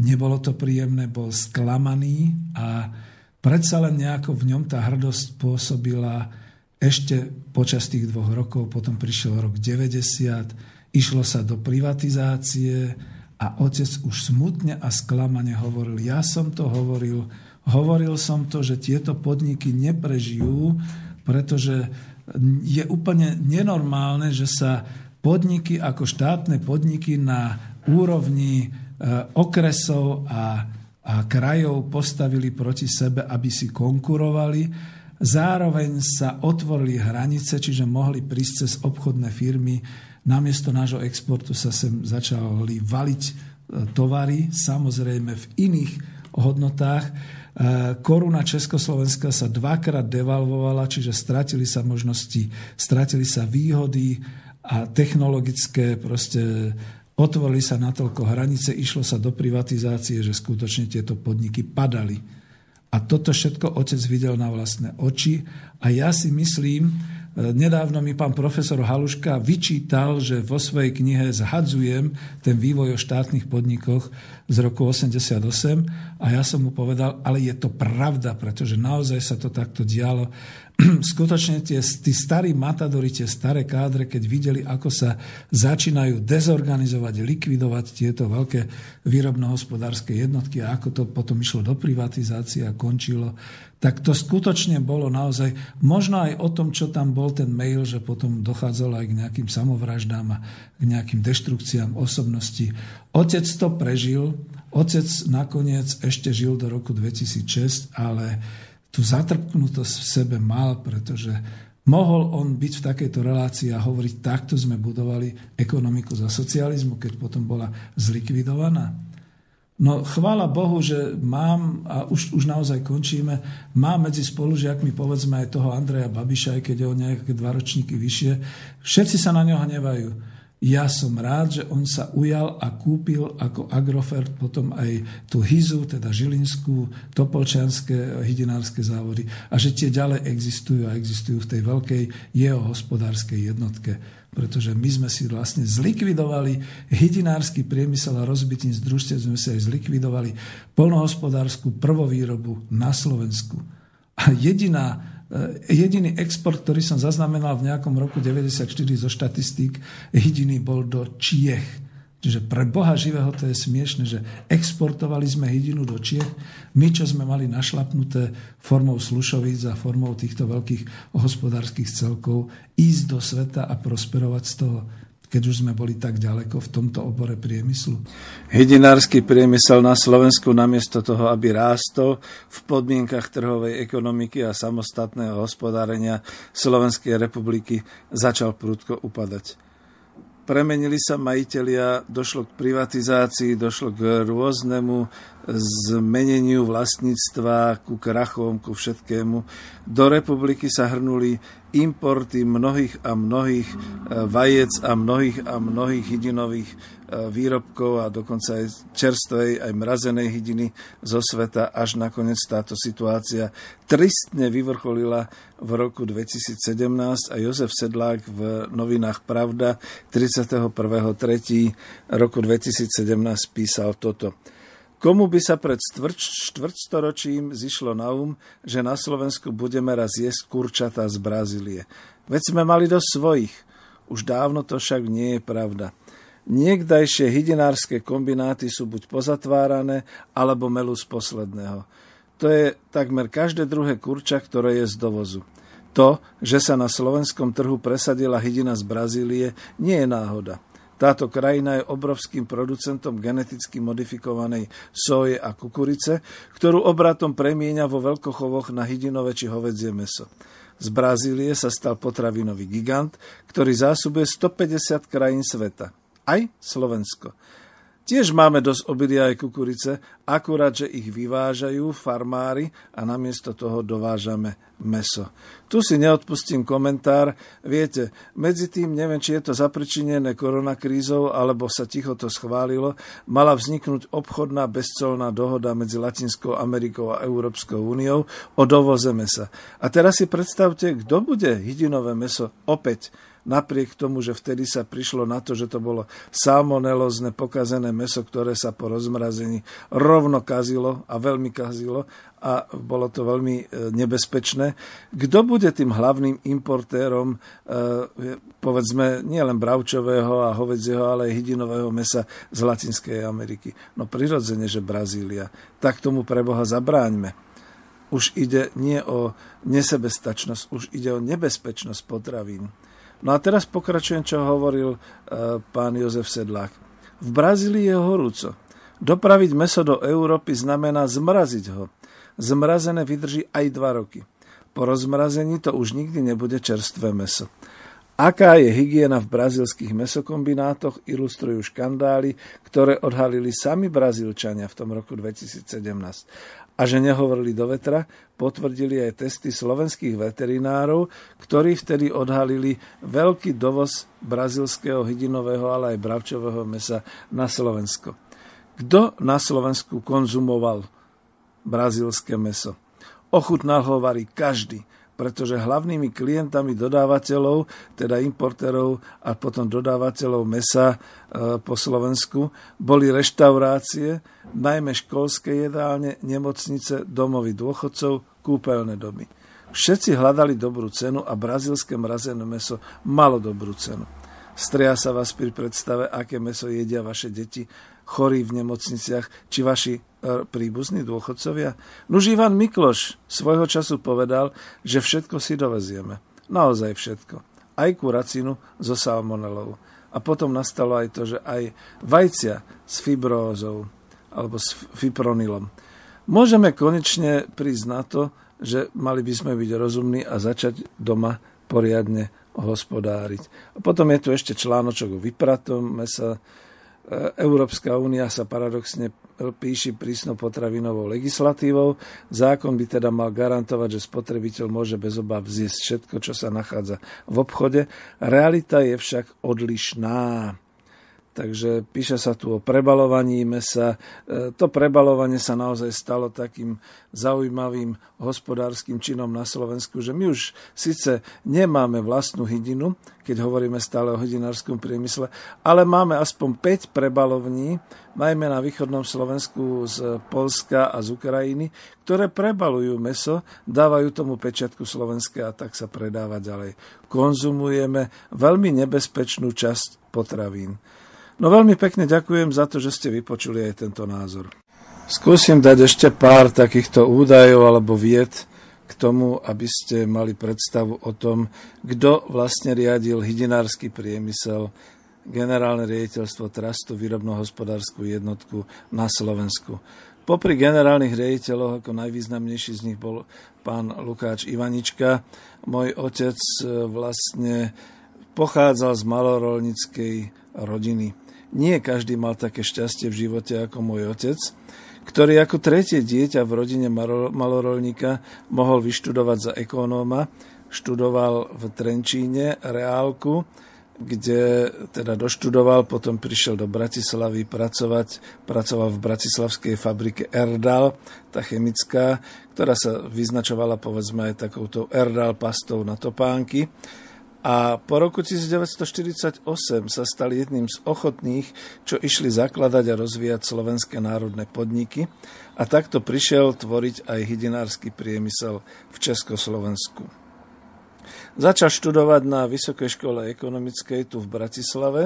Nebolo to príjemné, bol sklamaný a predsa len nejako v ňom tá hrdosť pôsobila ešte počas tých dvoch rokov. Potom prišiel rok deväťdesiat, išlo sa do privatizácie a otec už smutne a sklamane hovoril, ja som to hovoril, hovoril som to, že tieto podniky neprežijú, pretože je úplne nenormálne, že sa podniky ako štátne podniky na úrovni okresov a, a krajov postavili proti sebe, aby si konkurovali. Zároveň sa otvorili hranice, čiže mohli prísť cez obchodné firmy. Namiesto nášho exportu sa sem začali valiť tovary, samozrejme v iných hodnotách. Koruna Československa sa dvakrát devalvovala, čiže stratili sa možnosti, stratili sa výhody a technologické proste otvorili sa natoľko hranice, išlo sa do privatizácie, že skutočne tieto podniky padali. A toto všetko otec videl na vlastné oči a ja si myslím, nedávno mi pán profesor Haluška vyčítal, že vo svojej knihe zhadzujem ten vývoj o štátnych podnikoch z roku osemdesiatosem a ja som mu povedal, ale je to pravda, pretože naozaj sa to takto dialo. Skutočne tie, tí starí matadori, tie staré kádre, keď videli, ako sa začínajú dezorganizovať, likvidovať tieto veľké výrobno-hospodárske jednotky a ako to potom išlo do privatizácie a končilo, tak to skutočne bolo naozaj, možno aj o tom, čo tam bol ten mail, že potom dochádzalo aj k nejakým samovraždám a k nejakým deštrukciám osobnosti. Otec to prežil, otec nakoniec ešte žil do roku dvetisícšesť, ale tú zatrpknutosť v sebe mal, pretože mohol on byť v takejto relácii a hovoriť, takto sme budovali ekonomiku za socializmu, keď potom bola zlikvidovaná. No chvála Bohu, že mám, a už, už naozaj končíme, mám medzi spolužiakmi, povedzme aj toho Andreja Babiša, aj keď je o nejaké dva ročníky vyššie, všetci sa na ňo hnevajú. Ja som rád, že on sa ujal a kúpil ako Agrofert potom aj tú Hizu, teda Žilinskú, Topolčianske, Hydinárske závody a že tie ďalej existujú a existujú v tej veľkej jeho hospodárskej jednotke. Pretože my sme si vlastne zlikvidovali hydinársky priemysel a rozbitým združstiev sme si aj zlikvidovali poľnohospodársku prvovýrobu na Slovensku. A jediná Jediný export, ktorý som zaznamenal v nejakom roku deväťdesiatštyri zo štatistík, hydiny bol do Čiech. Čiže pre Boha živého to je smiešne, že exportovali sme hydinu do Čiech. My, čo sme mali našlapnuté formou slušovíc a formou týchto veľkých hospodárskych celkov, ísť do sveta a prosperovať z toho, keď už sme boli tak ďaleko v tomto obore priemyslu. Hydinársky priemysel na Slovensku namiesto toho, aby rástol v podmienkach trhovej ekonomiky a samostatného hospodárenia Slovenskej republiky, začal prudko upadať. Premenili sa majitelia, došlo k privatizácii, došlo k rôznemu zmeneniu vlastníctva, ku krachom, ku všetkému. Do republiky sa hrnuli importy mnohých a mnohých vajec a mnohých a mnohých hydinových výrobkov a dokonca aj čerstvej, aj mrazenej hydiny zo sveta, až nakoniec táto situácia tristne vyvrcholila v roku dvetisícsedemnásť a Jozef Sedlák v novinách Pravda tridsiateho prvého tretieho roku dvetisícsedemnásť písal toto. Komu by sa pred štvrtstoročím zišlo na um, že na Slovensku budeme raz jesť kurčatá z Brazílie? Veď sme mali dosť svojich. Už dávno to však nie je pravda. Niekdajšie hydinárske kombináty sú buď pozatvárané, alebo melú z posledného. To je takmer každé druhé kurča, ktoré je z dovozu. To, že sa na slovenskom trhu presadila hydina z Brazílie, nie je náhoda. Táto krajina je obrovským producentom geneticky modifikovanej soje a kukurice, ktorú obratom premieňa vo veľkochovoch na hydinové či hovädzie mäso. Z Brazílie sa stal potravinový gigant, ktorý zásobuje stopäťdesiat krajín sveta. Aj Slovensko. Tiež máme dosť obilia aj kukurice, akurát, že ich vyvážajú farmári a namiesto toho dovážame mäso. Tu si neodpustím komentár. Viete, medzi tým, neviem, či je to zapričinené koronakrízou, alebo sa ticho to schválilo, mala vzniknúť obchodná bezcolná dohoda medzi Latinskou Amerikou a Európskou úniou o dovoze mäsa. A teraz si predstavte, kto bude hydinové mäso opäť. Napriek tomu, že vtedy sa prišlo na to, že to bolo salmonelózne pokazené mäso, ktoré sa po rozmrazení rovno kazilo a veľmi kazilo a bolo to veľmi nebezpečné. Kto bude tým hlavným importérom, povedzme, nielen bravčového a hovädzieho, ale aj hydinového mäsa z Latinskej Ameriky? No prirodzene, že Brazília. Tak tomu pre Boha zabráňme. Už ide nie o nesebestačnosť, už ide o nebezpečnosť potravín. No a teraz pokračujem, čo hovoril e, pán Jozef Sedlák. V Brazílii je horúco. Dopraviť mäso do Európy znamená zmraziť ho. Zmrazené vydrží aj dva roky. Po rozmrazení to už nikdy nebude čerstvé mäso. Aká je hygiena v brazílskych mäsokombinátoch, ilustrujú škandály, ktoré odhalili sami Brazílčania v tom roku dvetisícsedemnásť. A že nehovorili do vetra, potvrdili aj testy slovenských veterinárov, ktorí vtedy odhalili veľký dovoz brazílskeho hydinového, ale aj bravčového mäsa na Slovensko. Kto na Slovensku konzumoval brazílske mäso? Ochutnal ho varí každý, pretože hlavnými klientami dodávateľov, teda importérov a potom dodávateľov mäsa po Slovensku, boli reštaurácie, najmä školské jedálne, nemocnice, domovy dôchodcov, kúpeľné domy. Všetci hľadali dobrú cenu a brazílske mrazené mäso malo dobrú cenu. Stria sa vás pri predstave, aké mäso jedia vaše deti, chorí v nemocniciach, či vaši príbuzní dôchodcovia. Nuž Ivan Mikloš svojho času povedal, že všetko si dovezieme. Naozaj všetko. Aj kuracinu so salmonelou. A potom nastalo aj to, že aj vajcia s fibrózou alebo s fipronilom. Môžeme konečne prísť na to, že mali by sme byť rozumní a začať doma poriadne hospodáriť. A potom je tu ešte článočok o vypratom mäsa. Európska únia sa paradoxne píši prísnou potravinovou legislatívou. Zákon by teda mal garantovať, že spotrebiteľ môže bez obáv zjesť všetko, čo sa nachádza v obchode. Realita je však odlišná. Takže píše sa tu o prebalovaní mäsa. To prebalovanie sa naozaj stalo takým zaujímavým hospodárskym činom na Slovensku, že my už síce nemáme vlastnú hydinu, keď hovoríme stále o hydinárskom priemysle, ale máme aspoň päť prebalovní, najmä na východnom Slovensku z Poľska a z Ukrajiny, ktoré prebalujú mäso, dávajú tomu pečiatku slovenské a tak sa predáva ďalej. Konzumujeme veľmi nebezpečnú časť potravín. No veľmi pekne ďakujem za to, že ste vypočuli aj tento názor. Skúsim dať ešte pár takýchto údajov alebo vied k tomu, aby ste mali predstavu o tom, kto vlastne riadil hydinársky priemysel, generálne riaditeľstvo trastu, výrobno-hospodárskú jednotku na Slovensku. Popri generálnych riaditeľoch, ako najvýznamnejší z nich bol pán Lukáč Ivanička, môj otec vlastne pochádzal z malorolníckej rodiny. Nie každý mal také šťastie v živote ako môj otec, ktorý ako tretie dieťa v rodine malorolníka mohol vyštudovať za ekonóma. Študoval v Trenčíne reálku, kde teda doštudoval, potom prišiel do Bratislavy pracovať. Pracoval v bratislavskej fabrike Erdal, tá chemická, ktorá sa vyznačovala povedzme aj takouto Erdal pastou na topánky. A po roku devätnásťstoštyridsaťosem sa stal jedným z ochotných, čo išli zakladať a rozvíjať slovenské národné podniky a takto prišiel tvoriť aj hydinársky priemysel v Československu. Začal študovať na Vysokej škole ekonomickej tu v Bratislave,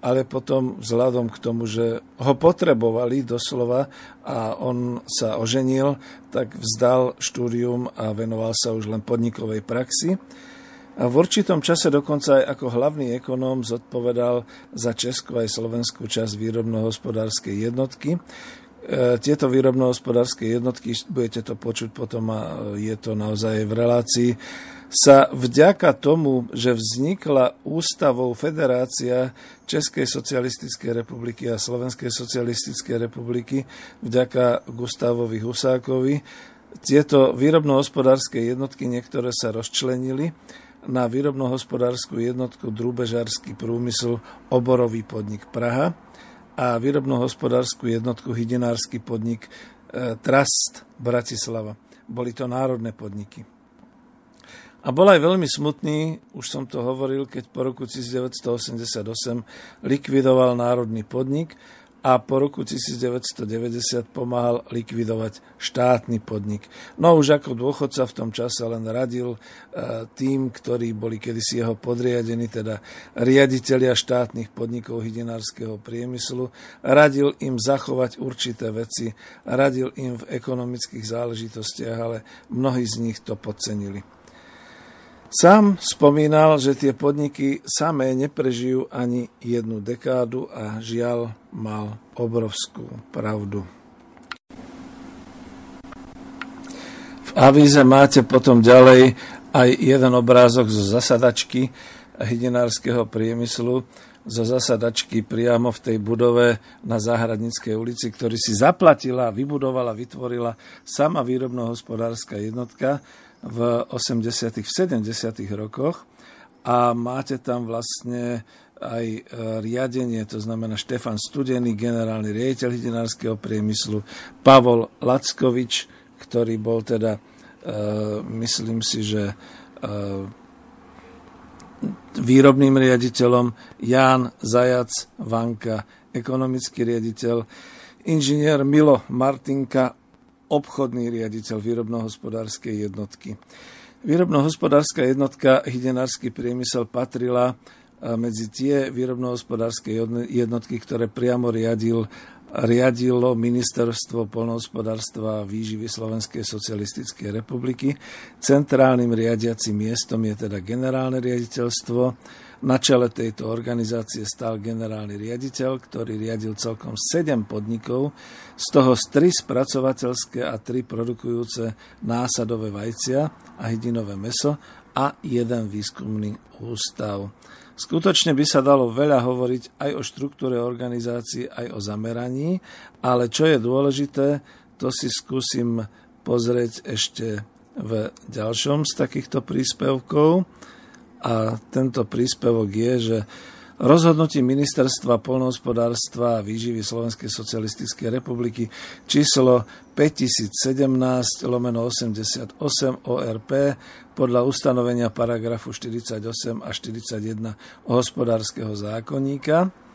ale potom vzhľadom k tomu, že ho potrebovali doslova a on sa oženil, tak vzdal štúdium a venoval sa už len podnikovej praxi. A v určitom čase dokonca aj ako hlavný ekonóm zodpovedal za Česku aj slovenskú časť výrobno-hospodárskej jednotky. Tieto výrobno-hospodárske jednotky, budete to počuť potom a je to naozaj v relácii, sa vďaka tomu, že vznikla ústavou Federácia Českej socialistickej republiky a Slovenskej socialistickej republiky, vďaka Gustávovi Husákovi, tieto výrobno-hospodárske jednotky, niektoré sa rozčlenili na výrobno-hospodárskú jednotku Drúbežársky priemysel oborový podnik Praha a výrobno-hospodárskú jednotku Hydinársky podnik e, Trast Bratislava. Boli to národné podniky. A bol aj veľmi smutný, už som to hovoril, keď po roku devätnásť osemdesiatosem likvidoval národný podnik a po roku devätnásť deväťdesiat pomáhal likvidovať štátny podnik. No už ako dôchodca v tom čase len radil tým, ktorí boli kedysi jeho podriadení, teda riaditelia štátnych podnikov hydinárskeho priemyslu, radil im zachovať určité veci, radil im v ekonomických záležitostiach, ale mnohí z nich to podcenili. Sám spomínal, že tie podniky samé neprežijú ani jednu dekádu a žiaľ mal obrovskú pravdu. V avíze máte potom ďalej aj jeden obrázok zo zasadačky hydinárskeho priemyslu, zo zasadačky priamo v tej budove na Záhradníckej ulici, ktorý si zaplatila, vybudovala, vytvorila sama výrobno-hospodárska jednotka v osemdesiatych, v sedemdesiatych rokoch a máte tam vlastne aj riadenie, to znamená Štefan Studený, generálny riaditeľ hydinárskeho priemyslu, Pavol Lackovič, ktorý bol teda, e, myslím si, že e, výrobným riaditeľom, Ján Zajac-Vanka, ekonomický riaditeľ, inžinier Milo Martinka, obchodný riaditeľ výrobno-hospodárskej jednotky. Výrobno-hospodárska jednotka hydinársky priemysel patrila medzi tie výrobno-hospodárske jednotky, ktoré priamo riadil, riadilo Ministerstvo poľnohospodárstva a výživy Slovenskej socialistickej republiky. Centrálnym riadiacím miestom je teda generálne riaditeľstvo. Na čele tejto organizácie stál generálny riaditeľ, ktorý riadil celkom sedem podnikov, z toho tri spracovateľské a tri produkujúce násadové vajcia a hydinové mäso a jeden výskumný ústav. Skutočne by sa dalo veľa hovoriť aj o štruktúre organizácií, aj o zameraní, ale čo je dôležité, to si skúsim pozrieť ešte v ďalšom z takýchto príspevkov. A tento príspevok je, že rozhodnutí Ministerstva poľnohospodárstva a výživy Slovenskej socialistickej republiky číslo päťtisícsedemnásť lomeno osemdesiatosem ó er pé podľa ustanovenia paragrafu štyridsaťosem a štyridsaťjeden hospodárskeho zákonníka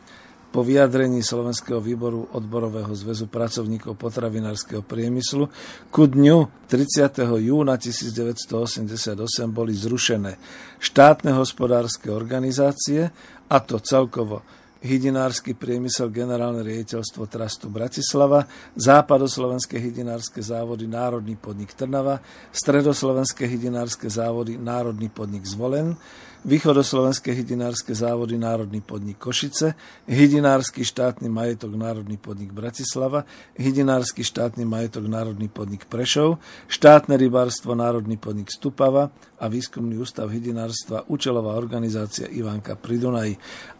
po vyjadrení Slovenského výboru odborového zväzu pracovníkov potravinárskeho priemyslu ku dňu tridsiateho júna tisícdeväťstoosemdesiatosem boli zrušené štátne hospodárske organizácie, a to celkovo hydinársky priemysel, generálne riaditeľstvo Trastu Bratislava, západoslovenské hydinárske závody, národný podnik Trnava, stredoslovenské hydinárske závody, národný podnik Zvolen, východoslovenské hydinárske závody, národný podnik Košice, hydinársky štátny majetok, národný podnik Bratislava, hydinársky štátny majetok, národný podnik Prešov, štátne rybárstvo, národný podnik Stupava a výskumný ústav hydinárstva, účelová organizácia Ivánka pri Dunaji.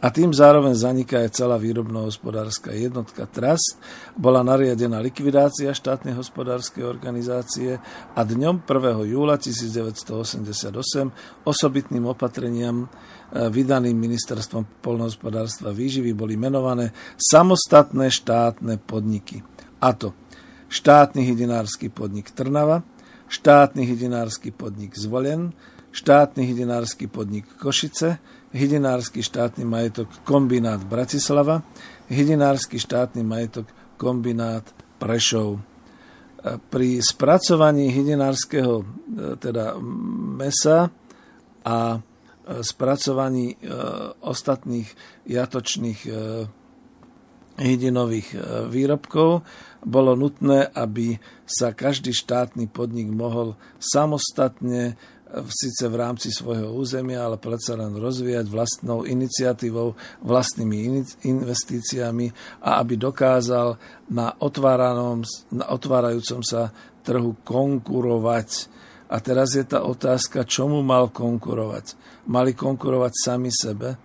A tým zároveň zaniká aj celá výrobno-hospodárska jednotka Trast, bola nariadená likvidácia štátnej hospodárskej organizácie a dňom prvého júla tisícdeväťstoosemdesiatosem osobitným opatrením vydaným Ministerstvom poľnohospodárstva výživy boli menované samostatné štátne podniky. A to štátny hydinársky podnik Trnava, štátny hydinársky podnik Zvolen, štátny hydinársky podnik Košice, hydinársky štátny majetok kombinát Bratislava, hydinársky štátny majetok kombinát Prešov. Pri spracovaní hydinárskeho teda mäsa a spracovaní e, ostatných jatočných e, hydinových e, výrobkov bolo nutné, aby sa každý štátny podnik mohol samostatne, síce v rámci svojho územia, ale predsa len rozvíjať vlastnou iniciatívou, vlastnými investíciami a aby dokázal na, na otvárajúcom sa trhu konkurovať. A teraz je tá otázka, čomu mal konkurovať. Mali konkurovať sami sebe?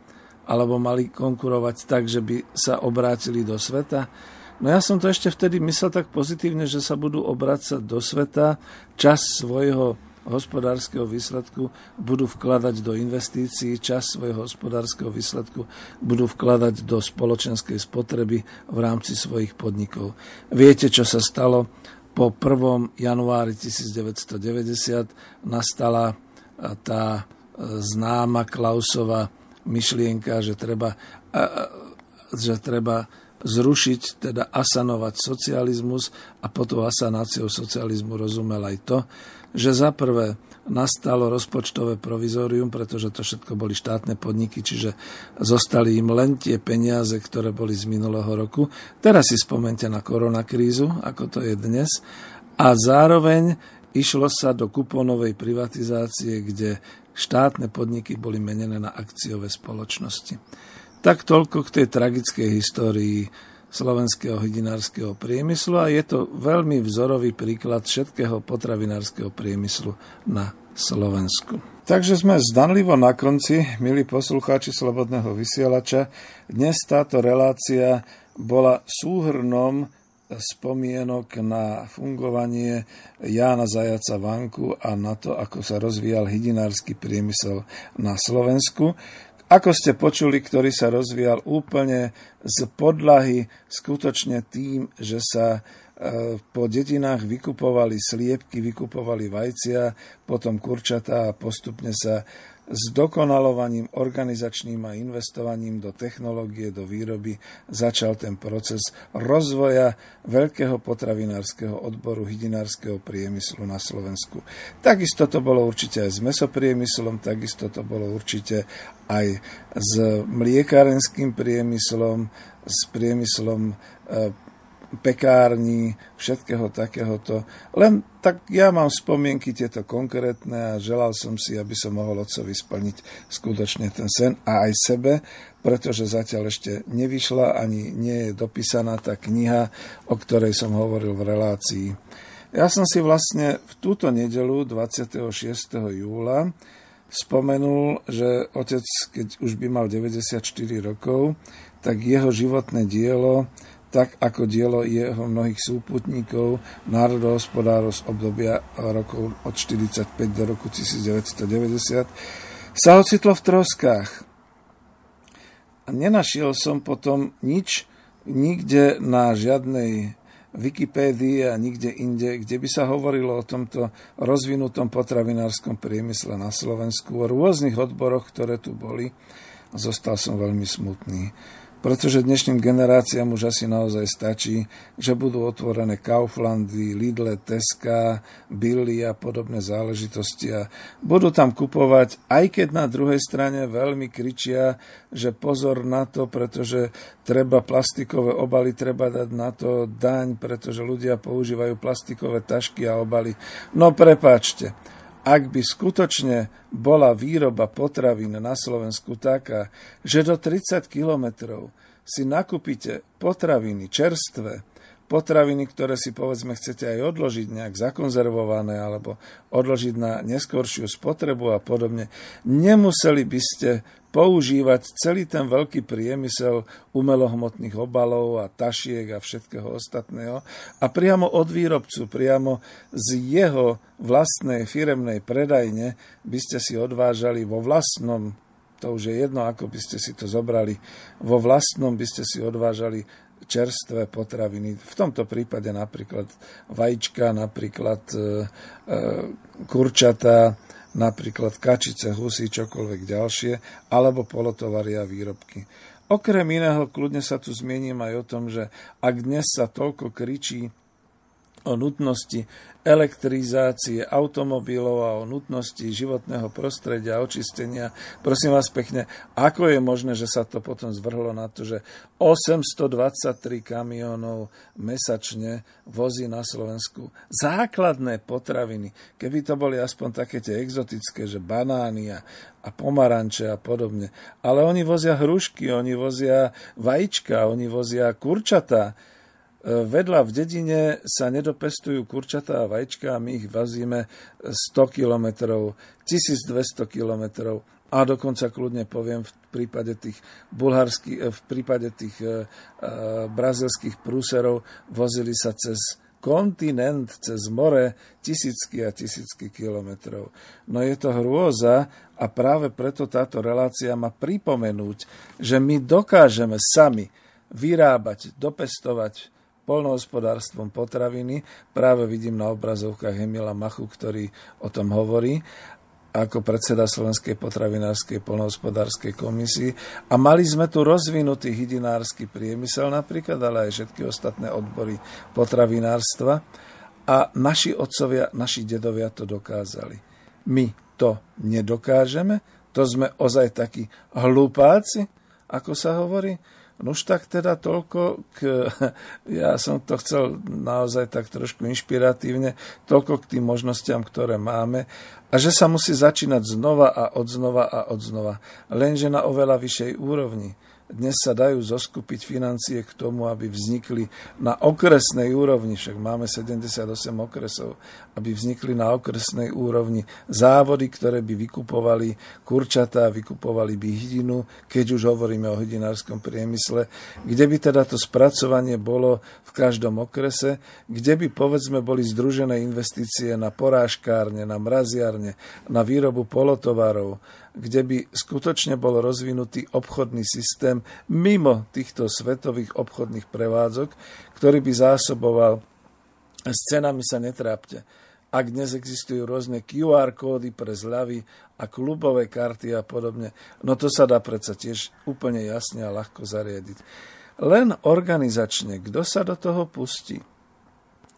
Alebo mali konkurovať tak, že by sa obrátili do sveta? No ja som to ešte vtedy myslel tak pozitívne, že sa budú obrácať do sveta, časť svojho hospodárskeho výsledku budú vkladať do investícií, časť svojho hospodárskeho výsledku budú vkladať do spoločenskej spotreby v rámci svojich podnikov. Viete, čo sa stalo? Po prvom januári devätnásťstodeväťdesiat nastala tá známa Klausova myšlienka, že treba, že treba zrušiť, teda asanovať socializmus, a pod tou asanáciou socializmu rozumel aj to, že za prvé nastalo rozpočtové provizórium, pretože to všetko boli štátne podniky, čiže zostali im len tie peniaze, ktoré boli z minulého roku. Teraz si spomente na koronakrízu, ako to je dnes. A zároveň išlo sa do kuponovej privatizácie, kde štátne podniky boli menené na akciové spoločnosti. Tak toľko k tej tragickej histórii slovenského hydinárskeho priemyslu a je to veľmi vzorový príklad všetkého potravinárskeho priemyslu na Slovensku. Takže sme zdanlivo na konci, milí poslucháči Slobodného vysielača. Dnes táto relácia bola súhrnom spomienok na fungovanie Jána Zajaca-Vanku a na to, ako sa rozvíjal hydinársky priemysel na Slovensku. Ako ste počuli, ktorý sa rozvíjal úplne z podlahy, skutočne tým, že sa po dedinách vykupovali sliepky, vykupovali vajcia, potom kurčatá a postupne sa s dokonalovaním organizačným a investovaním do technológie, do výroby začal ten proces rozvoja veľkého potravinárskeho odboru hydinárskeho priemyslu na Slovensku. Takisto to bolo určite aj s mäsopriemyslom, takisto to bolo určite aj s mliekárenským priemyslom, s priemyslom e, pekární, všetkého takéhoto. Len tak ja mám spomienky tieto konkrétne a želal som si, aby som mohol otcovi splniť skutočne ten sen a aj sebe, pretože zatiaľ ešte nevyšla ani nie je dopísaná tá kniha, o ktorej som hovoril v relácii. Ja som si vlastne v túto nedeľu dvadsiateho šiesteho júla spomenul, že otec, keď už by mal deväťdesiatštyri rokov, tak jeho životné dielo, tak ako dielo jeho mnohých súputníkov, národohospodárov z obdobia rokov od štyridsaťpäť do roku devätnásťstodeväťdesiat, sa ocitlo v troskách. Nenašiel som potom nič, nikde na žiadnej Wikipédii a nikde inde, kde by sa hovorilo o tomto rozvinutom potravinárskom priemysle na Slovensku, o rôznych odboroch, ktoré tu boli. Zostal som veľmi smutný. Pretože dnešným generáciám už asi naozaj stačí, že budú otvorené Kauflandy, Lidle, Teska, Billy a podobné záležitosti a budú tam kupovať, aj keď na druhej strane veľmi kričia, že pozor na to, pretože treba plastikové obaly, treba dať na to daň, pretože ľudia používajú plastikové tašky a obaly. No prepáčte. Ak by skutočne bola výroba potravín na Slovensku taká, že do tridsať kilometrov si nakúpite potraviny čerstvé, potraviny, ktoré si povedzme chcete aj odložiť nejak zakonzervované alebo odložiť na neskoršiu spotrebu a podobne, nemuseli by ste používať celý ten veľký priemysel umelohmotných obalov a tašiek a všetkého ostatného a priamo od výrobcu, priamo z jeho vlastnej firemnej predajne by ste si odvážali vo vlastnom, to už je jedno, ako by ste si to zobrali, vo vlastnom by ste si odvážali čerstvé potraviny. V tomto prípade napríklad vajíčka, napríklad e, e, kurčatá, napríklad kačice, husy, čokoľvek ďalšie, alebo polotovary a výrobky. Okrem iného, kľudne sa tu zmiením aj o tom, že ak dnes sa toľko kričí o nutnosti elektrizácie automobilov a o nutnosti životného prostredia a očistenia, prosím vás pekne, ako je možné, že sa to potom zvrhlo na to, že osemstodvadsaťtri kamiónov mesačne vozí na Slovensku základné potraviny. Keby to boli aspoň také tie exotické, že banány a, a pomaranče a podobne. Ale oni vozia hrušky, oni vozia vajíčka, oni vozia kurčatá. Vedľa v dedine sa nedopestujú kurčatá a vajíčka a my ich vazíme sto kilometrov, tisícdvesto kilometrov a dokonca kľudne poviem v prípade tých bulharských, v prípade tých e, brazilských prúserov vozili sa cez kontinent, cez more tisícky a tisícky kilometrov. No je to hrôza a práve preto táto relácia má pripomenúť, že my dokážeme sami vyrábať, dopestovať poľnohospodárstvom potraviny. Práve vidím na obrazovkách Emila Machu, ktorý o tom hovorí, ako predseda Slovenskej potravinárskej poľnohospodárskej komisii. A mali sme tu rozvinutý hydinársky priemysel napríklad, ale aj všetky ostatné odbory potravinárstva. A naši otcovia, naši dedovia to dokázali. My to nedokážeme? To sme ozaj takí hlupáci, ako sa hovorí? No už tak teda toľko, k, ja som to chcel naozaj tak trošku inšpiratívne, toľko k tým možnostiam, ktoré máme a že sa musí začínať znova a odznova a odznova, lenže na oveľa vyššej úrovni. Dnes sa dajú zoskupiť financie k tomu, aby vznikli na okresnej úrovni, však máme sedemdesiatosem okresov, aby vznikli na okresnej úrovni závody, ktoré by vykupovali kurčatá, vykupovali by hydinu, keď už hovoríme o hydinárskom priemysle, kde by teda to spracovanie bolo v každom okrese, kde by povedzme boli združené investície na porážkárne, na mraziarne, na výrobu polotovarov, kde by skutočne bol rozvinutý obchodný systém mimo týchto svetových obchodných prevádzok, ktorý by zásoboval. S cenami sa netrápte. Ak dnes existujú rôzne kjú ár kódy pre zľavy a klubové karty a podobne, no to sa dá predsa tiež úplne jasne a ľahko zariadiť. Len organizačne, kto sa do toho pustí?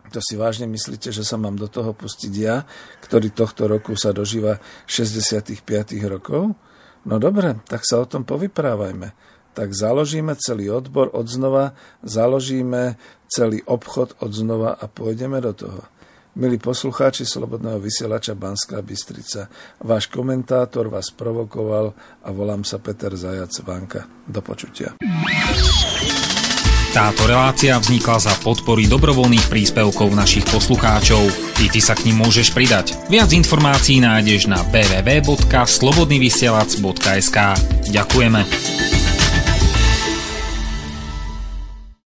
To si vážne myslíte, že sa mám do toho pustiť ja, ktorý tohto roku sa dožíva šesťdesiatpäť rokov? No dobre, tak sa o tom povyprávajme. Tak založíme celý odbor odznova, založíme celý obchod odznova a pôjdeme do toho. Milí poslucháči Slobodného vysielača Banská Bystrica, váš komentátor vás provokoval a volám sa Peter Zajac-Vanka. Do počutia. Táto relácia vznikla za podpory dobrovoľných príspevkov našich poslucháčov. I ty sa k nim môžeš pridať. Viac informácií nájdeš na w w w bodka slobodný vysielač bodka es ka. Ďakujeme.